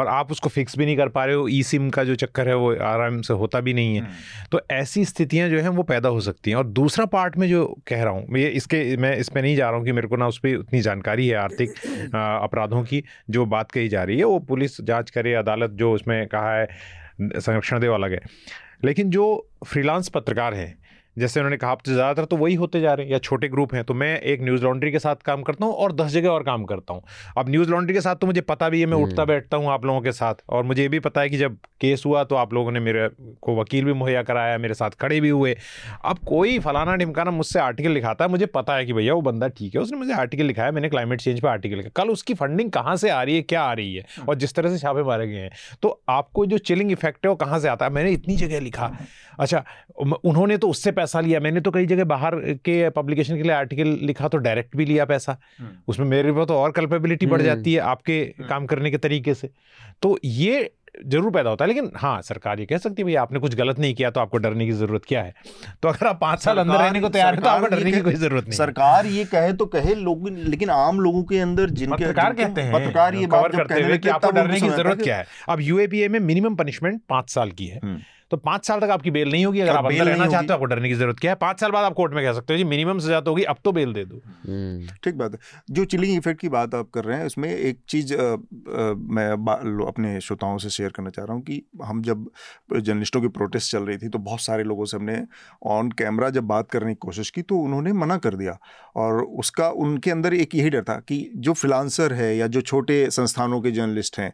और आप उसको फिक्स भी नहीं कर पा रहे हो। ई सिम का जो चक्कर है वो आराम से होता भी नहीं है। तो ऐसी स्थितियां जो हैं वो पैदा हो सकती हैं। और दूसरा पार्ट में जो कह रहा हूँ ये इसके, मैं इस पर नहीं जा रहा हूँ कि मेरे को ना उस पर उतनी जानकारी है आर्थिक अपराधों की जो बात कही जा रही है, वो पुलिस जांच करे, अदालत जो उसमें कहा है संरक्षण दे अलग है। लेकिन जो फ्रीलांस पत्रकार हैं जैसे उन्होंने कहा, आप तो ज़्यादातर तो वही होते जा रहे हैं या छोटे ग्रुप हैं। तो मैं एक न्यूज़ लॉन्ड्री के साथ काम करता हूँ और 10 जगह और काम करता हूँ। अब न्यूज़ लॉन्ड्री के साथ तो मुझे पता भी है, मैं उठता बैठता हूँ आप लोगों के साथ, और मुझे ये भी पता है कि जब केस हुआ तो आप लोगों ने मेरे को वकील भी मुहैया कराया, मेरे साथ खड़े भी हुए। अब कोई फलाना ढिमकाना मुझसे आर्टिकल लिखाता है, मुझे पता है कि भैया वो बंदा ठीक है, उसने मुझे आर्टिकल लिखाया, मैंने क्लाइमेट चेंज पर आर्टिकल लिखा, कल उसकी फंडिंग कहाँ से आ रही है, क्या आ रही है, और जिस तरह से छापे मारे गए हैं, तो आपको जो चिलिंग इफेक्ट है वो कहाँ से आता है। मैंने इतनी जगह लिखा, अच्छा उन्होंने तो उससे पैसा लिया, मैंने तो कई जगह बाहर के पब्लिकेशन के लिए आर्टिकल लिखा तो डायरेक्ट भी लिया पैसा, उसमें मेरे पे तो और कल्पेबिलिटी बढ़ जाती है आपके काम करने के तरीके से। तो ये जरूर पैदा होता है। लेकिन हाँ, सरकार ये कह सकती है भैया आपने कुछ गलत नहीं किया तो आपको डरने की जरूरत क्या है। तो अगर आप 5 साल अंदर रहने को तैयार हैं तो आपको डरने की कोई जरूरत नहीं। सरकार ये कहे तो कहे, लोग लेकिन आम लोगों के अंदर जिनके पत्रकार कहते हैं, पत्रकार ये बात करते हैं कि आपको डरने की जरूरत क्या है। अब यूएपीए में मिनिमम पनिशमेंट 5 साल की है, तो 5 साल तक आपकी बेल नहीं होगी। अगर आप अंदर रहना चाहते हो आपको डरने की जरूरत क्या है। 5 साल बाद आप कोर्ट में कह सकते हो जी मिनिमम सजा तो होगी, अब तो बेल दे दो। ठीक बात है। जो चिलिंग इफेक्ट की बात आप कर रहे हैं उसमें एक चीज़ मैं अपने श्रोताओं से शेयर करना चाह रहा हूँ कि हम जब जर्नलिस्टों की प्रोटेस्ट चल रही थी तो बहुत सारे लोगों से हमने ऑन कैमरा जब बात करने की कोशिश की तो उन्होंने मना कर दिया, और उसका उनके अंदर एक यही डर था कि जो फ्रीलांसर है या जो छोटे संस्थानों के जर्नलिस्ट हैं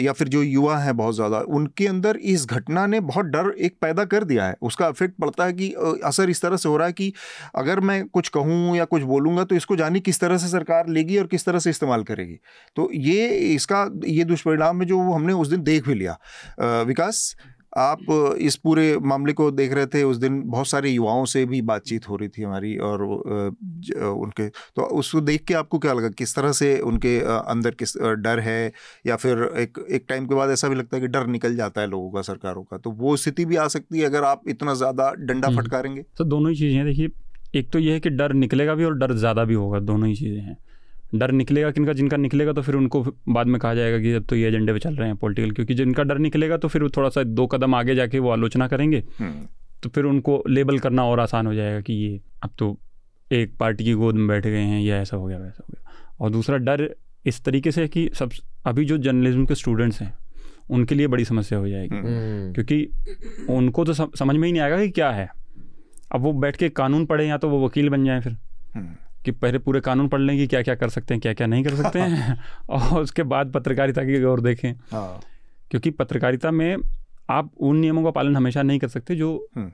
या फिर जो युवा हैं बहुत ज़्यादा, उनके अंदर इस घटना ने बहुत डर एक पैदा कर दिया है। उसका इफेक्ट पड़ता है कि असर इस तरह से हो रहा है कि अगर मैं कुछ कहूँ या कुछ बोलूँगा तो इसको जाने किस तरह से सरकार लेगी और किस तरह से इस्तेमाल करेगी। तो ये इसका ये दुष्परिणाम है जो हमने उस दिन देख भी लिया। विकास, आप इस पूरे मामले को देख रहे थे उस दिन, बहुत सारे युवाओं से भी बातचीत हो रही थी हमारी, और उनके तो उसको देख के आपको क्या लगा, किस तरह से उनके अंदर किस डर है, या फिर एक टाइम के बाद ऐसा भी लगता है कि डर निकल जाता है लोगों का, सरकारों का, तो वो स्थिति भी आ सकती है अगर आप इतना ज़्यादा डंडा फटकारेंगे तो। दोनों ही चीज़ें देखिए, एक तो ये है कि डर निकलेगा भी और डर ज़्यादा भी होगा, दोनों ही चीज़ें हैं। डर निकलेगा किनका, जिनका निकलेगा तो फिर उनको बाद में कहा जाएगा कि अब तो ये एजेंडे पे चल रहे हैं पॉलिटिकल, क्योंकि जिनका डर निकलेगा तो फिर थोड़ा सा दो कदम आगे जाके वो आलोचना करेंगे, तो फिर उनको लेबल करना और आसान हो जाएगा कि ये अब तो एक पार्टी की गोद में बैठ गए हैं, या ऐसा हो गया वैसा हो गया। और दूसरा डर इस तरीके से है कि सब अभी जो जर्नलिज्म के स्टूडेंट्स हैं उनके लिए बड़ी समस्या हो जाएगी, क्योंकि उनको तो समझ में ही नहीं आएगा कि क्या है। अब वो बैठ के कानून पढ़े या तो वो वकील बन जाएं फिर, कि पहले पूरे कानून पढ़ लें कि क्या क्या कर सकते हैं क्या क्या नहीं कर सकते हैं, और उसके बाद पत्रकारिता की ओर देखें, क्योंकि पत्रकारिता में आप उन नियमों का पालन हमेशा नहीं कर सकते जो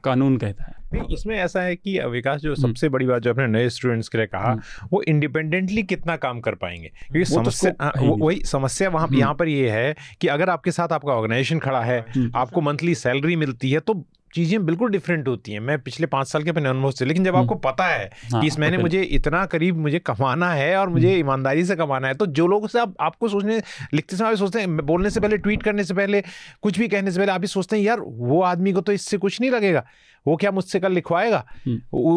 कानून कहता है। इसमें ऐसा है कि विकास, जो सबसे बड़ी बात जो आपने नए स्टूडेंट्स के लिए कहा, वो इंडिपेंडेंटली कितना काम कर पाएंगे, क्योंकि समस्या वही समस्या वहाँ यहाँ पर ये है कि अगर आपके साथ आपका ऑर्गेनाइजेशन खड़ा है, आपको मंथली सैलरी मिलती है, तो चीज़ें बिल्कुल डिफरेंट होती हैं। मैं पिछले 5 साल के अपने अनुभव से, लेकिन जब आपको पता है कि इस महीने मुझे इतना करीब मुझे कमाना है और मुझे ईमानदारी से कमाना है, तो जो लोग से आपको सोचने लिखते समय सोचते हैं, बोलने से पहले, ट्वीट करने से पहले, कुछ भी कहने से पहले आप भी सोचते हैं यार वो आदमी को तो इससे कुछ नहीं लगेगा, वो क्या मुझसे कल लिखवाएगा,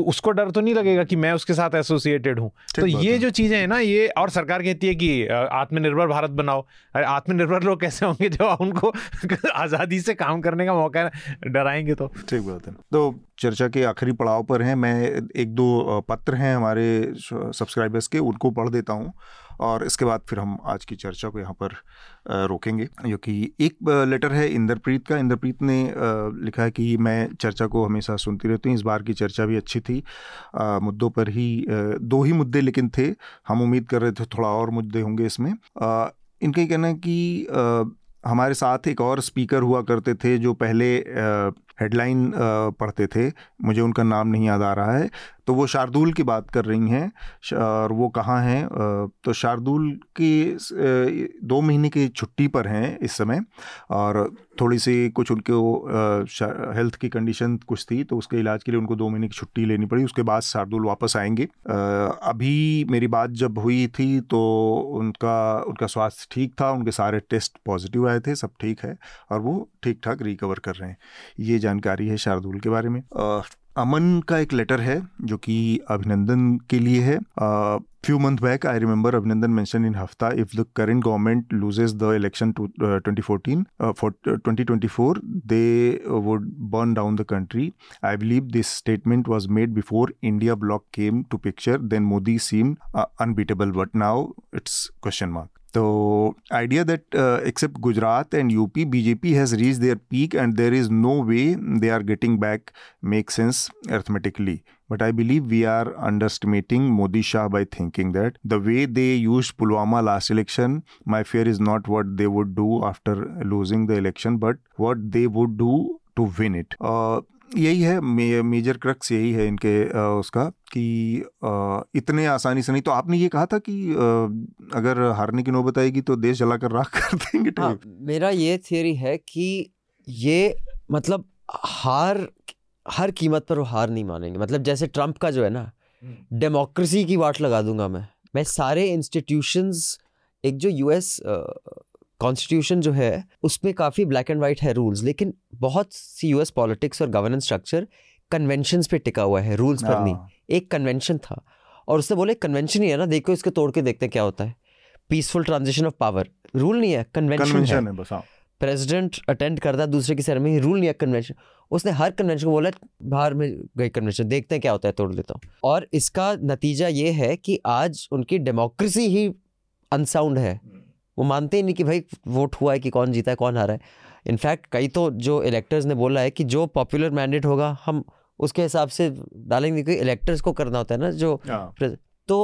उसको डर तो नहीं लगेगा कि मैं उसके साथ एसोसिएटेड हूँ। तो ये जो चीज़ें हैं ना ये, और सरकार कहती है कि आत्मनिर्भर भारत बनाओ, अरे आत्मनिर्भर लोग कैसे होंगे जो उनको आज़ादी से काम करने का मौका डराएंगे। तो ठीक बात है। तो चर्चा के आखिरी पड़ाव पर हैं, मैं एक दो पत्र हैं हमारे सब्सक्राइबर्स के, उनको पढ़ देता हूं और इसके बाद फिर हम आज की चर्चा को यहां पर रोकेंगे। जो कि एक लेटर है इंद्रप्रीत का। इंद्रप्रीत ने लिखा है कि मैं चर्चा को हमेशा सुनती रहती हूं, इस बार की चर्चा भी अच्छी थी, मुद्दों पर ही, दो ही मुद्दे लेकिन थे, हम उम्मीद कर रहे थे थोड़ा और मुद्दे होंगे इसमें। इनका ये कहना है कि हमारे साथ एक और स्पीकर हुआ करते थे जो पहले हेडलाइन पढ़ते थे, मुझे उनका नाम नहीं याद आ रहा है, तो वो शार्दुल की बात कर रही हैं और वो कहाँ हैं, तो शार्दुल की 2 महीने की छुट्टी पर हैं इस समय, और थोड़ी सी कुछ उनके हेल्थ की कंडीशन कुछ थी, तो उसके इलाज के लिए उनको 2 महीने की छुट्टी लेनी पड़ी, उसके बाद शार्दुल वापस आएंगे। अभी मेरी बात जब हुई थी तो उनका स्वास्थ्य ठीक था, उनके सारे टेस्ट पॉजिटिव आए थे, सब ठीक है और वो ठीक ठाक रिकवर कर रहे हैं। ये जानकारी है शार्दुल के बारे में। अमन का एक लेटर है जो कि अभिनंदन के लिए है। Few months back, I remember Abhinandan mentioned in Hafta, if the current government loses the election to 2024, they would burn down the country. I believe this statement was made before India bloc came to picture. Then Modi seemed unbeatable, but now it's question mark. So idea that except Gujarat and UP, BJP has reached their peak and there is no way they are getting back makes sense arithmetically. But I believe we are underestimating Modi Shah by thinking that the way they used Pulwama last election, my fear is not what they would do after losing the election, but what they would do to win it. यही है major crux, यही है इनके उसका कि इतने आसानी से नहीं। तो आपने ये कहा था कि अगर हारने की नौबत आएगी तो देश जलाकर राख कर देंगे। हाँ, मेरा ये थियरी है कि ये मतलब हार हर कीमत पर वो हार नहीं मानेंगे। मतलब जैसे ट्रम्प का जो है ना, डेमोक्रेसी की वाट लगा दूंगा मैं सारे इंस्टीट्यूशंस, एक जो यूएस कॉन्स्टिट्यूशन जो है उसमें काफ़ी ब्लैक एंड वाइट है रूल्स, लेकिन बहुत सी यूएस पॉलिटिक्स और गवर्नेंस स्ट्रक्चर कन्वेंशंस पे टिका हुआ है, रूल्स पर नहीं। एक कन्वेंशन था और उसने बोले कन्वेंशन ही है ना, देखो इसको तोड़ के देखते हैं क्या होता है, peaceful transition of power. Rule नहीं है, कन्वेंशन है बस। प्रेसिडेंट अटेंड करता है दूसरे की सेरेमनी, रूल नहीं है, कन्वेंशन। उसने हर कन्वेंशन को बोला बाहर में गई कन्वेंशन, देखते हैं क्या होता है, तोड़ लेता हूँ। और इसका नतीजा ये है कि आज उनकी डेमोक्रेसी ही अनसाउंड है, वो मानते ही नहीं कि भाई वोट हुआ है कि कौन जीता है कौन हारा है। इनफैक्ट कई तो जो इलेक्टर्स ने बोला है कि जो पॉपुलर मैंडेट होगा हम उसके हिसाब से डालेंगे, क्योंकि इलेक्टर्स को करना होता है ना जो। तो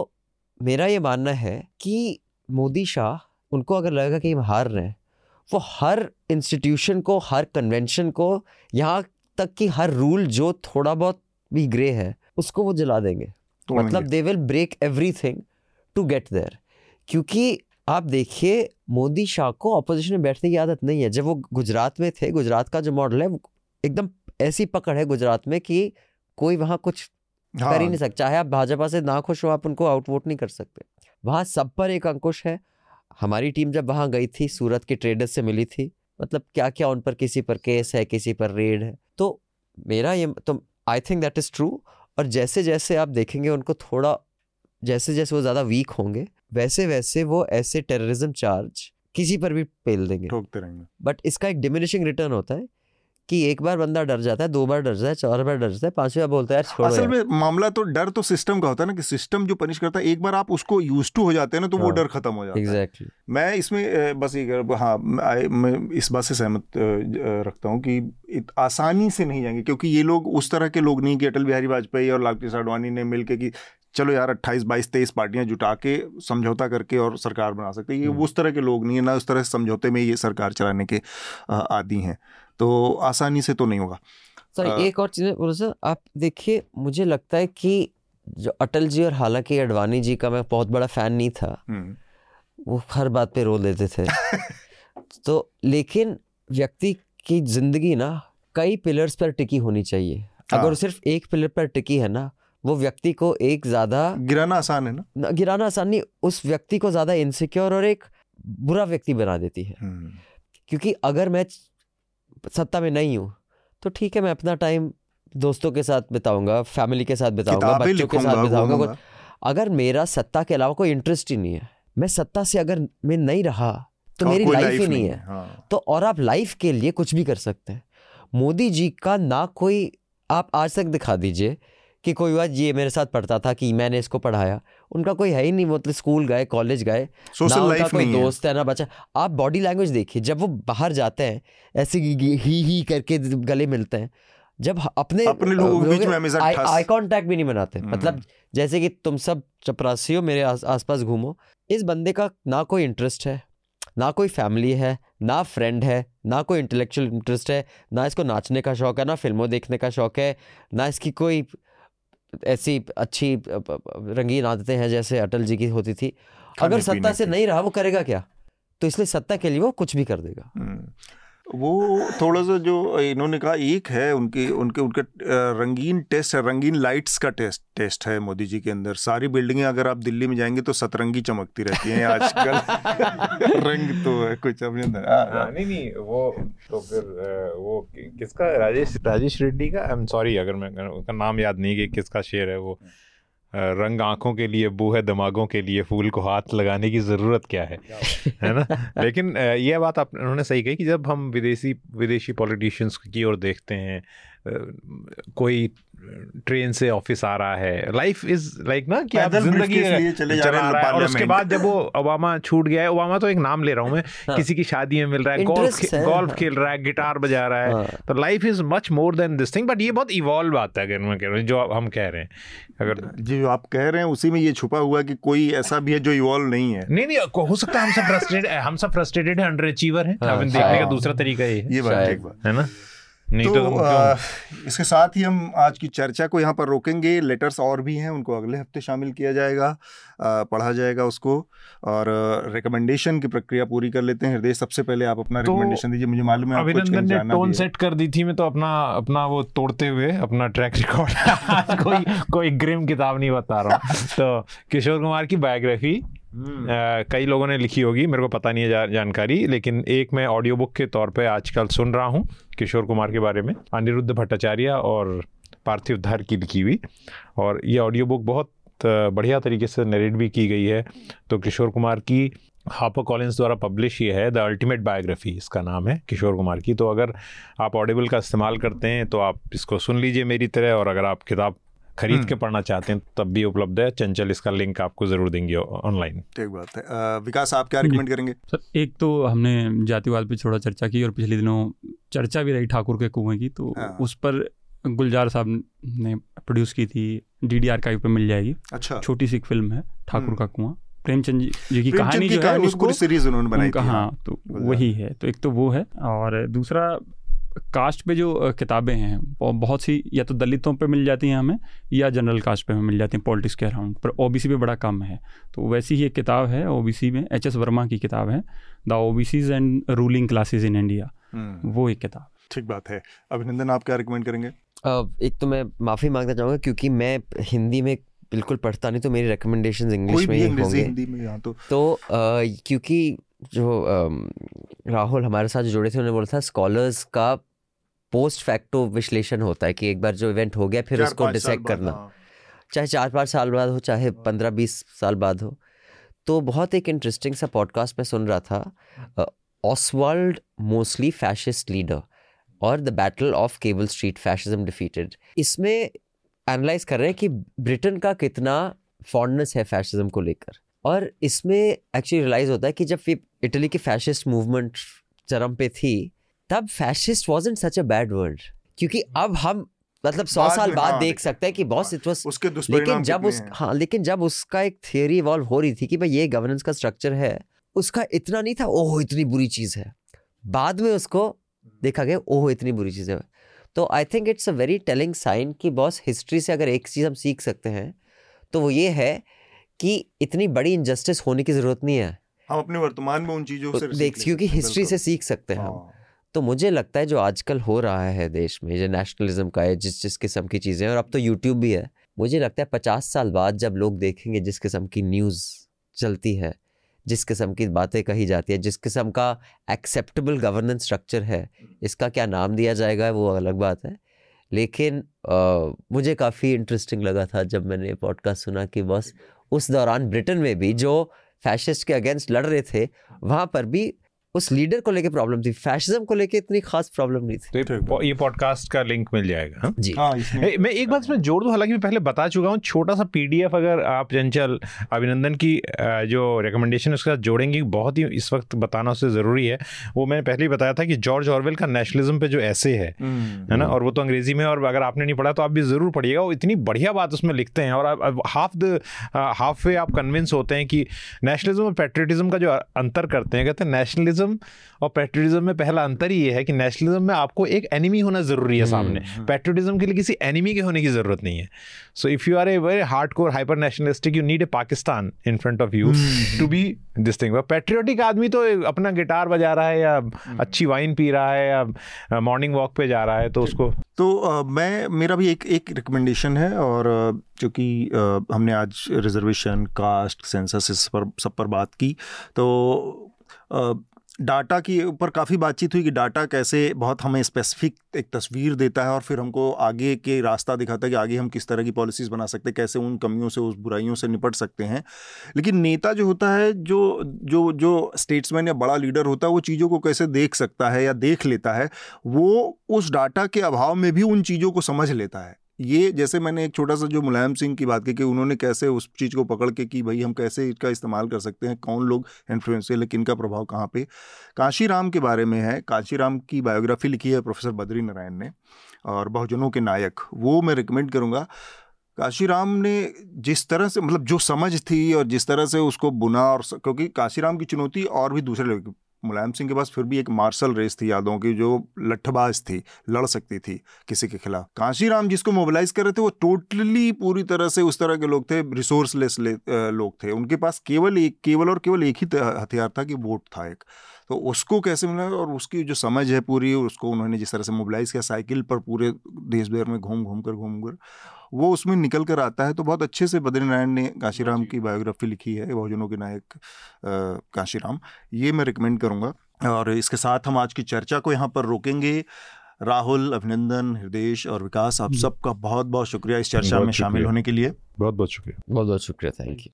मेरा ये मानना है कि मोदी शाह, उनको अगर लगेगा कि हम हार रहे हैं, वो हर इंस्टीट्यूशन को, हर कन्वेंशन को, यहाँ तक कि हर रूल जो थोड़ा बहुत भी ग्रे है उसको वो जला देंगे। मतलब they will break everything to get there. क्योंकि आप देखिए मोदी शाह को अपोजिशन में बैठने की आदत नहीं है। जब वो गुजरात में थे, गुजरात का जो मॉडल है एकदम ऐसी पकड़ है गुजरात में कि कोई वहाँ कुछ कर ही नहीं सकता, चाहे आप भाजपा से ना खुश हो आप उनको आउटवोट नहीं कर सकते। वहाँ सब पर एक अंकुश है। हमारी टीम जब वहाँ गई थी, सूरत के ट्रेडर्स से मिली थी, मतलब क्या क्या उन पर, किसी पर केस है, किसी पर रेड है। तो मेरा ये, तो I think that is true. और जैसे जैसे आप देखेंगे उनको थोड़ा, जैसे जैसे वो ज़्यादा वीक होंगे वैसे वैसे वो ऐसे टेररिज्म चार्ज किसी पर भी पेल देंगे, ठोकते रहेंगे। बट इसका एक डिमिनिशिंग रिटर्न होता है कि एक बार बंदा डर जाता है, दो बार डर जाता है, चार बार डर जाता है, पांचवी बार बोलता है छोड़ो। असल में मामला तो डर तो सिस्टम का होता है ना, कि सिस्टम जो पनिश करता है, एक बार आप उसको यूज टू हो जाते हैं ना तो वो डर खत्म हो जाता है। एग्जैक्टली। मैं इसमें बस मैं इस बात से सहमत रखता हूँ कि आसानी से नहीं जाएंगे, क्योंकि ये लोग उस तरह के लोग नहीं कि अटल बिहारी वाजपेयी और लाल कृष्ण आडवाणी ने मिलकर कि चलो यार 28, 22, 23 पार्टियां जुटा के समझौता करके और सरकार बना सकते हैं। ये उस तरह के लोग नहीं है ना, उस तरह से समझौते में ये सरकार चलाने के आदी हैं, तो आसानी से तो नहीं होगा। सर एक और चीज़ बोलो सर, आप देखिए मुझे लगता है कि जो अटल जी और हालांकि अडवाणी जी का मैं बहुत बड़ा फ़ैन नहीं था, वो हर बात पे रो लेते थे तो लेकिन व्यक्ति की ज़िंदगी ना कई पिलर्स पर टिकी होनी चाहिए। अगर सिर्फ एक पिलर पर टिकी है ना, वो व्यक्ति को एक ज़्यादा गिराना आसान है ना, गिराना आसान नहीं, उस व्यक्ति को ज़्यादा इनसिक्योर और एक बुरा व्यक्ति बना देती है। क्योंकि अगर मैं सत्ता में नहीं हूँ तो ठीक है, मैं अपना टाइम दोस्तों के साथ बिताऊंगा, फैमिली के साथ बिताऊंगा, बच्चों के साथ बिताऊंगा। अगर मेरा सत्ता के अलावा कोई इंटरेस्ट ही नहीं है, मैं सत्ता से अगर मैं नहीं रहा तो मेरी लाइफ ही नहीं है। तो और आप लाइफ के लिए कुछ भी कर सकते हैं। मोदी जी का ना कोई आप आज तक दिखा दीजिए कि कोई बात ये मेरे साथ पढ़ता था कि मैंने इसको पढ़ाया, उनका कोई है ही नहीं। मतलब स्कूल गए, कॉलेज गए, ना उनका कोई दोस्त है ना बच्चा। आप बॉडी लैंग्वेज देखिए, जब वो बाहर जाते हैं ऐसे ही करके गले मिलते हैं, जब अपने लोगों के बीच में हमेशा आई कांटेक्ट भी नहीं बनाते। मतलब जैसे कि तुम सब चपरासी हो, मेरे आसपास घूमो। इस बंदे का ना कोई इंटरेस्ट है, ना कोई फैमिली है, ना फ्रेंड है, ना कोई इंटेलेक्चुअल इंटरेस्ट है, ना इसको नाचने का शौक है, ना फिल्मों देखने का शौक है, ना इसकी कोई ऐसी अच्छी रंगीन आदतें हैं जैसे अटल जी की होती थी। अगर सत्ता से नहीं रहा वो करेगा क्या, तो इसलिए सत्ता के लिए वो कुछ भी कर देगा। वो थोड़ा सा जो इन्होंने कहा एक है उनके उनके उनका रंगीन टेस्ट है, रंगीन लाइट्स का टेस्ट है मोदी जी के अंदर। सारी बिल्डिंगें अगर आप दिल्ली में जाएंगे तो सतरंगी चमकती रहती हैं आजकल रंग तो है कुछ अपने अंदर। नहीं वो तो फिर वो किसका, राजेश रेड्डी का, आई एम सॉरी अगर मैं उनका नाम याद नहीं कि किसका शेर है वो, रंग आंखों के लिए, बू है दिमागों के लिए, फूल को हाथ लगाने की ज़रूरत क्या है, है ना। लेकिन यह बात आप उन्होंने सही कही कि जब हम विदेशी पॉलिटिशियंस की ओर देखते हैं, कोई ट्रेन से ऑफिस आ रहा है, लाइफ इज़ लाइक ना कि आप जिंदगी और उसके बाद जब वो ओबामा छूट गया है, ओबामा तो एक नाम ले रहा हूँ मैं, किसी की शादी में मिल रहा है, गोल्फ खेल रहा है, गिटार बजा रहा है, तो life is much more than this thing. But ये बहुत इवॉल्व आता है, अगर मैं कह रहा हूँ जो हम कह रहे हैं, अगर जो आप कह रहे हैं उसी में ये छुपा हुआ है कि कोई ऐसा भी है जो इवॉल्व नहीं है। नहीं हो सकता, हम सब फ्रस्ट्रेटेड है, अंडर अचीवर है, देखने का दूसरा तरीका ये बात है ना। तो इसके साथ ही हम आज की चर्चा को यहाँ पर रोकेंगे। लेटर्स और भी हैं, उनको अगले हफ्ते शामिल किया जाएगा, पढ़ा जाएगा उसको, और रिकमेंडेशन की प्रक्रिया पूरी कर लेते हैं। हृदय, सबसे पहले आप अपना रिकमेंडेशन दीजिए। मुझे मालूम है अभिनंदन ने टोन सेट कर दी थी, मैं तो अपना वो तोड़ते हुए अपना ट्रैक रिकॉर्ड कोई ग्रिम किताब नहीं बता रहा हूँ। तो किशोर कुमार की बायोग्राफी कई लोगों ने लिखी होगी, मेरे को पता नहीं है जानकारी, लेकिन एक मैं ऑडियो बुक के तौर पे आजकल सुन रहा हूँ किशोर कुमार के बारे में, अनिरुद्ध भट्टाचार्य और पार्थिव धर की लिखी हुई, और ये ऑडियो बुक बहुत बढ़िया तरीके से नरेट भी की गई है। तो किशोर कुमार की हापर कॉलिंस द्वारा पब्लिश ये है, द अल्टीमेट बायोग्राफी इसका नाम है किशोर कुमार की। तो अगर आप ऑडिबल का इस्तेमाल करते हैं तो आप इसको सुन लीजिए मेरी तरह, और अगर आप किताब खरीद के पढ़ना चाहते हैं तब भी उपलब्ध है। चंचल इसका लिंक आपको जरूर देंगे ऑनलाइन। ठीक बात है। विकास, आप क्या रिकमेंड करेंगे? सर एक तो हमने जातिवाद पे थोड़ा चर्चा की, और पिछले दिनों चर्चा भी रही ठाकुर के कुएं की, तो उस पर गुलजार साहब ने प्रोड्यूस की थी, DDR आर्काइव पे मिल जाएगी। अच्छा, छोटी सी फिल्म है ठाकुर का कुआं, प्रेमचंद जी की कहानी जो है उसको सीरीज उन्होंने बनाई थी। हाँ, तो वही है। तो एक तो वो है, और दूसरा कास्ट पे जो किताबें हैं बहुत सी, या तो दलितों पे मिल जाती हैं हमें, या जनरल कास्ट पे हमें मिल जाती हैं पॉलिटिक्स के अराउंड, पर OBC पे बड़ा कम है। तो वैसी ही एक किताब है OBC में, HS वर्मा की किताब है, the OBCs and ruling classes in India, वो एक किताब। ठीक बात है। अभिनंदन, आप क्या रिकमेंड करेंगे? एक तो मैं माफ़ी मांगना चाहूँगा क्योंकि मैं हिंदी में बिल्कुल पढ़ता नहीं, तो मेरी रिकमेंडेशंस इंग्लिश में ही होंगे। तो क्योंकि जो राहुल हमारे साथ जुड़े थे, उन्होंने बोला था स्कॉलर्स का पोस्ट फैक्टो विश्लेषण होता है कि एक बार जो इवेंट हो गया फिर उसको डिसेक्ट करना, चाहे 4-5 साल बाद हो, चाहे 15-20 साल बाद हो। तो बहुत एक इंटरेस्टिंग सा पॉडकास्ट मैं सुन रहा था, ऑसवाल्ड मोस्टली फैशिस्ट लीडर और the battle of Cable Street fascism defeated. इसमें एनालाइज कर रहे हैं कि ब्रिटेन का कितना फॉन्डनेस है फैशिज्म को लेकर, और इसमें एक्चुअली रियलाइज होता है कि जब इटली की फैशिस्ट मूवमेंट चरम पे थी तब fascist wasn't such a bad word, क्योंकि अब हम मतलब 100 साल बाद देख सकते हैं कि बॉस इट वाज, लेकिन जब उसका एक थियोरी इवॉल्व हो रही थी कि भाई ये गवर्नेंस का स्ट्रक्चर है, उसका इतना नहीं था ओह इतनी बुरी चीज़ है, बाद में उसको देखा गया ओह इतनी बुरी चीज़ है। तो I think it's a very telling sign कि बॉस हिस्ट्री से अगर एक चीज़ हम सीख सकते हैं तो वो ये है कि इतनी बड़ी इनजस्टिस होने की ज़रूरत नहीं है, हम अपने वर्तमान में उन चीज़ों से देख, क्योंकि हिस्ट्री से सीख सकते हैं हम। तो मुझे लगता है जो आजकल हो रहा है देश में, जो नेशनलिज्म का है, जिस किस्म की चीज़ें, और अब तो यूट्यूब भी है, मुझे लगता है 50 साल बाद जब लोग देखेंगे जिस किस्म की न्यूज़ चलती है, जिस किस्म की बातें कही जाती है, जिस किस्म का एक्सेप्टेबल गवर्नेंस स्ट्रक्चर है, इसका क्या नाम दिया जाएगा वो अलग बात है, लेकिन मुझे काफ़ी इंटरेस्टिंग लगा था जब मैंने पॉडकास्ट सुना कि बस उस दौरान ब्रिटेन में भी जो फैशिस्ट के अगेंस्ट लड़ रहे थे वहाँ पर भी उस लीडर को लेके प्रॉब्लम थी, फैशिज्म को लेके इतनी खास प्रॉब्लम नहीं थी। तो ये पॉडकास्ट का लिंक मिल जाएगा जी। मैं एक बात इसमें जोड़ दूं, हालांकि मैं पहले बता चुका हूँ, छोटा सा पीडीएफ अगर आप चंचल अभिनंदन की जो रिकमेंडेशन उसके साथ जोड़ेंगे, बहुत ही इस वक्त बताना उससे ज़रूरी है। वो मैंने पहले ही बताया था कि जॉर्ज ऑरवेल का नेशनलिज्म पे जो ऐसे है ना, और वो तो अंग्रेजी में, और अगर आपने नहीं पढ़ा तो आप भी ज़रूर पढ़िएगा, वो इतनी बढ़िया बात उसमें लिखते हैं और आप हाफ वे आप कन्विंस होते हैं कि नेशनलिज्म और पैट्रियटिज्म का जो अंतर करते हैं, कहते हैं नेशनलिज्म और पैट्रियटिज्म में पहला अंतर ये है कि नेशनलिज्म में आपको एक एनिमी होना जरूरी है सामने, पैट्रियटिज्म के लिए किसी एनिमी के होने की जरूरत नहीं है। So if you are a very hardcore hyper nationalistic, you need a Pakistan in front of you to be this thing. Patriotic आदमी तो अपना गिटार बजा रहा है या अच्छी वाइन पी रहा है या मॉर्निंग वॉक पे जा रहा है, तो उसको तो मेरा भी एक रिकमेंडेशन है, और चूँकि हमने आज रिजर्वेशन, कास्ट, सेंसस सब पर बात की, तो डाटा के ऊपर काफ़ी बातचीत हुई कि डाटा कैसे बहुत हमें स्पेसिफिक एक तस्वीर देता है और फिर हमको आगे के रास्ता दिखाता है कि आगे हम किस तरह की पॉलिसीज़ बना सकते हैं, कैसे उन कमियों से, उस बुराइयों से निपट सकते हैं। लेकिन नेता जो होता है, जो जो जो स्टेट्समैन या बड़ा लीडर होता है, वो चीज़ों को कैसे देख सकता है या देख लेता है, वो उस डाटा के अभाव में भी उन चीज़ों को समझ लेता है। ये जैसे मैंने एक छोटा सा जो मुलायम सिंह की बात की कि उन्होंने कैसे उस चीज़ को पकड़ के कि भाई हम कैसे इसका इस्तेमाल कर सकते हैं, कौन लोग इन्फ्लुएंशियल है, किनका प्रभाव कहाँ पे। कांशीराम के बारे में है, कांशीराम की बायोग्राफी लिखी है प्रोफेसर बद्री नारायण ने, और बहुजनों के नायक, वो मैं रिकमेंड करूँगा। कांशीराम ने जिस तरह से, मतलब जो समझ थी और जिस तरह से उसको बुना, और क्योंकि कांशीराम की चुनौती और भी दूसरे लोगों की, मुलायम सिंह के पास फिर भी एक मार्शल रेस थी यादों की, जो लट्ठबाज थी, लड़ सकती थी किसी के खिलाफ। कांशीराम जिसको मोबिलाइज कर रहे थे वो टोटली पूरी तरह से उस तरह के लोग थे, रिसोर्सलेस लोग थे, उनके पास केवल और केवल एक ही हथियार था कि वोट था एक। तो उसको कैसे मिला, और उसकी जो समझ है पूरी, उसको उन्होंने जिस तरह से मोबिलाइज किया, साइकिल पर पूरे देश भर में घूम कर वो उसमें निकल कर आता है। तो बहुत अच्छे से बद्री नारायण ने कांशीराम की बायोग्राफी लिखी है, बहुजनों के नायक कांशीराम, ये मैं रिकमेंड करूँगा। और इसके साथ हम आज की चर्चा को यहाँ पर रोकेंगे। राहुल, अभिनंदन, हृदेश और विकास, आप सबका बहुत बहुत शुक्रिया इस चर्चा में शामिल होने के लिए। बहुत बहुत शुक्रिया, thank you.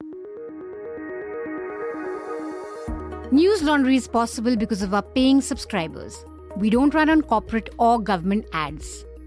News Laundry is possible because of our paying subscribers. We don't run on corporate or government ads.